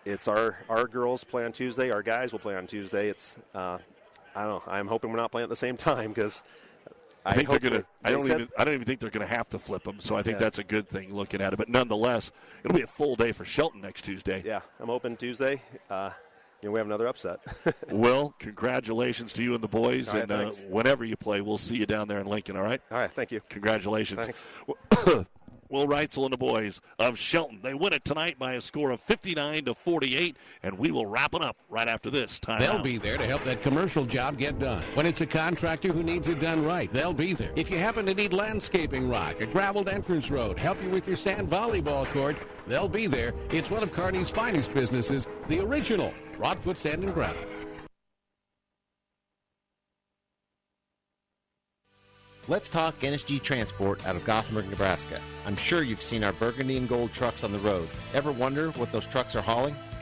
it's our, our girls play on Tuesday. Our guys will play on Tuesday. It's, uh, I don't know, I'm hoping we're not playing at the same time because I, I think they're going to, I don't even, I don't even think they're going to have to flip them. So I think yeah. that's a good thing looking at it. But nonetheless, it'll be a full day for Shelton next Tuesday. Yeah, I'm hoping Tuesday. Uh, you know, we have another upset. Will, congratulations to you and the boys. All right, and uh, whenever you play, we'll see you down there in Lincoln, all right? All right, thank you. Congratulations. Thanks. Will Reitzel and the boys of Shelton. They win it tonight by a score of fifty-nine to forty-eight, and we will wrap it up right after this time. They'll out. be there to help that commercial job get done. When it's a contractor who needs it done right, they'll be there. If you happen to need landscaping rock, a graveled entrance road, help you with your sand volleyball court, they'll be there. It's one of Kearney's finest businesses, the original Broadfoot Sand and Gravel. Let's talk N S G Transport out of Gothenburg, Nebraska. I'm sure you've seen our burgundy and gold trucks on the road. Ever wonder what those trucks are hauling?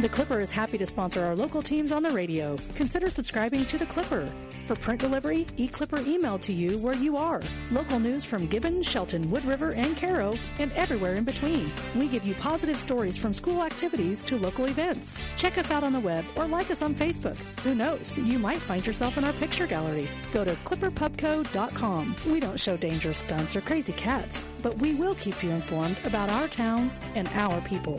The Clipper is happy to sponsor our local teams on the radio. Consider subscribing to The Clipper. For print delivery, eClipper email to you where you are. Local news from Gibbon, Shelton, Wood River, and Caro, and everywhere in between. We give you positive stories from school activities to local events. Check us out on the web or like us on Facebook. Who knows? You might find yourself in our picture gallery. Go to clipper pubco dot com. We don't show dangerous stunts or crazy cats, but we will keep you informed about our towns and our people.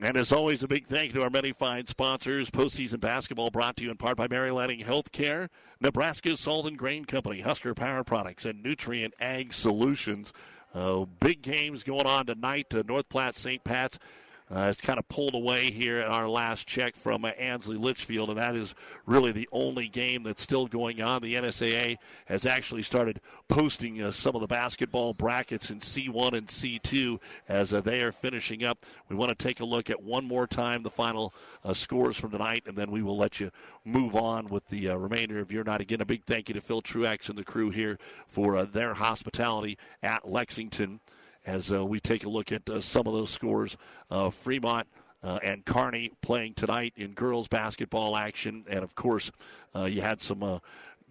And as always, a big thank you to our many fine sponsors. Postseason basketball brought to you in part by Mary Lanning Healthcare, Nebraska Salt and Grain Company, Husker Power Products, and Nutrient Ag Solutions. Uh, big games going on tonight. Uh, North Platte Saint Pat's uh, has kind of pulled away here at our last check from uh, Ansley Litchfield, and that is really the only game that's still going on. The N S A A has actually started posting uh, some of the basketball brackets in C one and C two as uh, they are finishing up. We want to take a look at one more time the final uh, scores from tonight, and then we will let you move on with the uh, remainder of your night. Again, a big thank you to Phil Truax and the crew here for uh, their hospitality at Lexington as uh, we take a look at uh, some of those scores. Uh, Fremont uh, and Kearney playing tonight in girls basketball action. And, of course, uh, you had some uh,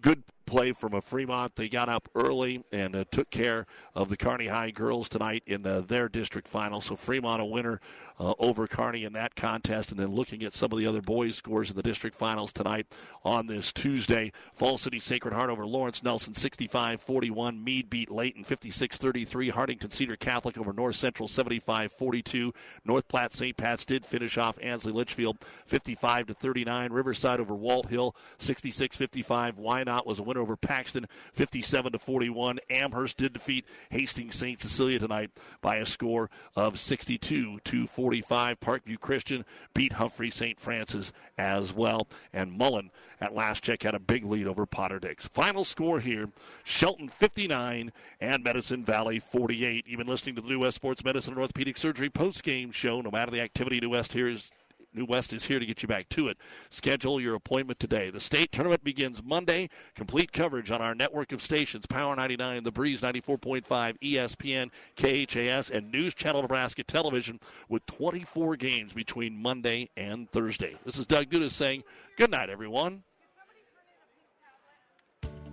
good play from a Fremont. They got up early and uh, took care of the Kearney High girls tonight in uh, their district final. So Fremont a winner uh, over Kearney in that contest. And then looking at some of the other boys' scores in the district finals tonight on this Tuesday. Fall City Sacred Heart over Lawrence Nelson sixty-five forty-one. Meade beat Layton fifty-six thirty-three. Hardington Cedar Catholic over North Central seventy-five forty-two. North Platte Saint Pat's did finish off Ansley Litchfield fifty-five to thirty-nine. Riverside over Walt Hill sixty-six fifty-five. Wynot was a winner over Paxton, fifty-seven to forty-one. Amherst did defeat Hastings Saint Cecilia tonight by a score of sixty-two to forty-five. Parkview Christian beat Humphrey Saint Francis as well. And Mullen, at last check, had a big lead over Potter Dix. Final score here, Shelton fifty-nine and Medicine Valley forty-eight. You've been listening to the New West Sports Medicine and Orthopedic Surgery post-game show. No matter the activity, New West here is New West is here to get you back to it. Schedule your appointment today. The state tournament begins Monday. Complete coverage on our network of stations, Power ninety-nine, The Breeze ninety-four point five, E S P N, K H A S, and News Channel Nebraska Television with twenty-four games between Monday and Thursday. This is Doug Duda saying good night, everyone.